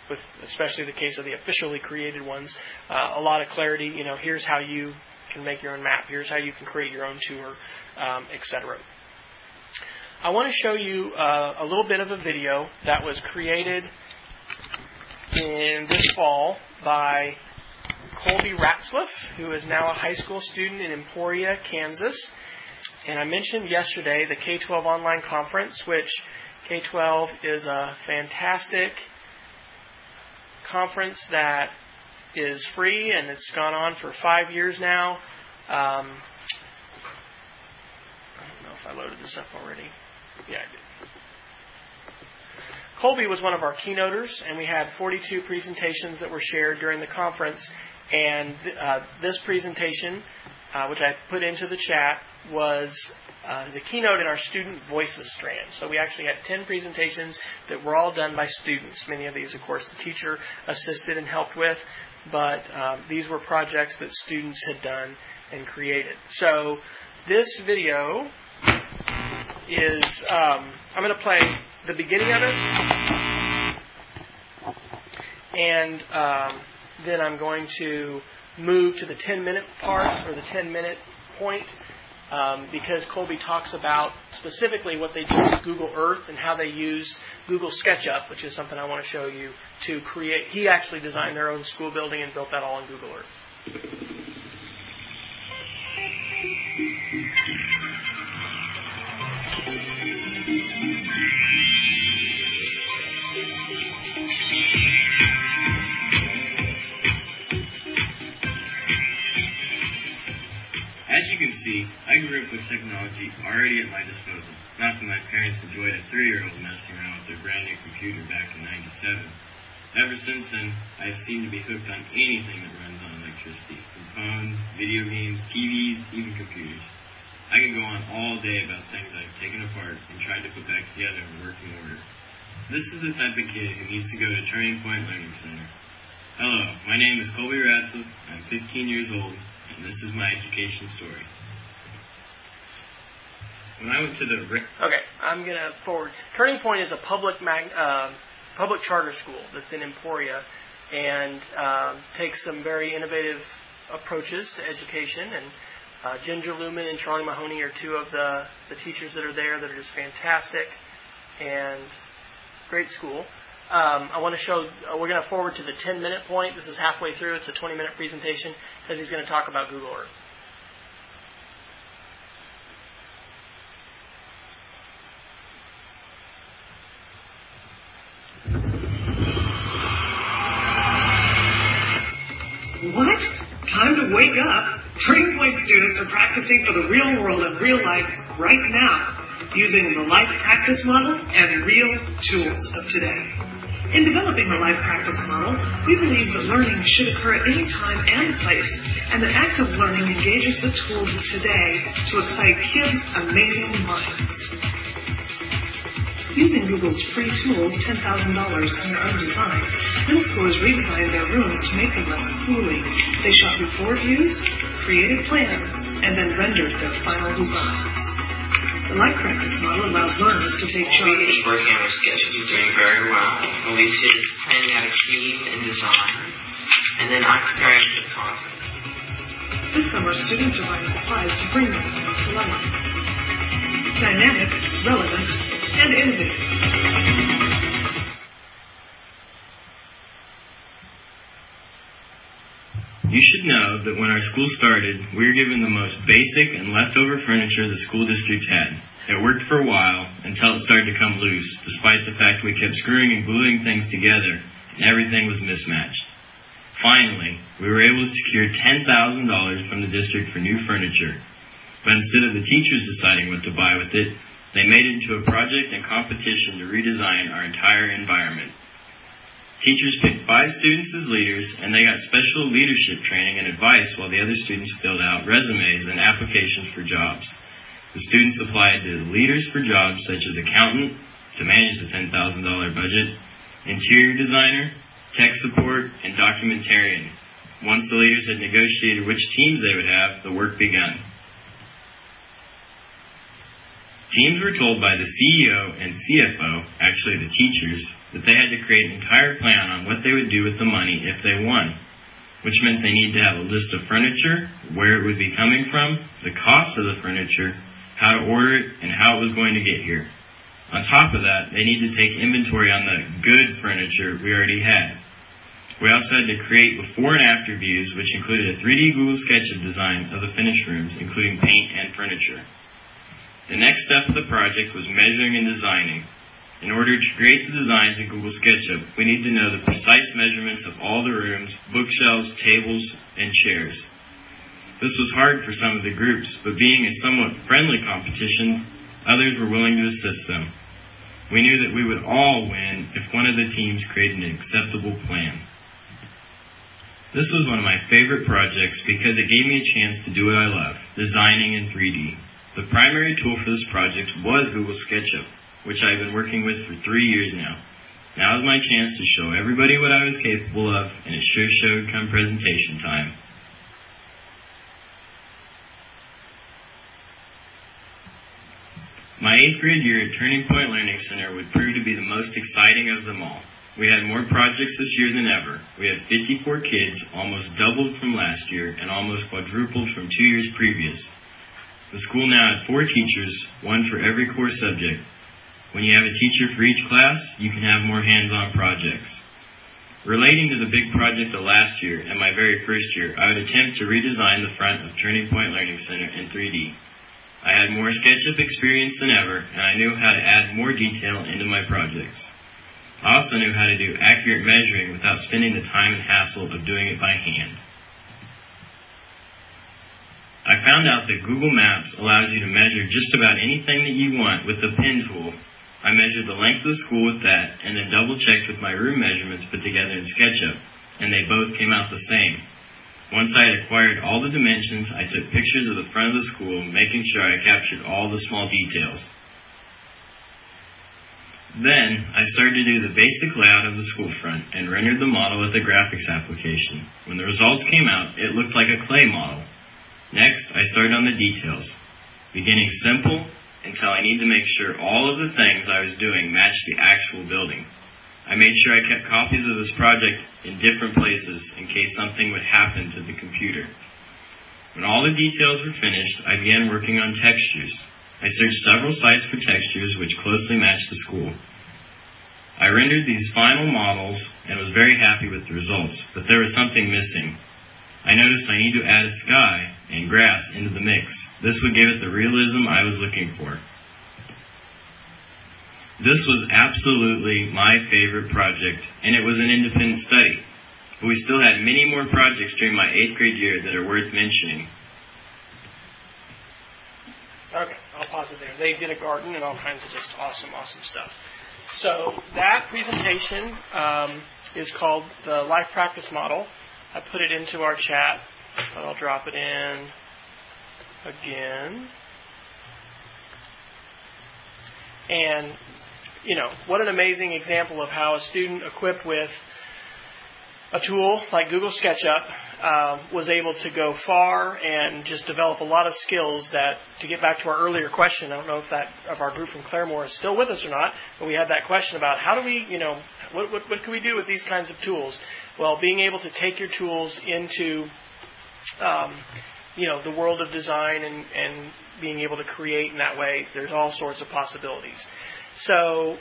with especially the case of the officially created ones, uh, a lot of clarity. You know, here's how you can make your own map. Here's how you can create your own tour, um, et cetera. I want to show you uh, a little bit of a video that was created in this fall by Colby Ratzlaff, who is now a high school student in Emporia, Kansas. And I mentioned yesterday the K twelve online conference, which K twelve is a fantastic conference that is free, and it's gone on for five years now. Um, I don't know if I loaded this up already. Yeah, I did. Colby was one of our keynoters, and we had forty-two presentations that were shared during the conference. And uh, this presentation, uh, which I put into the chat, was uh, the keynote in our Student Voices strand. So we actually had ten presentations that were all done by students. Many of these, of course, the teacher assisted and helped with, but uh, these were projects that students had done and created. So this video is, um, I'm going to play the beginning of it, and um, then I'm going to move to the ten-minute part, or the ten-minute point, um, because Colby talks about specifically what they do with Google Earth and how they use Google SketchUp, which is something I want to show you, to create. He actually designed their own school building and built that all on Google Earth. As you can see, I grew up with technology already at my disposal. Not that my parents enjoyed a three-year-old messing around with their brand new computer back in ninety-seven. Ever since then, I have seemed to be hooked on anything that runs on electricity, from phones, video games, T Vs, even computers. I could go on all day about things I've taken apart and tried to put back together in working order. This is the type of kid who needs to go to Turning Point Learning Center. Hello, my name is Colby Ratzlaff, I'm fifteen years old, and this is my education story. When I went to the... Okay, I'm going to forward. Turning Point is a public mag, uh, public charter school that's in Emporia, and uh, takes some very innovative approaches to education. And uh, Ginger Lumen and Charlie Mahoney are two of the, the teachers that are there that are just fantastic, and great school. Um, I want to show, uh, we're going to forward to the ten-minute point. This is halfway through. It's a twenty-minute presentation because he's going to talk about Google Earth. What? Time to wake up. Turning Point students are practicing for the real world and real life right now, using the life practice model and real tools of today. In developing the life practice model, we believe that learning should occur at any time and place, and that active learning engages the tools of today to excite kids' amazing minds. Using Google's free tools, ten thousand dollars and their own designs, middle schoolers redesigned their rooms to make them less schooly. They shot before views, created plans, and then rendered their final designs. The life practice model allows learners to take charge. We've been working on our sketch, which is doing very well. What we did is planning out a theme and design, and then I'm preparing for the conference. This summer, students are buying supplies to bring them to life. Dynamic, relevant, and innovative. You should know that when our school started, we were given the most basic and leftover furniture the school districts had. It worked for a while until it started to come loose, despite the fact we kept screwing and gluing things together and everything was mismatched. Finally, we were able to secure ten thousand dollars from the district for new furniture. But instead of the teachers deciding what to buy with it, they made it into a project and competition to redesign our entire environment. Teachers picked five students as leaders, and they got special leadership training and advice while the other students filled out resumes and applications for jobs. The students applied to leaders for jobs such as accountant, to manage the ten thousand dollars budget, interior designer, tech support, and documentarian. Once the leaders had negotiated which teams they would have, the work began. Teams were told by the C E O and C F O, actually the teachers, that they had to create an entire plan on what they would do with the money if they won, which meant they needed to have a list of furniture, where it would be coming from, the cost of the furniture, how to order it, and how it was going to get here. On top of that, they needed to take inventory on the good furniture we already had. We also had to create before and after views, which included a three D Google SketchUp design of the finished rooms, including paint and furniture. The next step of the project was measuring and designing. In order to create the designs in Google SketchUp, we need to know the precise measurements of all the rooms, bookshelves, tables, and chairs. This was hard for some of the groups, but being a somewhat friendly competition, others were willing to assist them. We knew that we would all win if one of the teams created an acceptable plan. This was one of my favorite projects because it gave me a chance to do what I love, designing in three D. The primary tool for this project was Google SketchUp, which I've been working with for three years now. Now is my chance to show everybody what I was capable of, and it sure showed come presentation time. My eighth grade year at Turning Point Learning Center would prove to be the most exciting of them all. We had more projects this year than ever. We had fifty-four kids, almost doubled from last year, and almost quadrupled from two years previous. The school now had four teachers, one for every core subject. When you have a teacher for each class, you can have more hands-on projects. Relating to the big project of last year and my very first year, I would attempt to redesign the front of Turning Point Learning Center in three D. I had more SketchUp experience than ever, and I knew how to add more detail into my projects. I also knew how to do accurate measuring without spending the time and hassle of doing it by hand. I found out that Google Maps allows you to measure just about anything that you want with the pen tool. I measured the length of the school with that, and then double-checked with my room measurements put together in SketchUp, and they both came out the same. Once I had acquired all the dimensions, I took pictures of the front of the school, making sure I captured all the small details. Then, I started to do the basic layout of the school front, and rendered the model with a graphics application. When the results came out, it looked like a clay model. Next, I started on the details, beginning simple until I needed to make sure all of the things I was doing matched the actual building. I made sure I kept copies of this project in different places in case something would happen to the computer. When all the details were finished, I began working on textures. I searched several sites for textures which closely matched the school. I rendered these final models and was very happy with the results, but there was something missing. I noticed I need to add a sky and grass into the mix. This would give it the realism I was looking for. This was absolutely my favorite project, and it was an independent study. But we still had many more projects during my eighth grade year that are worth mentioning. Okay, I'll pause it there. They did a garden and all kinds of just awesome, awesome stuff. So that presentation um, is called the Life Practice Model. I put it into our chat, but I'll drop it in again. And, you know, what an amazing example of how a student equipped with a tool like Google SketchUp uh, was able to go far and just develop a lot of skills that, to get back to our earlier question, I don't know if that of our group from Claremore is still with us or not, but we had that question about how do we, you know, what, what, what can we do with these kinds of tools? Well, being able to take your tools into, um, you know, the world of design and, and being able to create in that way, there's all sorts of possibilities. So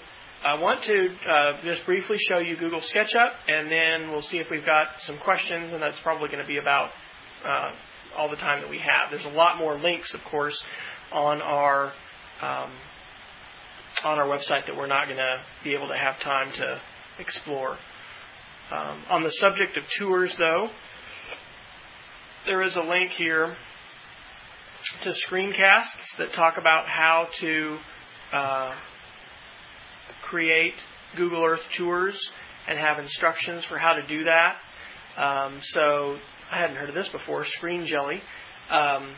I want to uh, just briefly show you Google SketchUp, and then we'll see if we've got some questions, and that's probably going to be about uh, all the time that we have. There's a lot more links, of course, on our um, on our website that we're not going to be able to have time to explore. Um, on the subject of tours, though, there is a link here to screencasts that talk about how to uh, create Google Earth tours and have instructions for how to do that. Um, so I hadn't heard of this before, Screen Jelly. Um,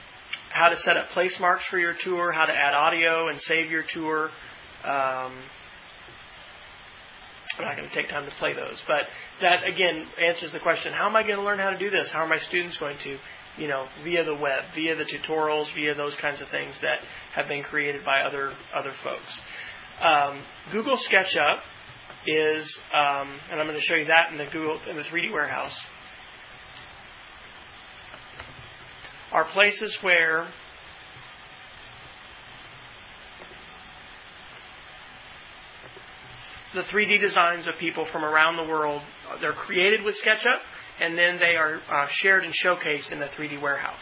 how to set up place marks for your tour, how to add audio and save your tour. Um, I'm not going to take time to play those. But that, again, answers the question, how am I going to learn how to do this? How are my students going to, you know, via the web, via the tutorials, via those kinds of things that have been created by other other folks. Um, Google SketchUp is, um, and I'm going to show you that in the Google in the three D Warehouse, are places where the three D designs of people from around the world, they're created with SketchUp, and then they are uh, shared and showcased in the three D Warehouse.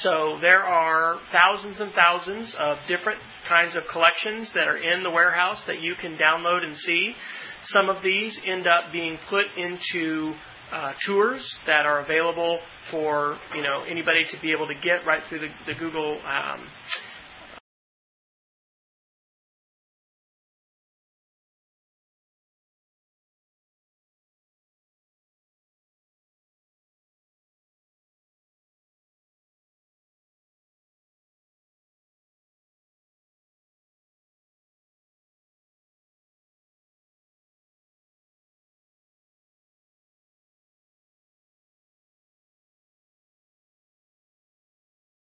So there are thousands and thousands of different kinds of collections that are in the warehouse that you can download and see. Some of these end up being put into uh, tours that are available for, you know, anybody to be able to get right through the, the Google um,